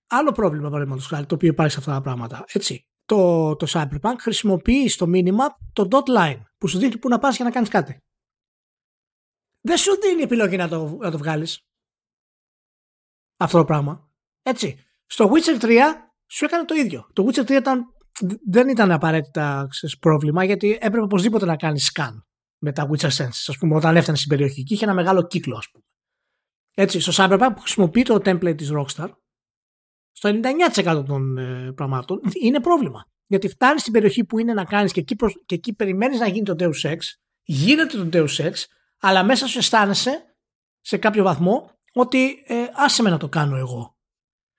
Άλλο πρόβλημα, παραδείγματος χάρη, το οποίο υπάρχει σε αυτά τα πράγματα. Έτσι, το Cyberpunk χρησιμοποιεί στο minimap το dot line που σου δείχνει που να πας για να κάνεις κάτι. Δεν σου δίνει επιλογή να το βγάλεις. Αυτό το πράγμα. Έτσι. Στο Witcher 3 σου έκανε το ίδιο. Το Witcher 3 δεν ήταν απαραίτητα πρόβλημα, γιατί έπρεπε οπωσδήποτε να κάνεις scan με τα Witcher Senses, ας πούμε, όταν έφτανε στην περιοχή και είχε ένα μεγάλο κύκλο, ας πούμε. Έτσι, στο Cyberpunk που χρησιμοποιεί το template της Rockstar, στο 99% των πραγμάτων είναι πρόβλημα. Γιατί φτάνεις στην περιοχή που είναι να κάνεις και εκεί περιμένεις να γίνει το Deus Ex, γίνεται το Deus Ex, αλλά μέσα σου αισθάνεσαι σε κάποιο βαθμό ότι άσε με να το κάνω εγώ.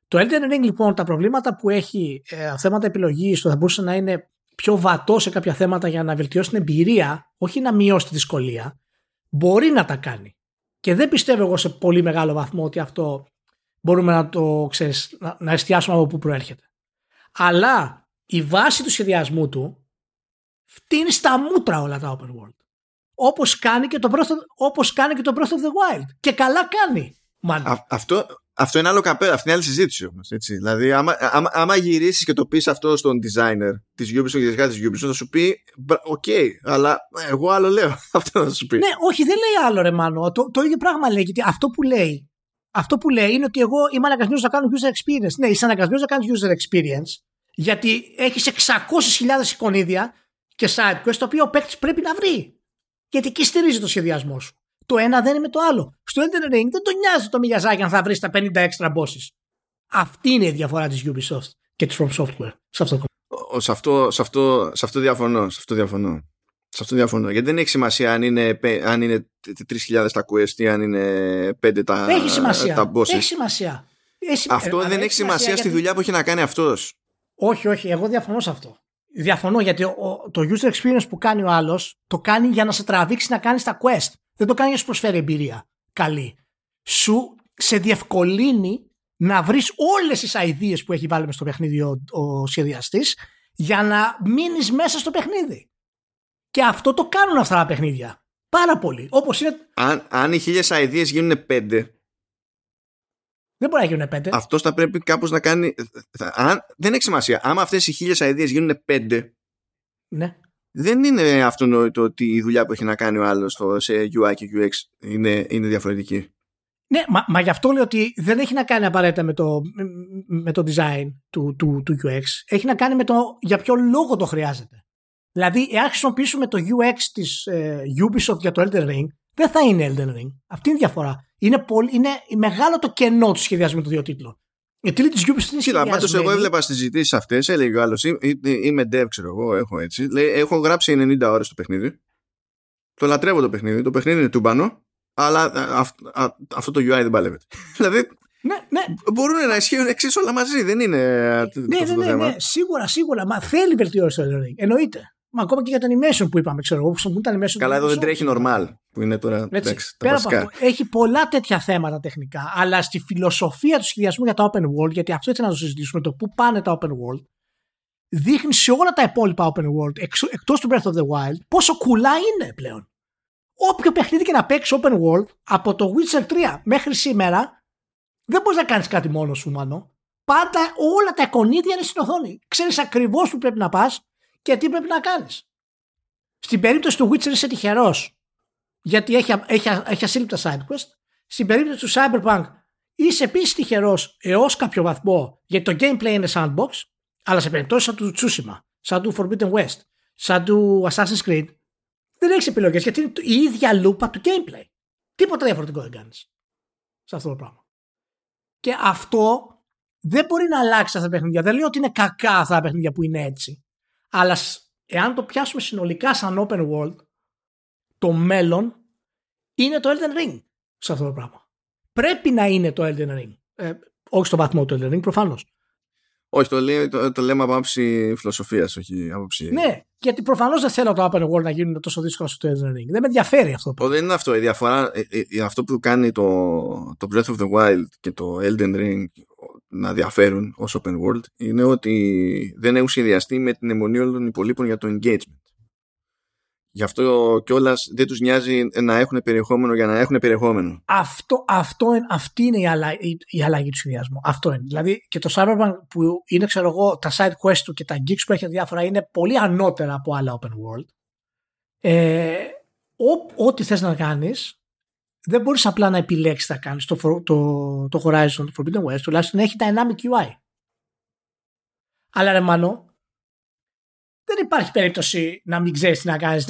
Το Elden Ring, λοιπόν, τα προβλήματα που έχει, θέματα επιλογής, το θα μπορούσε να είναι πιο βατό σε κάποια θέματα για να βελτιώσει την εμπειρία, όχι να μειώσει τη δυσκολία, μπορεί να τα κάνει. Και δεν πιστεύω εγώ σε πολύ μεγάλο βαθμό ότι αυτό μπορούμε να το, ξέρεις, να εστιάσουμε από πού προέρχεται. Αλλά η βάση του σχεδιασμού του φτύνει στα μούτρα όλα τα open world. Όπως κάνει και το Breath of the Wild. Και καλά κάνει. Αυτό είναι άλλο καπέλο, αυτή είναι άλλη συζήτηση όμως. Δηλαδή, άμα γυρίσεις και το πεις αυτό στον designer της Ubisoft και ειδικά της Ubisoft, θα σου πει «Οκ, αλλά εγώ άλλο λέω». Αυτό θα σου πει. Ναι, όχι, δεν λέει άλλο, ρε Μάνο. Το ίδιο πράγμα λέει, γιατί αυτό που λέει είναι ότι εγώ είμαι αναγκασμένος να κάνω user experience. Ναι, είσαι αναγκασμένος να κάνεις user experience, γιατί έχεις 600.000 εικονίδια και sidequest, το οποίο ο παίκτης πρέπει να βρει. Γιατί εκεί στηρίζει το σχεδιασμό σου. Το ένα δεν είναι με το άλλο. Στο Elden Ring δεν τον νοιάζει το Miyazaki αν θα βρει τα 50 έξτρα bosses. Αυτή είναι η διαφορά της Ubisoft και της From Software. Σε αυτό διαφωνώ. Γιατί δεν έχει σημασία αν είναι 3.000 τα quest ή αν είναι 5 τα bosses. Έχει σημασία. Αυτό δεν έχει σημασία στη δουλειά που έχει να κάνει αυτός. Όχι. Εγώ διαφωνώ σε αυτό. Διαφωνώ γιατί το user experience που κάνει ο άλλος το κάνει για να σε τραβήξει να κάνεις τα quest. Δεν το κάνει για να σου προσφέρει εμπειρία καλή. Σου σε διευκολύνει να βρεις όλες τις ideas που έχει βάλει μες στο παιχνίδι ο σχεδιαστής για να μείνεις μέσα στο παιχνίδι. Και αυτό το κάνουν αυτά τα παιχνίδια. Πάρα πολύ. Όπως είναι... Αν οι 1.000 ideas γίνουν 5, δεν μπορεί να γίνουν 5. Αυτός θα πρέπει κάπως να κάνει... Δεν έχει σημασία. Άμα αυτές οι 1.000 ideas γίνουν 5, ναι. Δεν είναι αυτονόητο ότι η δουλειά που έχει να κάνει ο άλλος σε UI και UX είναι διαφορετική. Ναι, μα γι' αυτό λέω ότι δεν έχει να κάνει απαραίτητα με το design του UX. Έχει να κάνει με το για ποιο λόγο το χρειάζεται. Δηλαδή, εάν χρησιμοποιήσουμε το UX της Ubisoft για το Elden Ring, δεν θα είναι Elden Ring. Αυτή είναι η διαφορά. Είναι μεγάλο το κενό του σχεδιασμού των δύο τίτλων. Κοίτα, πάντως εγώ έβλεπα στις συζητήσεις αυτές, έλεγε ο άλλος, είμαι dev, ξέρω εγώ, έχω έτσι. Λέει, έχω γράψει 90 ώρες το παιχνίδι. Το λατρεύω το παιχνίδι. Το παιχνίδι είναι τούμπανο, αλλά αυτό το UI δεν παλεύεται. Δηλαδή, ναι. Μπορούν να ισχύουν εξής όλα μαζί. Δεν είναι αυτό το θέμα. Ναι, σίγουρα. Μα θέλει βελτιώσει το Elden Ring. Εννοείται. Μα ακόμα και για το animation που είπαμε, ξέρω εγώ. Καλά, εδώ δεν τρέχει normal. Που είναι τώρα, εντάξει, πέρα από αυτό, έχει πολλά τέτοια θέματα τεχνικά, αλλά στη φιλοσοφία του σχεδιασμού για τα open world, γιατί αυτό έτσι να το συζητήσουμε, το πού πάνε τα open world, δείχνει σε όλα τα υπόλοιπα open world, εκτός του Breath of the Wild, πόσο κουλά είναι πλέον. Όποιο παιχνίδι και να παίξει open world, από το Witcher 3 μέχρι σήμερα, δεν μπορείς να κάνεις κάτι μόνος σου, Μάνο. Πάντα όλα τα εικονίδια είναι στην οθόνη. Ξέρεις ακριβώς που πρέπει να πας και τι πρέπει να κάνεις. Στην περίπτωση του Witcher είσαι τυχερός. Γιατί έχει ασύλληπτα sidequest. Στην περίπτωση του Cyberpunk είσαι επίσης τυχερός έως κάποιο βαθμό, γιατί το gameplay είναι sandbox, αλλά σε περιπτώσεις σαν του Tsushima, σαν του Forbidden West, σαν του Assassin's Creed, δεν έχεις επιλογές, γιατί είναι η ίδια λούπα του gameplay. Τίποτα διαφορετικό δεν κάνεις σε αυτό το πράγμα. Και αυτό δεν μπορεί να αλλάξει αυτά τα παιχνίδια. Δεν λέω ότι είναι κακά αυτά τα παιχνίδια που είναι έτσι. Αλλά εάν το πιάσουμε συνολικά σαν open world, το μέλλον είναι το Elden Ring σε αυτό το πράγμα. Πρέπει να είναι το Elden Ring. Όχι στον βαθμό του Elden Ring, προφανώς. Όχι, το λέμε από άποψη φιλοσοφίας, όχι άποψη. Ναι, γιατί προφανώς δεν θέλω το Open World να γίνουν τόσο δύσκολα στο Elden Ring. Δεν με ενδιαφέρει αυτό. Δεν είναι αυτό. Η διαφορά, αυτό που κάνει το Breath of the Wild και το Elden Ring να διαφέρουν ως open world είναι ότι δεν έχουν συνδυαστεί με την αιμονή όλων των υπολείπων για το engagement. Γι' αυτό κιόλας δεν τους νοιάζει να έχουν περιεχόμενο για να έχουν περιεχόμενο. Αυτή είναι η αλλαγή του συνδυασμού. Αυτό είναι. Δηλαδή και το Cyberpunk που είναι, ξέρω εγώ, τα side quest του και τα gigs που έχει διάφορα είναι πολύ ανώτερα από άλλα open world. Ό,τι θες να κάνεις, δεν μπορείς απλά να επιλέξεις να κάνεις. Το Horizon Forbidden West τουλάχιστον έχει dynamic UI. Αλλά ρε Μάνο, δεν υπάρχει περίπτωση να μην ξέρεις τι να κάνεις,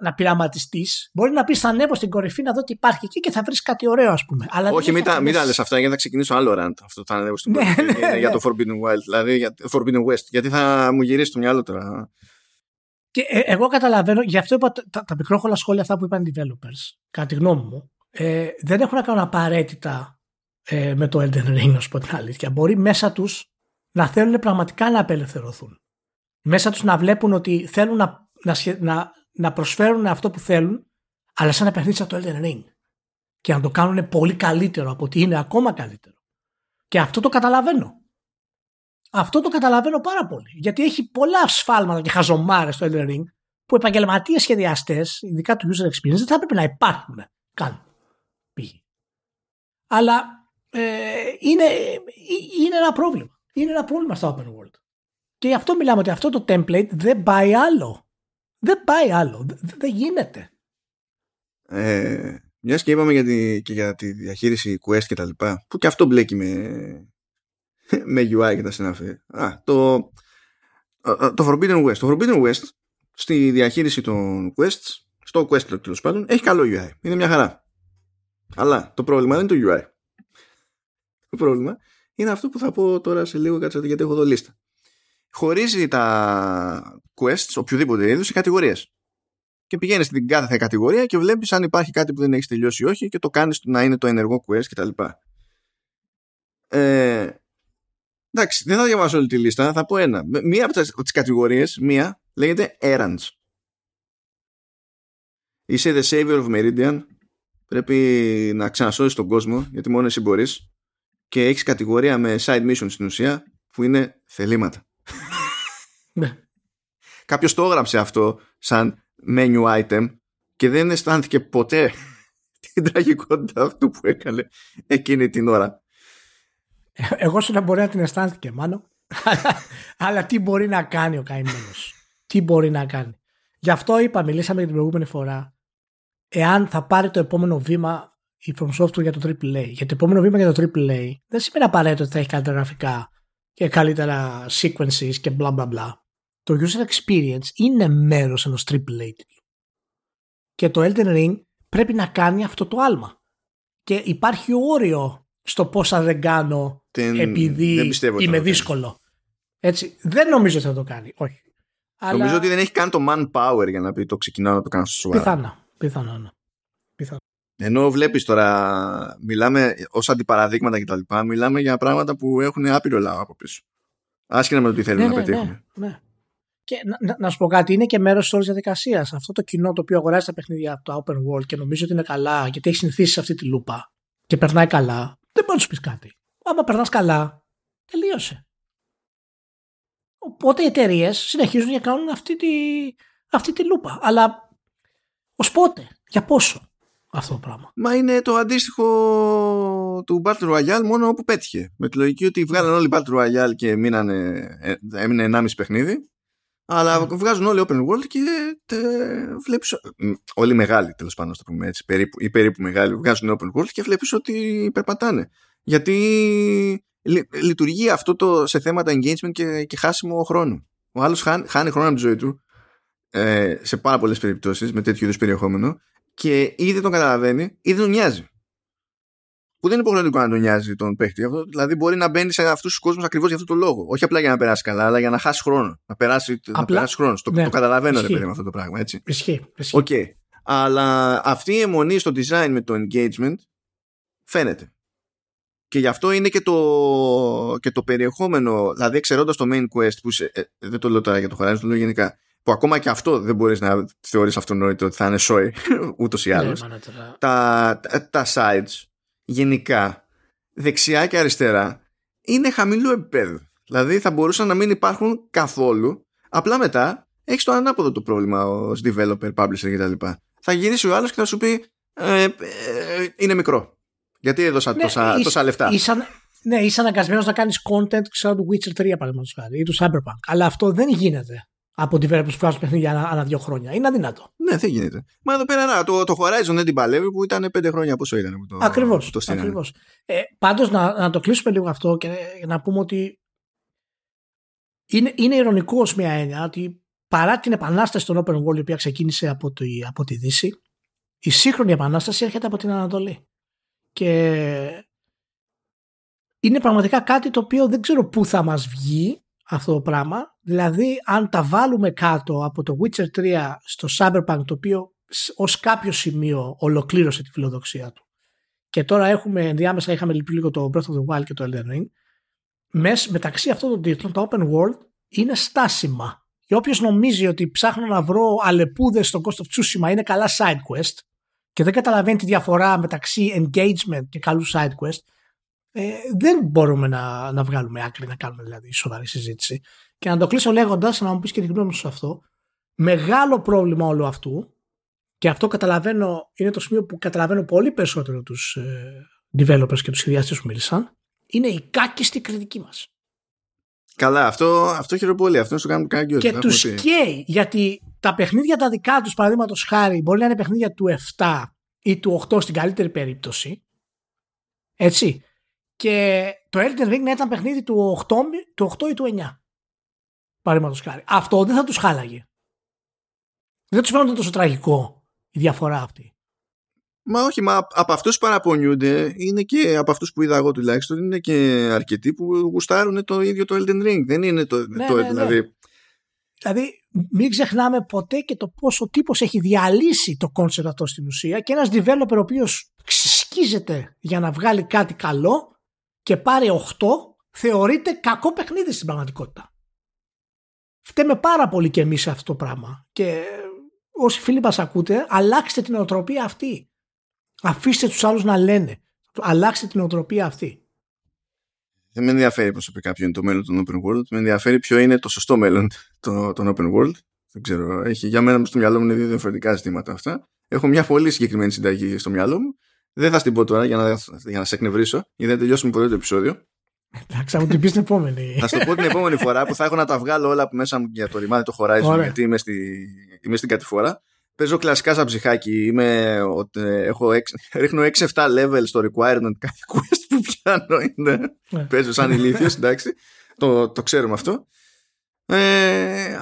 να πειραματιστείς. Μπορεί να πεις θα ανέβω στην κορυφή να δω τι υπάρχει εκεί και θα βρεις κάτι ωραίο, ας πούμε. Αλλά όχι, μην τα λες αυτά γιατί θα ξεκινήσω άλλο rant. Αυτό θα ανέβω στην κορυφή για το Forbidden Wild, δηλαδή για το Forbidden West. Γιατί θα μου γυρίσει το μυαλό τώρα. Και εγώ καταλαβαίνω, γι' αυτό είπα τα μικρόχωρα σχόλια αυτά που είπαν οι developers, κατά τη γνώμη μου, δεν έχουν να κάνουν απαραίτητα με το Elden Ring, να σου πω την αλήθεια. Μπορεί μέσα τους να θέλουν πραγματικά να απελευθερωθούν. Μέσα τους να βλέπουν ότι θέλουν να προσφέρουν αυτό που θέλουν, αλλά σαν να παιχνίσουν το Elden Ring. Και να το κάνουν πολύ καλύτερο από ότι είναι, ακόμα καλύτερο. Και αυτό το καταλαβαίνω. Αυτό το καταλαβαίνω πάρα πολύ. Γιατί έχει πολλά σφάλματα και χαζομάρες στο Elden Ring που επαγγελματίες σχεδιαστές, ειδικά του user experience, δεν θα έπρεπε να υπάρχουν καν. Αλλά είναι ένα πρόβλημα. Είναι ένα πρόβλημα στο open world. Και γι' αυτό μιλάμε ότι αυτό το template δεν πάει άλλο. Δεν πάει άλλο. Δεν γίνεται. Μιας και είπαμε για τη διαχείριση quest και τα λοιπά, που και αυτό μπλέκει με UI και τα συναφή. Το Forbidden West. Το Forbidden West στη διαχείριση των quests, στο quest τέλος πάντων, έχει καλό UI. Είναι μια χαρά. Αλλά το πρόβλημα δεν είναι το UI. Το πρόβλημα είναι αυτό που θα πω τώρα σε λίγο, κάτσατε γιατί έχω εδώ λίστα. Χωρίζει τα quests, οποιοδήποτε είδους, σε κατηγορίες. Και πηγαίνεις στην κάθε κατηγορία και βλέπεις αν υπάρχει κάτι που δεν έχεις τελειώσει ή όχι και το κάνεις να είναι το ενεργό quest κτλ. Εντάξει, δεν θα διαβάσω όλη τη λίστα, θα πω ένα. Μία από τις κατηγορίες, μία, λέγεται Errands. Είσαι the savior of Meridian. Πρέπει να ξανασώσεις τον κόσμο, γιατί μόνο εσύ μπορείς. Και έχεις κατηγορία με side mission στην ουσία, που είναι θελήματα. Ναι. Κάποιος το έγραψε αυτό σαν menu item και δεν αισθάνθηκε ποτέ την τραγικότητα αυτού που έκανε εκείνη την ώρα. Εγώ σου να μπορεί να την αισθάνθηκε μάλλον. Αλλά τι μπορεί να κάνει ο καημένος. Τι μπορεί να κάνει. Γι' αυτό είπα, μιλήσαμε για την προηγούμενη φορά, εάν θα πάρει το επόμενο βήμα η From Software για το AAA. Γιατί το επόμενο βήμα για το AAA δεν σημαίνει απαραίτητο ότι θα έχει καλύτερα γραφικά και καλύτερα sequences και bla bla bla. Το user experience είναι μέρος ενός AAA τίτλου. Και το Elden Ring πρέπει να κάνει αυτό το άλμα. Και υπάρχει όριο στο πόσα δεν κάνω επειδή είμαι δύσκολο. Έτσι, δεν νομίζω ότι θα το κάνει. Όχι. Νομίζω ότι δεν έχει καν το manpower για να πει το ξεκινάω να το κάνω στο σοβαρά. Πιθανό. Ενώ βλέπεις τώρα, μιλάμε ως αντιπαραδείγματα και τα λοιπά, μιλάμε για πράγματα που έχουν άπειρο λαό από πίσω. Άσχετα με το τι θέλουν να πετύχουν. Ναι. Και να σου πω κάτι, είναι και μέρος της όλης διαδικασίας. Αυτό το κοινό το οποίο αγοράζει τα παιχνίδια από το open world και νομίζω ότι είναι καλά, γιατί έχει συνηθίσει σε αυτή τη λούπα και περνάει καλά, δεν μπορεί να σου πει κάτι. Άμα περνάς καλά, τελείωσε. Οπότε οι εταιρείες συνεχίζουν να κάνουν αυτή τη λούπα. Αλλά ως πότε, για πόσο αυτό το πράγμα. Μα είναι το αντίστοιχο του Battle Royale, μόνο όπου πέτυχε. Με τη λογική ότι βγάλαν όλοι Battle Royale και έμεινε 1,5 παιχνίδι. Αλλά βγάζουν όλοι open world και βλέπεις. Όλοι μεγάλοι, τέλος πάντων, να το πούμε έτσι. Οι περίπου μεγάλοι βγάζουν open world και βλέπεις ότι περπατάνε. Γιατί λειτουργεί αυτό το σε θέματα engagement και χάσιμο χρόνο. Ο άλλος χάνει χρόνο από τη ζωή του. Σε πάρα πολλές περιπτώσεις με τέτοιου είδους περιεχόμενο και ή δεν τον καταλαβαίνει ή δεν τον νοιάζει. Που δεν είναι υποχρεωτικό να τον νοιάζει τον παίχτη. Δηλαδή μπορεί να μπαίνει σε αυτούς τους κόσμους ακριβώς για αυτόν τον λόγο. Όχι απλά για να περάσει καλά, αλλά για να χάσει χρόνο. Να περάσει χρόνο. Ναι. Το καταλαβαίνω, ρε παιδί, με αυτό το πράγμα. Ισχύει. Okay. Αλλά αυτή η αιμονή στο design με το engagement φαίνεται. Και γι' αυτό είναι και το περιεχόμενο, δηλαδή εξαιρώντας το main quest, που δεν το λέω τώρα για το Horizon, το λέω γενικά. Που ακόμα και αυτό δεν μπορείς να θεωρείς αυτονόητο ότι θα είναι σόι ούτως ή άλλως. Ναι, τα sides γενικά δεξιά και αριστερά είναι χαμηλού επίπεδου. Δηλαδή θα μπορούσαν να μην υπάρχουν καθόλου. Απλά μετά έχεις το ανάποδο το πρόβλημα ως developer, publisher κτλ. Θα γυρίσει ο άλλος και θα σου πει είναι μικρό. Γιατί έδωσα τόσα λεφτά. Ναι, είσαι αναγκασμένος να κάνεις content ξέρω του Witcher 3 παραδείγματος χάρη ή του Cyberpunk. Αλλά αυτό δεν γίνεται από developers που βγάζουν παιχνίδια ανά 2 χρόνια. Είναι αδυνατό. Ναι, δεν γίνεται. Μα εδώ πέρα το Horizon δεν την παλεύει που ήταν 5 χρόνια. Πόσο ήταν που το. Ακριβώς. Πάντως να το κλείσουμε λίγο αυτό και να πούμε ότι είναι ειρωνικό ως μια έννοια ότι παρά την επανάσταση των Open World η οποία ξεκίνησε από τη Δύση, η σύγχρονη επανάσταση έρχεται από την Ανατολή. Και είναι πραγματικά κάτι το οποίο δεν ξέρω πού θα μας βγει αυτό το πράγμα. Δηλαδή αν τα βάλουμε κάτω από το Witcher 3 στο Cyberpunk, το οποίο ως κάποιο σημείο ολοκλήρωσε τη φιλοδοξία του, και τώρα έχουμε ενδιάμεσα είχαμε λίγο το Breath of the Wild και το Elden Ring, μεταξύ αυτών των τίτλων τα Open World είναι στάσιμα. Και όποιος νομίζει ότι ψάχνω να βρω αλεπούδες στο Ghost of Tsushima είναι καλά side quest και δεν καταλαβαίνει τη διαφορά μεταξύ engagement και καλού side quest, δεν μπορούμε να βγάλουμε άκρη, να κάνουμε δηλαδή σοβαρή συζήτηση. Και να το κλείσω λέγοντας, να μου πεις και την γνώμη σου σε αυτό, μεγάλο πρόβλημα όλου αυτού, και αυτό καταλαβαίνω, είναι το σημείο που καταλαβαίνω πολύ περισσότερο τους developers και τους σχεδιαστές που μίλησαν, είναι η κάκιστη κριτική μας. Καλά, αυτό χειροπολεί, αυτό σου κάνουν κάγκιος. Και τους καίει, γιατί τα παιχνίδια τα δικά τους, παραδείγματος χάρη, μπορεί να είναι παιχνίδια του 7 ή του 8 στην καλύτερη περίπτωση, έτσι. Και το Elden Ring να ήταν παιχνίδι του 8, του 8 ή του 9. Παραδείγματος χάρη. Αυτό δεν θα τους χάλαγε. Δεν τους φαίνονται τόσο τραγικό η διαφορά αυτή. Μα όχι, από αυτούς που παραπονιούνται είναι και από αυτούς που είδα εγώ τουλάχιστον, είναι και αρκετοί που γουστάρουν το ίδιο το Elden Ring. Δεν είναι το. Δηλαδή μην ξεχνάμε ποτέ και το πόσο τύπος έχει διαλύσει το concept αυτό στην ουσία, και ένας developer ο οποίος ξεσκίζεται για να βγάλει κάτι καλό και πάρει 8 θεωρείται κακό παιχνίδι στην πραγματικότητα. Φταίμε πάρα πολύ και εμείς σε αυτό το πράγμα, και όσοι φίλοι μας ακούτε, αλλάξτε την οτροπία αυτή. Αφήστε τους άλλους να λένε. Αλλάξτε την οτροπία αυτή. Δεν με ενδιαφέρει προσωπικά ποιο είναι το μέλλον των Open World. Με ενδιαφέρει ποιο είναι το σωστό μέλλον των Open World. Δεν ξέρω. Για μένα στο μυαλό μου είναι δύο διαφορετικά ζητήματα αυτά. Έχω μια πολύ συγκεκριμένη συνταγή στο μυαλό μου. Δεν θα την πω τώρα για να σε εκνευρίσω, γιατί δεν τελειώσουμε ποτέ το επεισόδιο. Εντάξει, θα μου την πει την επόμενη. Θα σου το πω την επόμενη φορά που θα έχω να τα βγάλω όλα από μέσα μου για το ρημάδι το Horizon. Ωραία. Γιατί είμαι στην κατηφόρα. Παίζω κλασικά σαν ψυχάκι. Ρίχνω 6-7 level στο requirement κάθε quest που πιάνω. Παίζω σαν ηλίθιος, εντάξει. Το ξέρουμε αυτό.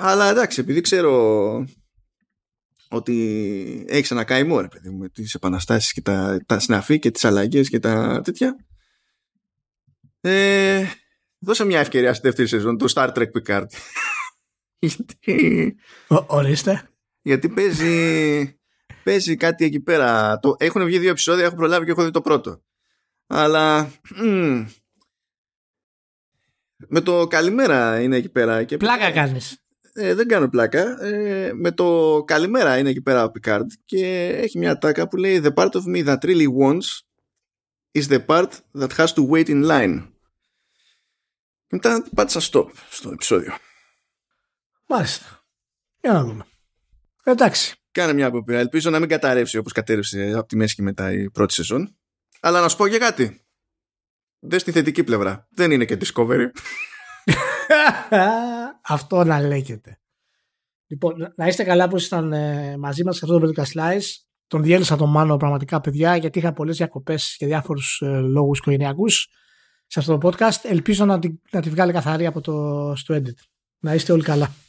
Αλλά εντάξει, επειδή ξέρω ότι έχει ανακάει μόνο, παιδί μου, τις επαναστάσεις και τα συναφή και τις αλλαγές και τα τέτοια. Δώσε μια ευκαιρία στη δεύτερη σεζόν του Star Trek Picard. Ορίστε. Γιατί παίζει κάτι εκεί πέρα. Έχουν βγει 2 επεισόδια, έχω προλάβει και έχω δει το πρώτο. Αλλά με το καλημέρα είναι εκεί πέρα. Και πλάκα κάνεις. Δεν κάνω πλάκα. Με το καλημέρα είναι εκεί πέρα ο Picard, και έχει μια τάκα που λέει «The part of me that really wants is the part that has to wait in line». Και μετά πάτησα stop στο επεισόδιο. Μάλιστα. Για να δούμε. Εντάξει. Κάνε μια αποπειρά. Ελπίζω να μην καταρρεύσει όπως κατέρευσε από τη μέση και μετά η πρώτη σεζόν. Αλλά να σου πω και κάτι. Δες τη θετική πλευρά. Δεν είναι και Discovery. Αυτό να λέγεται. Λοιπόν, να είστε καλά που ήσασταν μαζί μας σε αυτό το Vertical Slice. Τον διέλυσα τον Μάνο πραγματικά, παιδιά, γιατί είχα πολλές διακοπές και διάφορους λόγους οικογενειακούς σε αυτό το podcast. Ελπίζω να τη βγάλει καθαρή στο edit. Να είστε όλοι καλά.